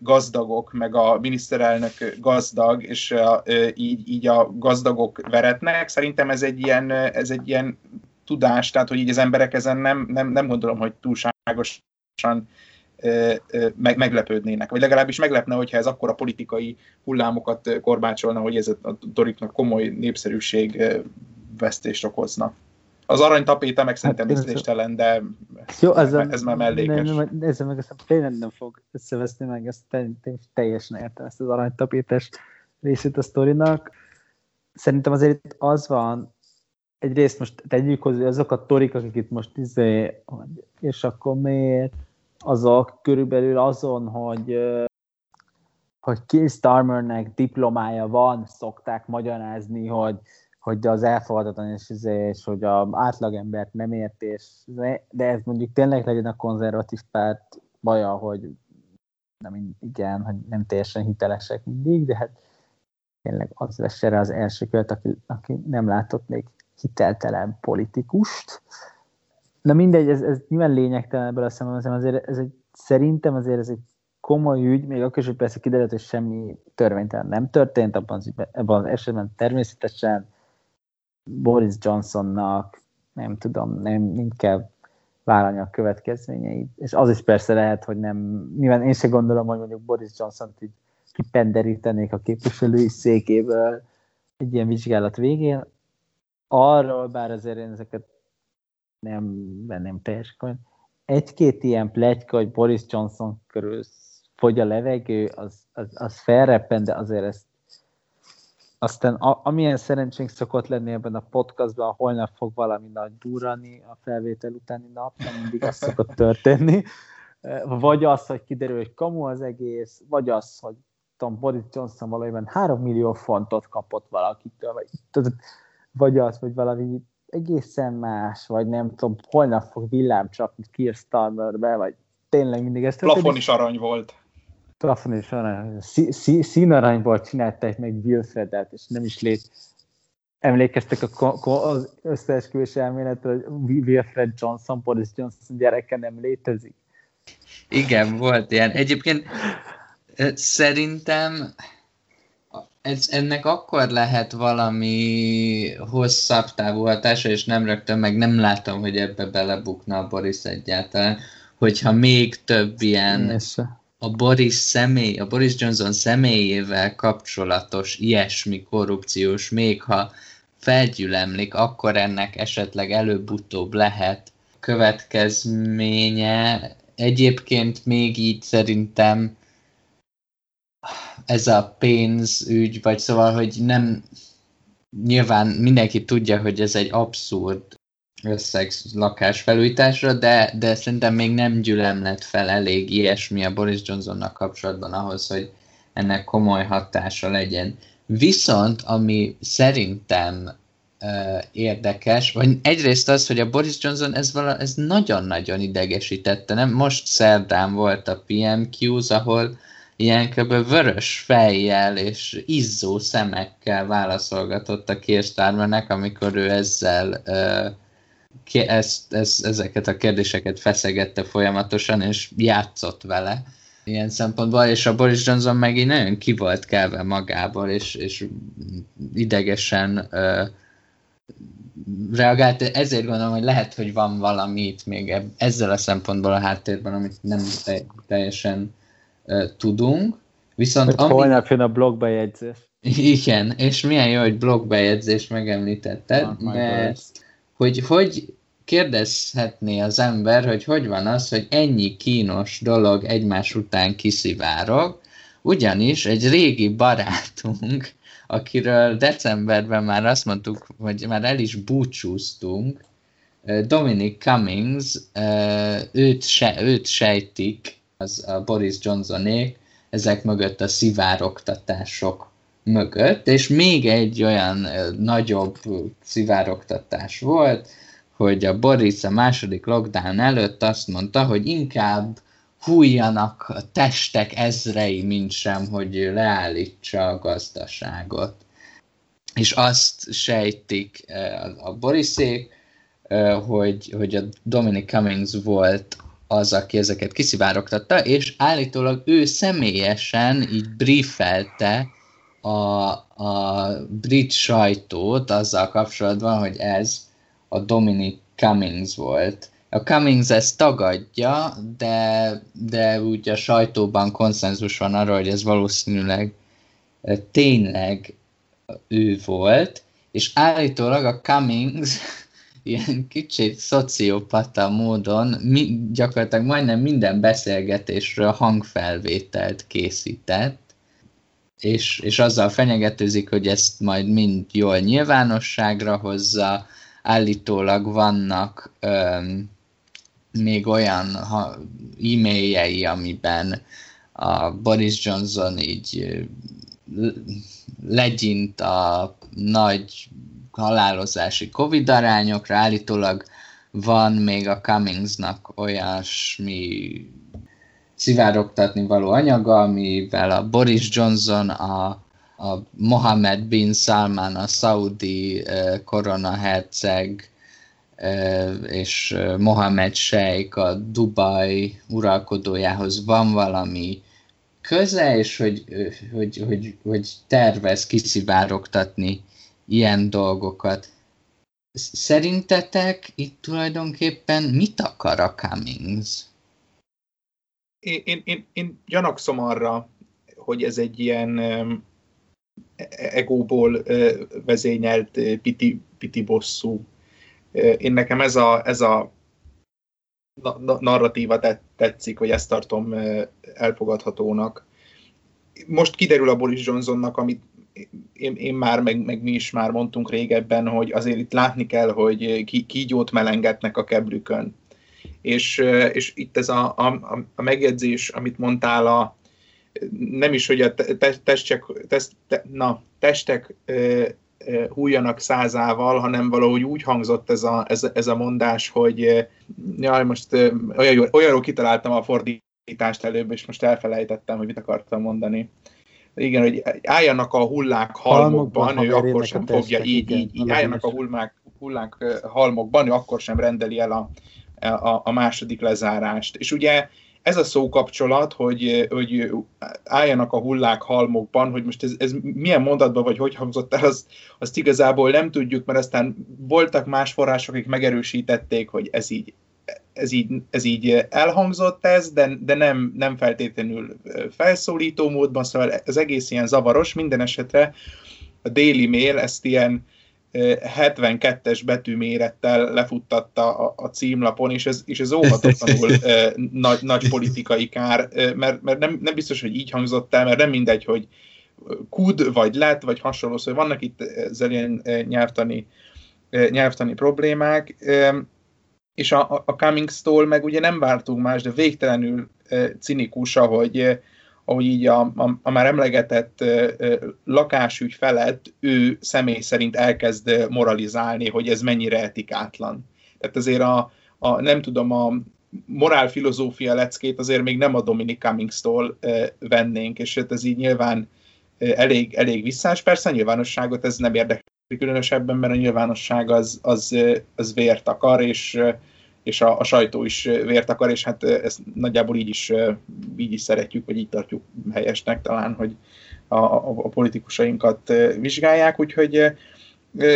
gazdagok, meg a miniszterelnök gazdag, és így, így a gazdagok veretnek, szerintem ez egy ilyen, ez egy ilyen tudás, tehát hogy így az emberek ezen nem, nem, nem gondolom, hogy túlságosan meg, meglepődnének. Vagy legalábbis meglepne, hogyha ez akkora politikai hullámokat korbácsolna, hogy ez a Doriknak komoly népszerűségvesztést okozna. Az aranytapéta meg szerintem hát, ízléstelen, de jó, ez, a, ez már mellékes. Nem, nem, ezzel meg aztán tényleg nem fog összeveszni meg, ezt teljesen értem, ezt az aranytapétes részét a sztorinak. Szerintem azért az van, egyrészt most tegyük hozzá, azok a torik, akik itt most izé, és akkor miért, azok körülbelül azon, hogy, hogy Keir Starmernek diplomája van, szokták magyarázni, hogy, hogy az elfogadhatatlan, és, és hogy az átlagembert nem ért, és, de ez mondjuk tényleg legyen a konzervatív párt baja, hogy nem, igen, hogy nem teljesen hitelesek mindig, de hát tényleg az lesz erre az első költ, aki, aki nem látott még hiteltelen politikust. Na mindegy, ez, ez nyilván lényegtelen ebből a szemben, azért ez egy, szerintem azért ez egy komoly ügy, még akkor is, hogy persze kiderült, hogy semmi törvénytelen nem történt, abban az, ügyben, abban az esetben természetesen Boris Johnsonnak, nem tudom, nem, nem kell vállalni a következményeit, és az is persze lehet, hogy nem, nyilván én se gondolom, hogy mondjuk Boris Johnsont így kipenderítenék a képviselői székéből egy ilyen vizsgálat végén, arról bár azért én ezeket nem venném teljesen. Egy-két ilyen pletyka, hogy Boris Johnson körül fogy a levegő, az, az, az felreppen, de azért ezt aztán a, amilyen szerencsénk szokott lenni ebben a podcastban, holnap fog valami nagy durrani a felvétel utáni nap, nem mindig az szokott történni. Vagy az, hogy kiderül, hogy kamu az egész, vagy az, hogy tudom, Boris Johnson valójában három millió fontot kapott valakitől, vagy vagy az, hogy valami egészen más, vagy nem tudom, holnap fog villámcsapni Keir Starmerbe, vagy tényleg mindig ezt... Plafon is arany volt. Plafon is arany. Színaranyból csinálták meg Bill Fredet, és nem is lét... Emlékeztek a, az összeesküvés elméletre, hogy Wilfred Johnson, Boris Johnson gyereke nem létezik? Igen, volt ilyen. Egyébként szerintem ez, ennek akkor lehet valami hosszabb távú hatása, és nem rögtön, meg nem látom, hogy ebbe belebukna a Boris egyáltalán, hogyha még több ilyen a Boris személy, a Boris Johnson személyével kapcsolatos ilyesmi korrupciós, még ha felgyülemlik, akkor ennek esetleg előbb-utóbb lehet következménye. Egyébként még így szerintem ez a pénzügy, vagy szóval, hogy nem, nyilván mindenki tudja, hogy ez egy abszurd összeg lakásfelújításra, de, de szerintem még nem gyülemlett fel elég ilyesmi a Boris Johnsonnak kapcsolatban ahhoz, hogy ennek komoly hatása legyen. Viszont, ami szerintem uh, érdekes, vagy egyrészt az, hogy a Boris Johnson ez, vala, ez nagyon-nagyon idegesítette, nem? Most szerdán volt a pé em kúz, ahol ilyen kb. Vörös fejjel és izzó szemekkel válaszolgatott a Keir Starmernek, amikor ő ezzel uh, Ezt, ezt, ezeket a kérdéseket feszegette folyamatosan, és játszott vele ilyen szempontból, és a Boris Johnson meg így nagyon ki volt kelve magából, és, és idegesen ö, reagált. Ezért gondolom, hogy lehet, hogy van valami itt még ezzel a szempontból a háttérben, amit nem teljesen ö, tudunk. Viszont ami... Holnap jön a blogbejegyzés. Igen, és milyen jó, hogy blogbejegyzést megemlítetted, ah, mert... Hogy, hogy kérdezhetné az ember, hogy hogy van az, hogy ennyi kínos dolog egymás után kiszivárog, ugyanis egy régi barátunk, akiről decemberben már azt mondtuk, hogy már el is búcsúztunk, Dominic Cummings, őt, se, őt sejtik, az a Boris Johnsonék, ezek mögött a szivárogtatások mögött, és még egy olyan nagyobb szivárogtatás volt, hogy a Boris a második lockdown előtt azt mondta, hogy inkább hújjanak a testek ezrei, mint sem, hogy leállítsa a gazdaságot. És azt sejtik a Borisék, hogy, hogy a Dominic Cummings volt az, aki ezeket kiszivárogtatta, és állítólag ő személyesen így briefelte A, a brit sajtót azzal kapcsolatban, hogy ez a Dominic Cummings volt. A Cummings ezt tagadja, de, de úgy a sajtóban konszenzus van arra, hogy ez valószínűleg tényleg ő volt, és állítólag a Cummings ilyen kicsit szociopata módon mi, gyakorlatilag majdnem minden beszélgetésről hangfelvételt készített, És, és azzal fenyegetőzik, hogy ezt majd mind jól nyilvánosságra hozza. Állítólag vannak öm, még olyan ha, e-mailjei, amiben a Boris Johnson így legyint a nagy halálozási Covid arányokra. Állítólag van még a Cummingsnak olyasmi szivárogtatni való anyaga, amivel a Boris Johnson, a, a Mohammed bin Salman, a szaudi eh, koronaherceg eh, és Mohammed Sheikh a Dubaj uralkodójához van valami köze, és hogy, hogy, hogy, hogy tervez kiszivárogtatni ilyen dolgokat. Szerintetek itt tulajdonképpen mit akar a Cummings? Én, én, én, én gyanakszom arra, hogy ez egy ilyen egóból vezényelt piti, piti bosszú. Én nekem ez a, ez a narratíva tetszik, vagy ezt tartom elfogadhatónak. Most kiderül a Boris Johnsonnak, amit én, én már, meg, meg mi is már mondtunk régebben, hogy azért itt látni kell, hogy kígyót melengetnek a keblükön. És, és itt ez a, a, a megjegyzés, amit mondtál, a, nem is, hogy a testek, test, na, testek újjanak százával, hanem valahogy úgy hangzott ez a, ez, ez a mondás, hogy jaj, most olyan, olyanról kitaláltam a fordítást előbb, és most elfelejtettem, hogy mit akartam mondani. Igen, hogy álljanak a hullák halmokban, halmokban ő akkor sem fogja, testek, így, így, így álljanak a hullák, hullák halmokban, ő akkor sem rendeli el a, a, a második lezárást. És ugye ez a szókapcsolat, hogy, hogy álljanak a hullák halmokban, hogy most ez, ez milyen mondatban, vagy hogy hangzott el, azt, azt igazából nem tudjuk, mert aztán voltak más források, akik megerősítették, hogy ez így, ez így, ez így elhangzott ez, de, de nem, nem feltétlenül felszólító módban, szóval ez egész ilyen zavaros. Minden esetre a Daily Mail ezt ilyen hetvenkettes betűmérettel lefuttatta a, a címlapon, és ez, és ez óhatatlanul eh, nagy, nagy politikai kár, eh, mert, mert nem, nem biztos, hogy így hangzott el, mert nem mindegy, hogy kud, vagy lett, vagy hasonló, szóval vannak itt ezzel ilyen eh, nyelvtani, eh, nyelvtani problémák, eh, és a, a, a Cummings-tól meg ugye nem vártunk más, de végtelenül eh, cinikus, ahogy eh, ahogy így a, a, a már emlegetett e, e, lakásügy felett ő személy szerint elkezd moralizálni, hogy ez mennyire etikátlan. Tehát azért a, a nem tudom, a morálfilozófia leckét azért még nem a Dominic Cummings-tól e, vennénk, és ez így nyilván e, elég, elég visszás. Persze a nyilvánosságot ez nem érdekli különösebben, mert a nyilvánosság az, az, az vért akar, és, és a, a sajtó is vért akar, és hát ezt nagyjából így is, így is szeretjük, vagy így tartjuk helyesnek talán, hogy a, a, a politikusainkat vizsgálják, úgyhogy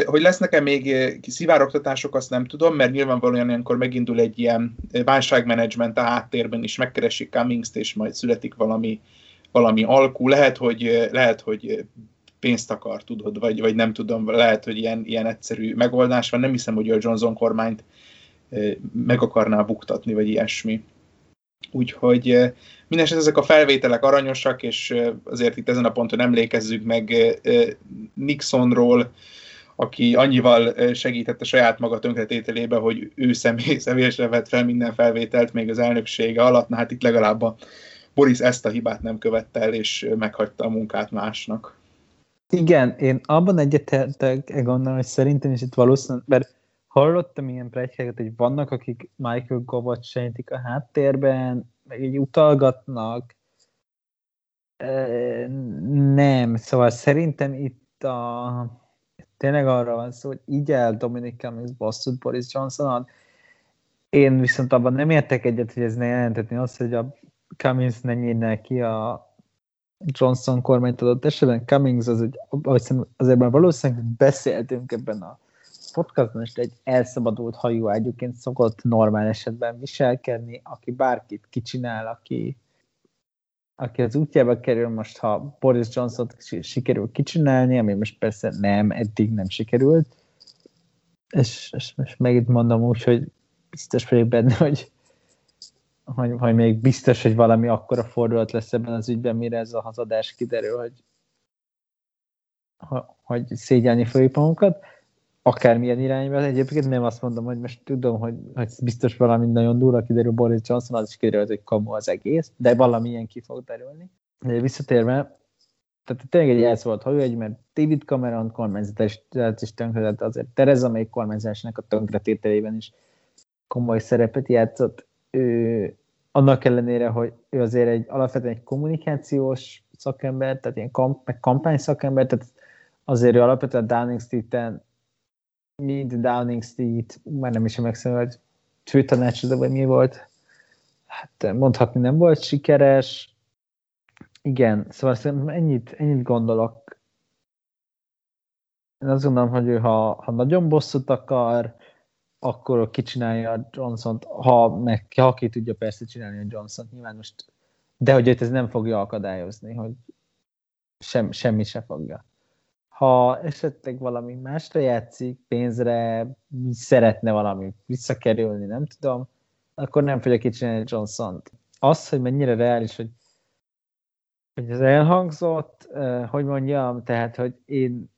hogy lesznek-e még szivárogtatások, azt nem tudom, mert nyilvánvalóan ilyenkor megindul egy ilyen válságmenedzsment a háttérben is, megkeresik Cummings-t, és majd születik valami, valami alkú, lehet, hogy, lehet, hogy pénzt akar, tudod, vagy, vagy nem tudom, lehet, hogy ilyen, ilyen egyszerű megoldás van, nem hiszem, hogy a Johnson kormányt meg akarná buktatni, vagy ilyesmi. Úgyhogy mindenesetre ezek a felvételek aranyosak, és azért itt ezen a ponton emlékezzük meg Nixonról, aki annyival segített a saját maga tönkretételébe, hogy ő személy, személyesre vett fel minden felvételt még az elnöksége alatt. Na hát itt legalább a Boris ezt a hibát nem követte el, és meghagyta a munkát másnak. Igen, én abban egyetértek, gondolom, hogy szerintem is itt valószínűleg, mert hallottam ilyen pletykákat, hogy vannak, akik Michael Gove-ot sejtik a háttérben, meg így utalgatnak. Nem, szóval szerintem itt a, tényleg arra van szó, hogy így el Dominic Cummings bosszút Boris Johnson-on. Én viszont abban nem értek egyet, hogy ez ne jelentetni azt, hogy a Cummings ne nyírná ki a Johnson kormányt adott esetben. Cummings az, hogy azért már valószínűleg beszéltünk ebben a podcastban, és egy elszabadult hajóágyúként szokott normál esetben viselkedni, aki bárkit kicsinál, aki, aki az útjába kerül. Most, ha Boris Johnson-t sikerül kicsinálni, ami most persze nem, eddig nem sikerült, és, és most megint mondom úgy, hogy biztos vagyok benne, hogy, hogy, hogy még biztos, hogy valami akkora fordulat lesz ebben az ügyben, mire ez a hazadás kiderül, hogy, hogy szégyelni fogjuk magunkat. Akármilyen irányban. Egyébként nem azt mondom, hogy most tudom, hogy, hogy biztos valami nagyon durva kiderül Boris Johnson, az is kiderült, hogy kamu az egész, de valamilyen ki fog derülni. De visszatérve, tehát tényleg egy elszabadult hajóágy, mert David Cameron kormányzatát is tönkretett, azért Theresa May kormányzásnak a tönkretételében is komoly szerepet játszott. Ő, annak ellenére, hogy ő azért egy, alapvetően egy kommunikációs szakember, tehát ilyen kamp, meg kampány szakember, tehát azért ő alapvetően Downing Street-en mind Downing Street, már nem is emlékszem, hogy főtanácsadó, vagy mi volt. Hát mondhatni nem volt sikeres. Igen, szóval szerintem ennyit, ennyit gondolok. Én azt gondolom, hogy ő, ha, ha nagyon bosszút akar, akkor kicsinálja a Johnson-t, ha, meg, ha ki tudja persze csinálni a Johnson-t, nyilván most, de hogy őt ez nem fogja akadályozni, hogy sem, semmi se fogja. Ha esetleg valami másra játszik, pénzre, szeretne valami visszakerülni, nem tudom, akkor nem fogja kicsinálni Johnson-t. Az, hogy mennyire reális, hogy, hogy ez elhangzott, hogy mondjam, tehát, hogy én,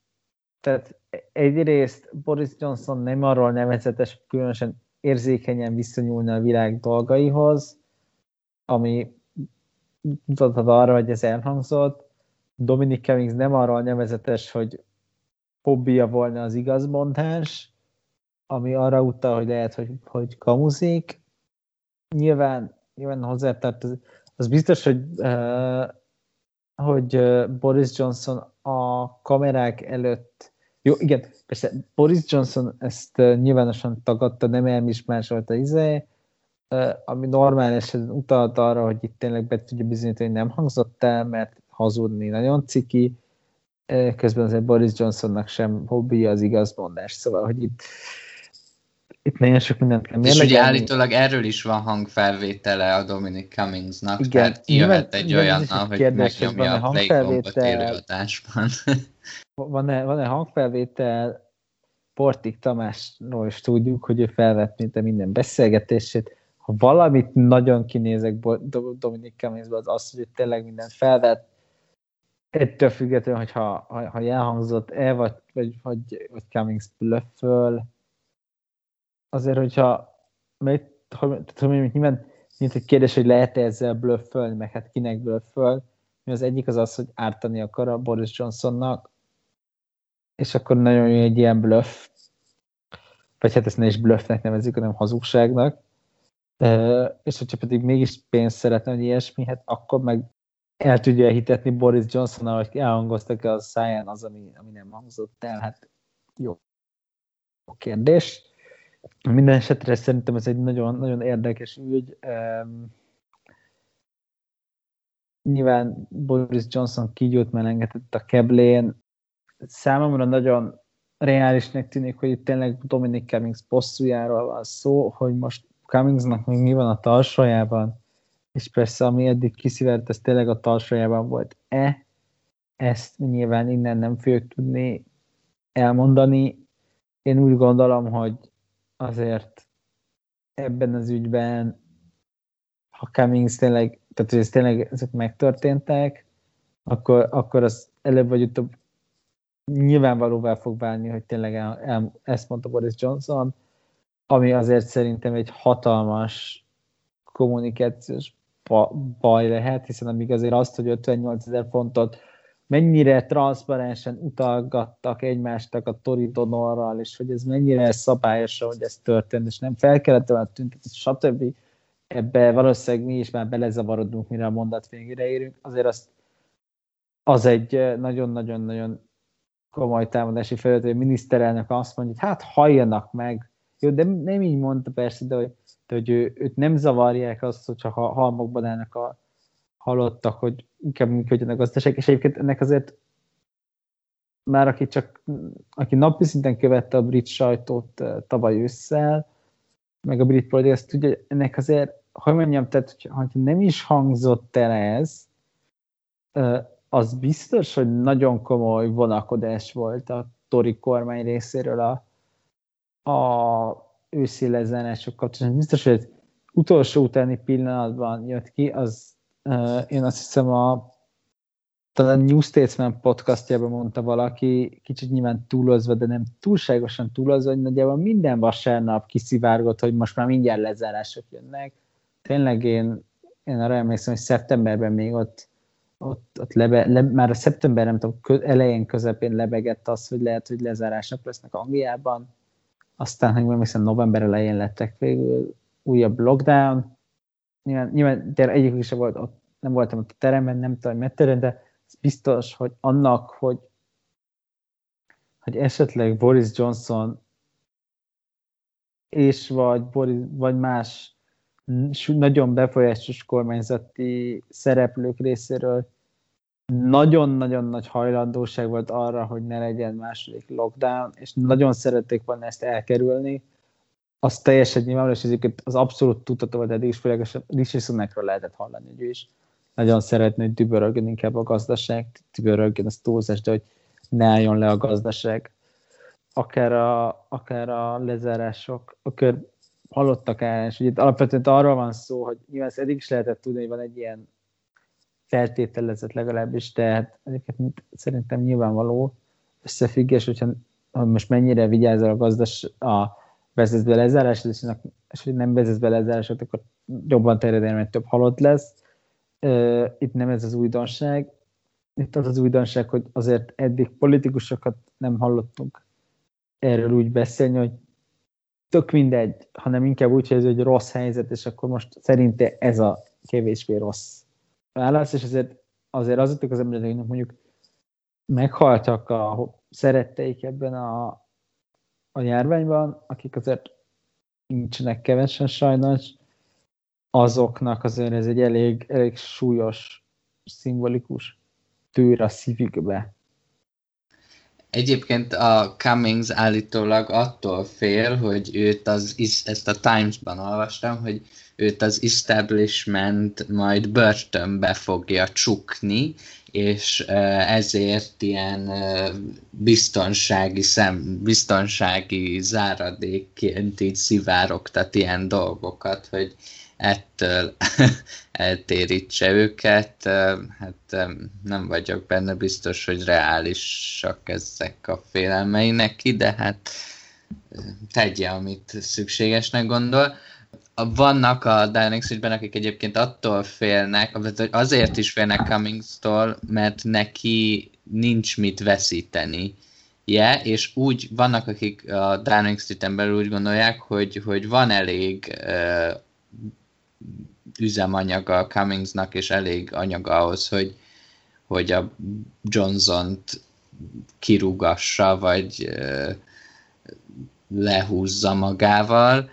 tehát egyrészt Boris Johnson nem arról nevezetes, különösen érzékenyen visszanyúlni a világ dolgaihoz, ami mutathat arra, hogy ez elhangzott. Dominic Cummings nem arról nevezetes, hogy hobbija volna az igazmondás, ami arra utal, hogy lehet, hogy, hogy kamuzik. Nyilván, nyilván hozzátart, az, az biztos, hogy, uh, hogy uh, Boris Johnson a kamerák előtt, jó, igen, persze Boris Johnson ezt uh, nyilvánosan tagadta, nem elmismásolta izé, uh, ami normál esetben utalt arra, hogy itt tényleg be tudja bizonyítani, hogy nem hangzott el, mert hazudni nagyon ciki, uh, közben azért Boris Johnsonnak sem hobbija az igazmondás, szóval, hogy itt Itt nagyon sok mindent kell mérlegelni. És ugye állítólag erről is van hangfelvétele a Dominic Cummingsnak, igen, tehát jöhet egy olyannal, hogy megnyomja a playgombot élő adásban. Van-e, van-e hangfelvétel? Portik Tamásról is tudjuk, hogy ő felvett mint a minden beszélgetését. Ha valamit nagyon kinézek Dominic Cummingsból, az az, hogy tényleg mindent felvett. Ettől függetlenül, hogy ha, ha, ha elhangzott el, vagy, vagy, vagy, vagy Cummings blöfföl, azért, hogyha mert, tudom, nyilván mint egy kérdés, hogy lehet-e ezzel blöffölni, meg hát kinek blöfföl, mi az egyik az az, hogy ártani akar a Boris Johnsonnak, és akkor nagyon jó egy ilyen blöff, vagy hát ezt ne is blöffnek nevezik, hanem hazugságnak, és hogyha pedig mégis pénzt szeretne, hogy ilyesmi, hát akkor meg el tudja hitetni Boris Johnsonnal, hogy elhangoztak a száján az, ami, ami nem hangzott el, hát jó kérdés. Minden esetre szerintem ez egy nagyon, nagyon érdekes ügy. Um, nyilván Boris Johnson kigyújt, melengetett a keblén. Számomra nagyon reálisnek tűnik, hogy itt tényleg Dominic Cummings bosszújáról van szó, hogy most Cummingsnak még mi van a tarsajában, és persze ami eddig kiszivert, ez tényleg a tarsajában volt-e. Ezt nyilván innen nem fogjuk tudni elmondani. Én úgy gondolom, hogy azért ebben az ügyben, ha Cummings tényleg, tehát hogy ez tényleg ezek megtörténtek, akkor, akkor az előbb vagy utóbb nyilvánvalóvá fog válni, hogy tényleg el, el, ezt mondta Boris Johnson, ami azért szerintem egy hatalmas kommunikációs baj lehet, hiszen amíg azért azt, hogy ötvennyolcezer fontot mennyire transzparensen utalgattak egymástak a Tori donorral, és hogy ez mennyire szabályosra, hogy ez történt, és nem fel kellett volna tüntetni, stb. Ebbe valószínűleg mi is már belezavarodunk, mire a mondat végére érünk. Azért azt, az egy nagyon-nagyon-nagyon komoly támadási felület, hogy a miniszterelnök azt mondja, hogy hát halljanak meg. Jó, de nem így mondta persze, de hogy, de, hogy ő, őt nem zavarják azt, hogyha halmokban állnak a hallottak, hogy inkább működjön a gazdaság, és egyébként ennek azért már aki csak, aki napi szinten követte a brit sajtót tavaly ősszel, meg a brit politikát, azt tudja, ennek azért, hogy mondjam, tehát, hogyha nem is hangzott el ez, az biztos, hogy nagyon komoly vonakodás volt a Tory kormány részéről a, a őszi lezárások kapcsolatban. Biztos, hogy az utolsó utáni pillanatban jött ki, az én azt hiszem a talán New Statesman podcastjában mondta valaki, kicsit nyilván túlozva, de nem túlságosan túlozva, hogy nagyjából minden vasárnap kiszivárgott, hogy most már mindjárt lezárások jönnek. Tényleg én, én arra emlékszem, hogy szeptemberben még ott, ott, ott lebe, le, már a szeptember, nem tudom, kö, elején, közepén lebegett az, hogy lehet, hogy lezárásnak lesznek Angliában. Aztán emlékszem, november elején lettek végül újabb lockdown. Nyilván, nyilván egyik is volt ott, nem voltam ott a teremben, nem tudom, megterem, de ez biztos, hogy annak, hogy, hogy esetleg Boris Johnson és vagy, Boris, vagy más nagyon befolyásos kormányzati szereplők részéről nagyon-nagyon nagy hajlandóság volt arra, hogy ne legyen második lockdown, és nagyon szerették volna ezt elkerülni. Az teljesen nyilvánvaló, és az abszolút tudható volt eddig is, főleg a Rishi Sunakról lehetett hallani, hogy ő is nagyon szeretné, hogy dübörögjön inkább a gazdaság, dübörögjön, az túlzás, de hogy ne álljon le a gazdaság. Akár a, akár a lezárások, akár hallottak el, és ugye itt alapvetően arról van szó, hogy nyilván ezt eddig is lehetett tudni, hogy van egy ilyen feltételezett legalábbis, tehát ezeket szerintem nyilvánvaló összefüggés, hogyha hogy most mennyire vigyázzal a gazdaság, a vezetsz be lezárásod, és hogy nem vezetsz be lezárásod, akkor jobban terjed el, mert több halott lesz. Itt nem ez az újdonság. itt az az újdonság, hogy azért eddig politikusokat nem hallottunk erről úgy beszélni, hogy tök mindegy, hanem inkább úgy, hogy ez egy rossz helyzet, és akkor most szerinte ez a kevésbé rossz válasz, és azért azért az az embereknek mondjuk meghaltak a szeretteik ebben a, a járványban, akik azért nincsenek kevesen sajnos, azoknak azért ez egy elég, elég súlyos, szimbolikus tűr a szívükbe. Egyébként a Cummings állítólag attól fél, hogy őt az, ezt a Times-ban olvastam, hogy őt az establishment majd börtönbe fogja csukni, és ezért ilyen biztonsági, szem, biztonsági záradékként így szivárogtat ilyen dolgokat, hogy ettől eltérítse őket. Hát nem vagyok benne biztos, hogy reálisak ezek a félelmei neki, de hát tegye, amit szükségesnek gondol. Vannak a Dynamic Switch-ben, akik egyébként attól félnek, azért is félnek Cummings-tól, mert neki nincs mit veszíteni. Yeah, és úgy vannak, akik a Dynamic Switch-en belül úgy gondolják, hogy, hogy van elég uh, üzemanyaga a Cummingsnak, és elég anyaga ahhoz, hogy, hogy a Johnson-t kirúgassa, vagy uh, lehúzza magával.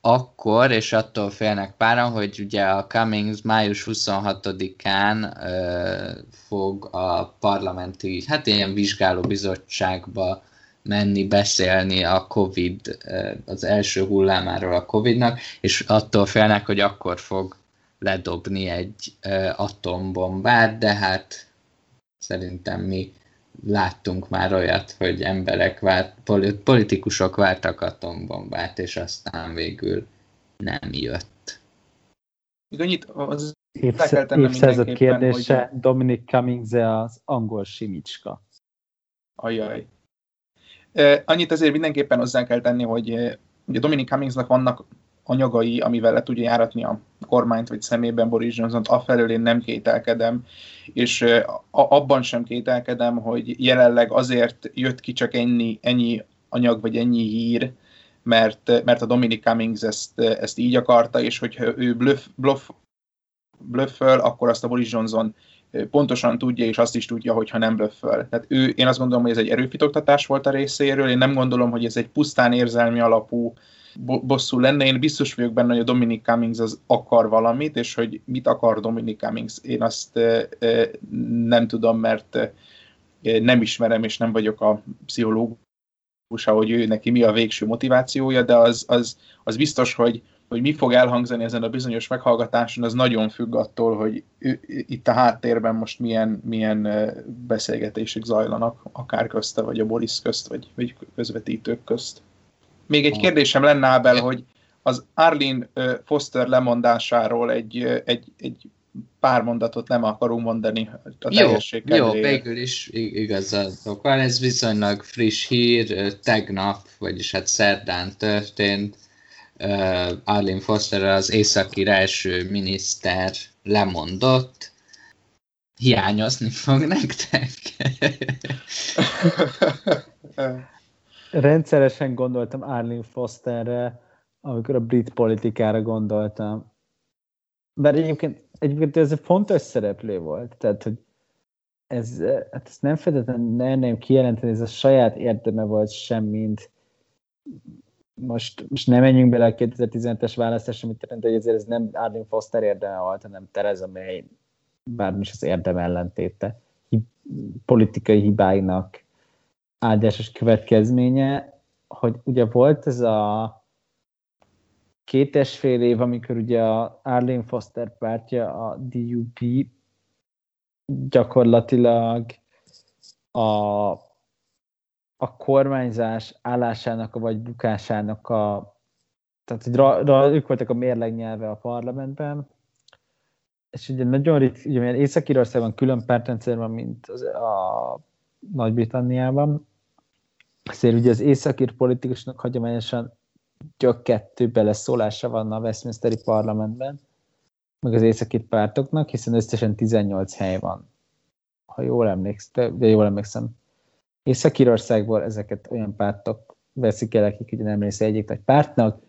Akkor, és attól félnek páran, hogy ugye a Cummings május huszonhatodikán ö, fog a parlamenti, hát ilyen vizsgálóbizottságba menni, beszélni a Covid, ö, az első hullámáról a Covidnak, és attól félnek, hogy akkor fog ledobni egy ö, atombombát, de hát szerintem mi láttunk már olyat, hogy emberek vált, politikusok vártak atombombát, és aztán végül nem jött. Még annyit az... Évszázad kérdése, hogy... Dominic Cummings-e az angol simicska? Ajaj. Annyit azért mindenképpen hozzá kell tenni, hogy ugye Dominic Cummingsnak vannak anyagai, amivel le tudja járatni a kormányt, vagy szemében Boris Johnsont, afelől én nem kételkedem, és abban sem kételkedem, hogy jelenleg azért jött ki csak ennyi, ennyi anyag, vagy ennyi hír, mert, mert a Dominic Cummings ezt, ezt így akarta, és hogyha ő bluff, bluff, blufföl, akkor azt a Boris Johnson pontosan tudja, és azt is tudja, hogyha nem blufföl. Tehát ő, én azt gondolom, hogy ez egy erőfitoktatás volt a részéről, én nem gondolom, hogy ez egy pusztán érzelmi alapú bosszú lenne. Én biztos vagyok benne, hogy a Dominic Cummings az akar valamit, és hogy mit akar Dominic Cummings, én azt nem tudom, mert nem ismerem, és nem vagyok a pszichológusa, hogy ő neki mi a végső motivációja, de az, az, az biztos, hogy, hogy mi fog elhangzani ezen a bizonyos meghallgatáson, az nagyon függ attól, hogy ő, itt a háttérben most milyen, milyen beszélgetések zajlanak, akár közte, vagy a Boris közt, vagy, vagy közvetítők közt. Még egy kérdésem lenne, Ábel, hogy az Arlene Foster lemondásáról egy, egy, egy pár mondatot nem akarunk mondani a teljesség kedvéért. Jó, végül is igazatok van, ez viszonylag friss hír, tegnap, vagyis hát szerdán történt, Arlene Foster, az északi első miniszter lemondott. Hiányozni fog nektek? Rendszeresen gondoltam Arlene Fosterre, amikor a brit politikára gondoltam. Mert egyébként, egyébként ez egy fontos szereplő volt. Tehát, hogy ez, hát ezt nem feltétlenül nem, nem kijelenteni, ez a saját érdeme volt semmint. Most, most nem menjünk bele a kétezer-tizenhetes választásra, amit jelent, hogy ezért ez nem Arlene Foster érdeme volt, hanem Theresa May, bármis az érdem ellentéte, politikai hibáinak áldásos következménye, hogy ugye volt ez a két és fél év, amikor ugye a Arlene Foster pártja, a dé u pé gyakorlatilag a, a kormányzás állásának vagy bukásának a, tehát hogy ra, ra, ők voltak a mérlegnyelve a parlamentben, és ugye nagyon ritk, ugye Észak-Írországban külön pártrendszer van, mint az, a Nagy-Britanniában, azért ugye az északír politikusnak hagyományosan csak kettő beleszólása van a Westminsteri parlamentben, meg az északír pártoknak, hiszen összesen tizennyolc hely van ha jól emlékszem, de jól emlékszem. Észak-Írországból ezeket olyan pártok veszik el, akik ugye nem része egyik nagy pártnak,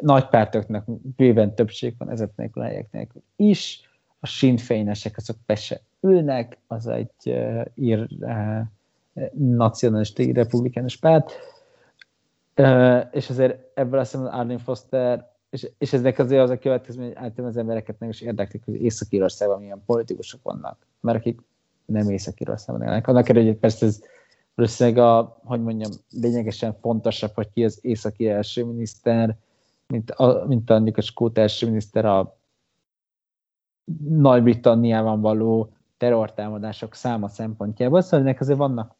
nagy pártoknak bőven többség van ezeknek a helyeknek is. A Sinn Féinesek azok be se ülnek, az egy uh, ír uh, nacionalista, ír republikánus párt, uh, és azért ebből azt hiszem az Arlene Foster, és, és eznek azért az a következmény, hogy általában az embereket nem is érdeklik, hogy Észak-Írországban milyen politikusok vannak, mert akik nem Észak-Írországban élnek. Annak erre, hogy persze ez valószínűleg a, hogy mondjam, lényegesen fontosabb, hogy ki az északi első miniszter, mint a, mint a, a skót első miniszter a Nagy-Britanniában való terrortámadások száma szempontjából, szóval ennek azért vannak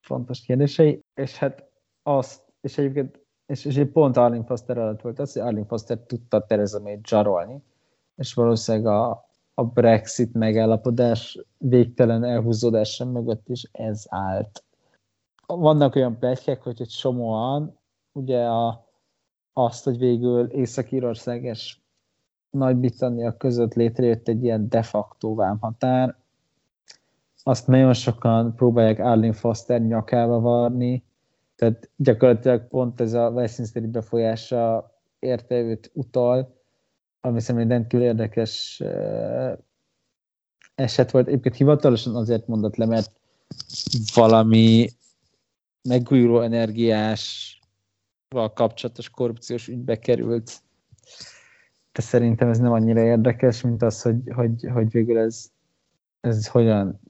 fontos kérdései, és hát azt, és egyébként, és, és pont Arlene Foster alatt volt az, hogy Arlene Foster tudta Theresa May-t zsarolni, és valószínűleg a, a Brexit megállapodás végtelen elhúzódása mögött is ez állt. Vannak olyan pletykek, hogy egy csomóan, ugye a, azt, hogy végül Észak-Írország és Nagy-Britannia között létrejött egy ilyen de facto vámhatár. Azt nagyon sokan próbálják Arlene Foster nyakába varni, tehát gyakorlatilag pont ez a Westminsteri befolyása érte őt utal, ami szerintem egy rendkívül érdekes eset volt. Egyébként hivatalosan azért mondott le, mert valami megújuló energiásval kapcsolatos korrupciós ügybe került. De szerintem ez nem annyira érdekes, mint az, hogy, hogy, hogy végül ez, ez hogyan...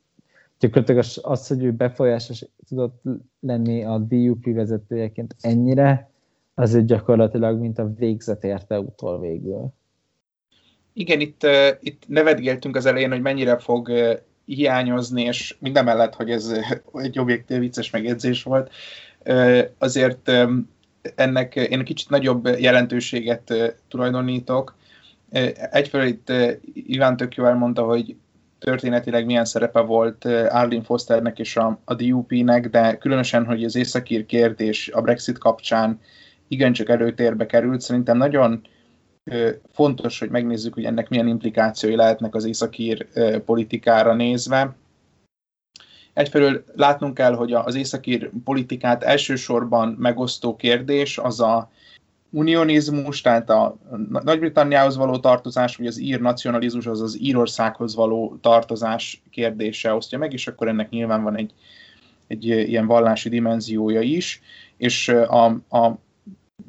Gyakorlatilag az, hogy ő befolyásos tudott lenni a dé u pé vezetőjeként ennyire, azért gyakorlatilag, mint a végzet érte utol végül. Igen, itt, itt nevetgéltünk az elején, hogy mennyire fog hiányozni, és mindemellett, hogy ez egy objektív vicces megjegyzés volt, azért... ennek én kicsit nagyobb jelentőséget tulajdonítok. Egyfelől itt Iván tök jól elmondta, hogy történetileg milyen szerepe volt Arlene Fosternek és a, a dé u pének, de különösen, hogy az északír kérdés a Brexit kapcsán igencsak előtérbe került. Szerintem nagyon fontos, hogy megnézzük, hogy ennek milyen implikációi lehetnek az északír politikára nézve. Egyfelől látnunk kell, hogy az északír politikát elsősorban megosztó kérdés az a unionizmus, tehát a Nagy-Britanniához való tartozás, vagy az ír nacionalizmus, az az Írországhoz való tartozás kérdése osztja meg, és akkor ennek nyilván van egy, egy ilyen vallási dimenziója is, és a, a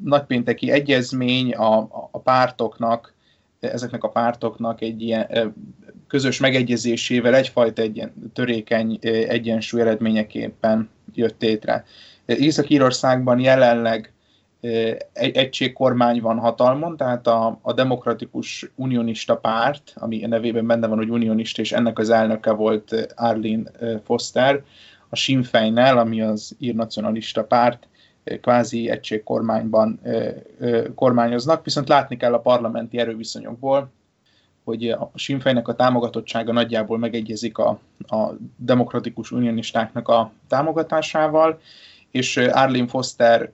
nagypénteki egyezmény a, a pártoknak, ezeknek a pártoknak egy ilyen közös megegyezésével egyfajta egy törékeny egyensúly eredményeképpen jött létre. Észak-Írországban jelenleg egységkormány van hatalmon, tehát a, a demokratikus unionista párt, ami a nevében benne van, hogy unionista, és ennek az elnöke volt Arlene Foster, a Sinn Féinnel, ami az ír nacionalista párt, kvázi egységkormányban kormányoznak, viszont látni kell a parlamenti erőviszonyokból, hogy a Sinn Féinnek a támogatottsága nagyjából megegyezik a, a demokratikus unionistáknak a támogatásával, és Arlene Foster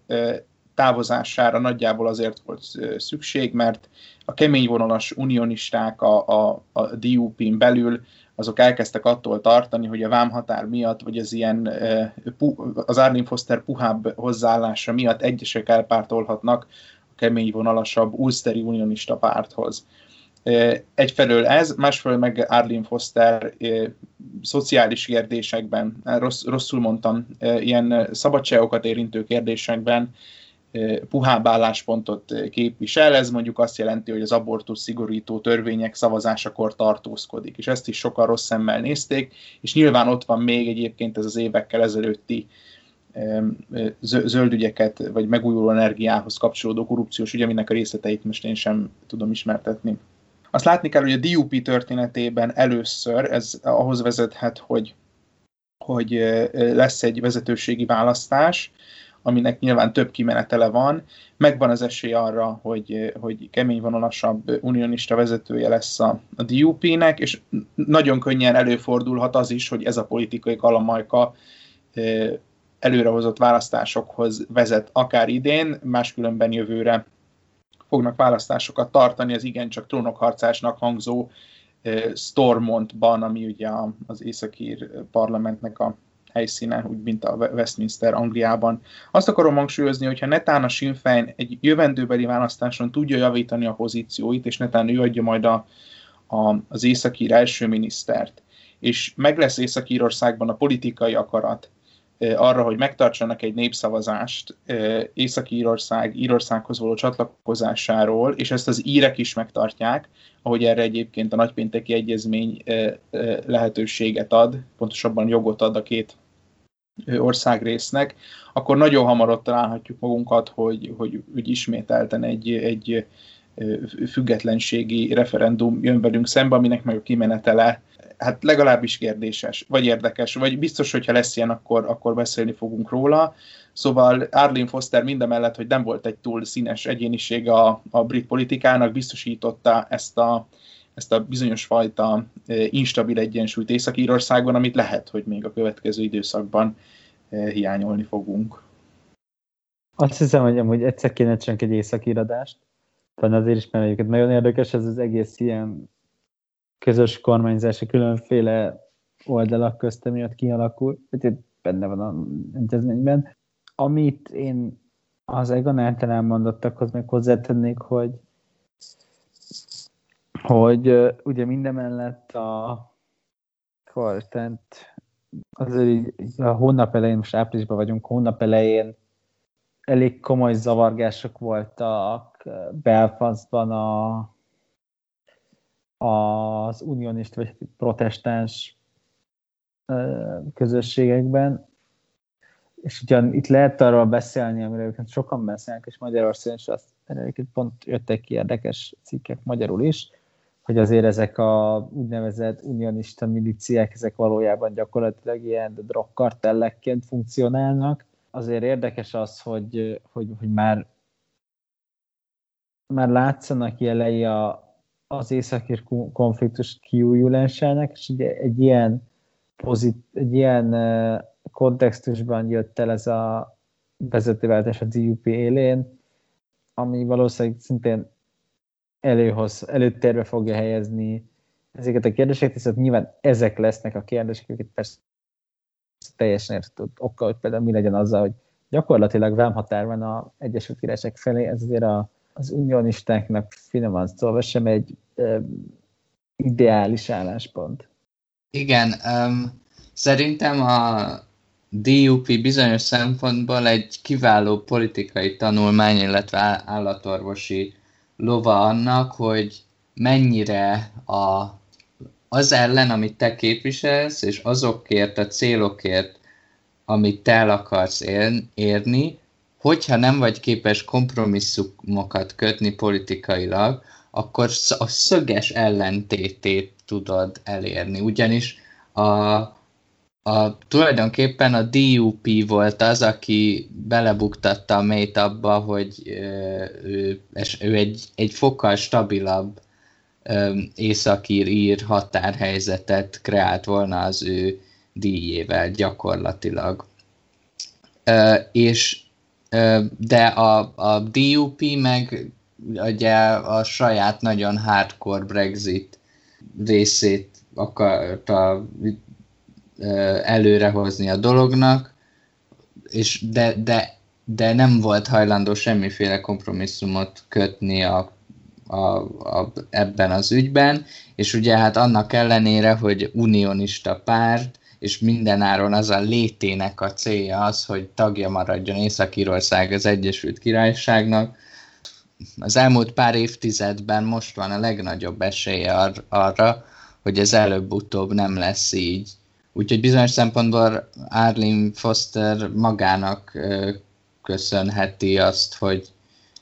távozására nagyjából azért volt szükség, mert a keményvonalas unionisták a, a, a dé u pén belül azok elkezdtek attól tartani, hogy a vámhatár miatt, vagy az ilyen az Arlene Foster puhább hozzáállása miatt egyesek elpártolhatnak a keményvonalasabb ulszteri unionista párthoz. Egyfelől ez, másfelől meg Arlene Foster eh, szociális kérdésekben, rossz, rosszul mondtam, eh, ilyen szabadságokat érintő kérdésekben eh, puhább álláspontot képvisel. Ez mondjuk azt jelenti, hogy az abortusz szigorító törvények szavazásakor tartózkodik, és ezt is sokan rossz szemmel nézték, és nyilván ott van még egyébként ez az évekkel ezelőtti eh, zöldügyeket, vagy megújuló energiához kapcsolódó korrupciós ügy, aminek a részleteit most én sem tudom ismertetni. Azt látni kell, hogy a dé u pé történetében először ez ahhoz vezethet, hogy, hogy lesz egy vezetőségi választás, aminek nyilván több kimenetele van. Megvan az esély arra, hogy, hogy keményvonalasabb unionista vezetője lesz a, a dé u pének, és nagyon könnyen előfordulhat az is, hogy ez a politikai kalamajka előrehozott választásokhoz vezet akár idén, máskülönben jövőre fognak választásokat tartani az igencsak trónokharcásnak hangzó Stormontban, ami ugye az északír parlamentnek a helyszínen, úgy mint a Westminster Angliában. Azt akarom hangsúlyozni, hogyha netán a Sinn Féin egy jövendőbeli választáson tudja javítani a pozícióit, és netán ő adja majd a, a, az északír első minisztert, és meg lesz Észak-Írországban a politikai akarat arra, hogy megtartsanak egy népszavazást Észak-Írország, Írországhoz való csatlakozásáról, és ezt az írek is megtartják, ahogy erre egyébként a nagypénteki egyezmény lehetőséget ad, pontosabban jogot ad a két országrésznek, akkor nagyon hamar ott találhatjuk magunkat, hogy, hogy, hogy ismételten egy, egy függetlenségi referendum jön velünk szembe, aminek meg a kimenetele hát legalábbis kérdéses, vagy érdekes, vagy biztos, hogyha lesz ilyen, akkor, akkor beszélni fogunk róla. Szóval Arlene Foster mindemellett, hogy nem volt egy túl színes egyéniség a, a brit politikának, biztosította ezt a, ezt a bizonyos fajta instabil egyensúlyt Észak-Írországban, amit lehet, hogy még a következő időszakban hiányolni fogunk. Azt hiszem, hogy amúgy egyszer kéne csinálni egy északír adást, talán azért is merjük. Nagyon érdekes ez az egész ilyen közös kormányzása különféle oldalak közt, miatt kialakul, hogy benne van a intézményben. Amit én az Egon által elmondottakhoz meg hozzátennék, hogy, hogy ugye mindemellett a kortent, azért így a hónap elején, most áprilisban vagyunk, hónap elején elég komoly zavargások voltak Belfastban a az unionist vagy protestáns közösségekben, és ugyan itt lehet arról beszélni, amiről sokan beszélnek, és Magyarországon is azt, pont jöttek ki érdekes cikkek magyarul is, hogy azért ezek a úgynevezett unionista milíciák, ezek valójában gyakorlatilag ilyen drogkartellekként funkcionálnak. Azért érdekes az, hogy, hogy, hogy már, már látszanak jelei a az északír konfliktus kiújulásának, és ugye egy ilyen, pozit, egy ilyen kontextusban jött el ez a vezetőváltás a dé u pé élén, ami valószínűleg szintén előhoz, előtérbe fogja helyezni ezeket a kérdéseket, hiszen nyilván ezek lesznek a kérdések, őket persze teljesen értett okkal, hogy például mi legyen azzal, hogy gyakorlatilag vámhatár van az Egyesült Királyság felé, ez azért a az unionistáknak finoman szólva sem egy um, ideális álláspont. Igen, um, szerintem a dé u pé bizonyos szempontból egy kiváló politikai tanulmány, illetve állatorvosi lova annak, hogy mennyire a, az ellen, amit te képviselsz, és azokért a célokért, amit te el akarsz érni, hogyha nem vagy képes kompromisszumokat kötni politikailag, akkor a szöges ellentétét tudod elérni. Ugyanis a, a, tulajdonképpen a dé u pé volt az, aki belebuktatta a Mayt abba, hogy ő, ő egy, egy fokkal stabilabb északír-ír határhelyzetet kreált volna az ő díjével gyakorlatilag. És de a, a dé u pé meg ugye a saját nagyon hardcore Brexit részét akarta előrehozni a dolognak, és de, de, de nem volt hajlandó semmiféle kompromisszumot kötni a, a, a, ebben az ügyben, és ugye hát annak ellenére, hogy unionista párt, és mindenáron az a létének a célja az, hogy tagja maradjon Észak-Írország az Egyesült Királyságnak. Az elmúlt pár évtizedben most van a legnagyobb esélye ar- arra, hogy ez előbb-utóbb nem lesz így. Úgyhogy bizonyos szempontból Arlene Foster magának ö, köszönheti azt, hogy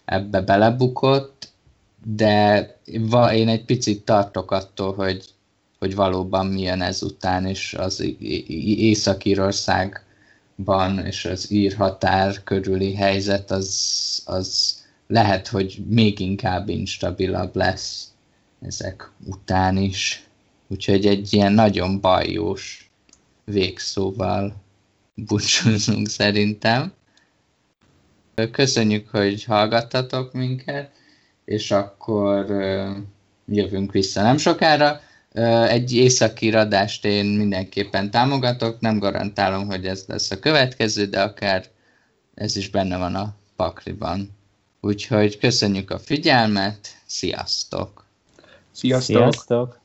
ebbe belebukott, de va- én egy picit tartok attól, hogy hogy valóban mi jön ezután, és az Észak-Írországban és az ír határ körüli helyzet, az, az lehet, hogy még inkább instabilabb lesz ezek után is. Úgyhogy egy ilyen nagyon bajós végszóval búcsúzunk szerintem. Köszönjük, hogy hallgattatok minket, és akkor jövünk vissza nem sokára. Egy északi radást én mindenképpen támogatok, nem garantálom, hogy ez lesz a következő, de akár ez is benne van a pakliban. Úgyhogy köszönjük a figyelmet, sziasztok! Sziasztok! Sziasztok.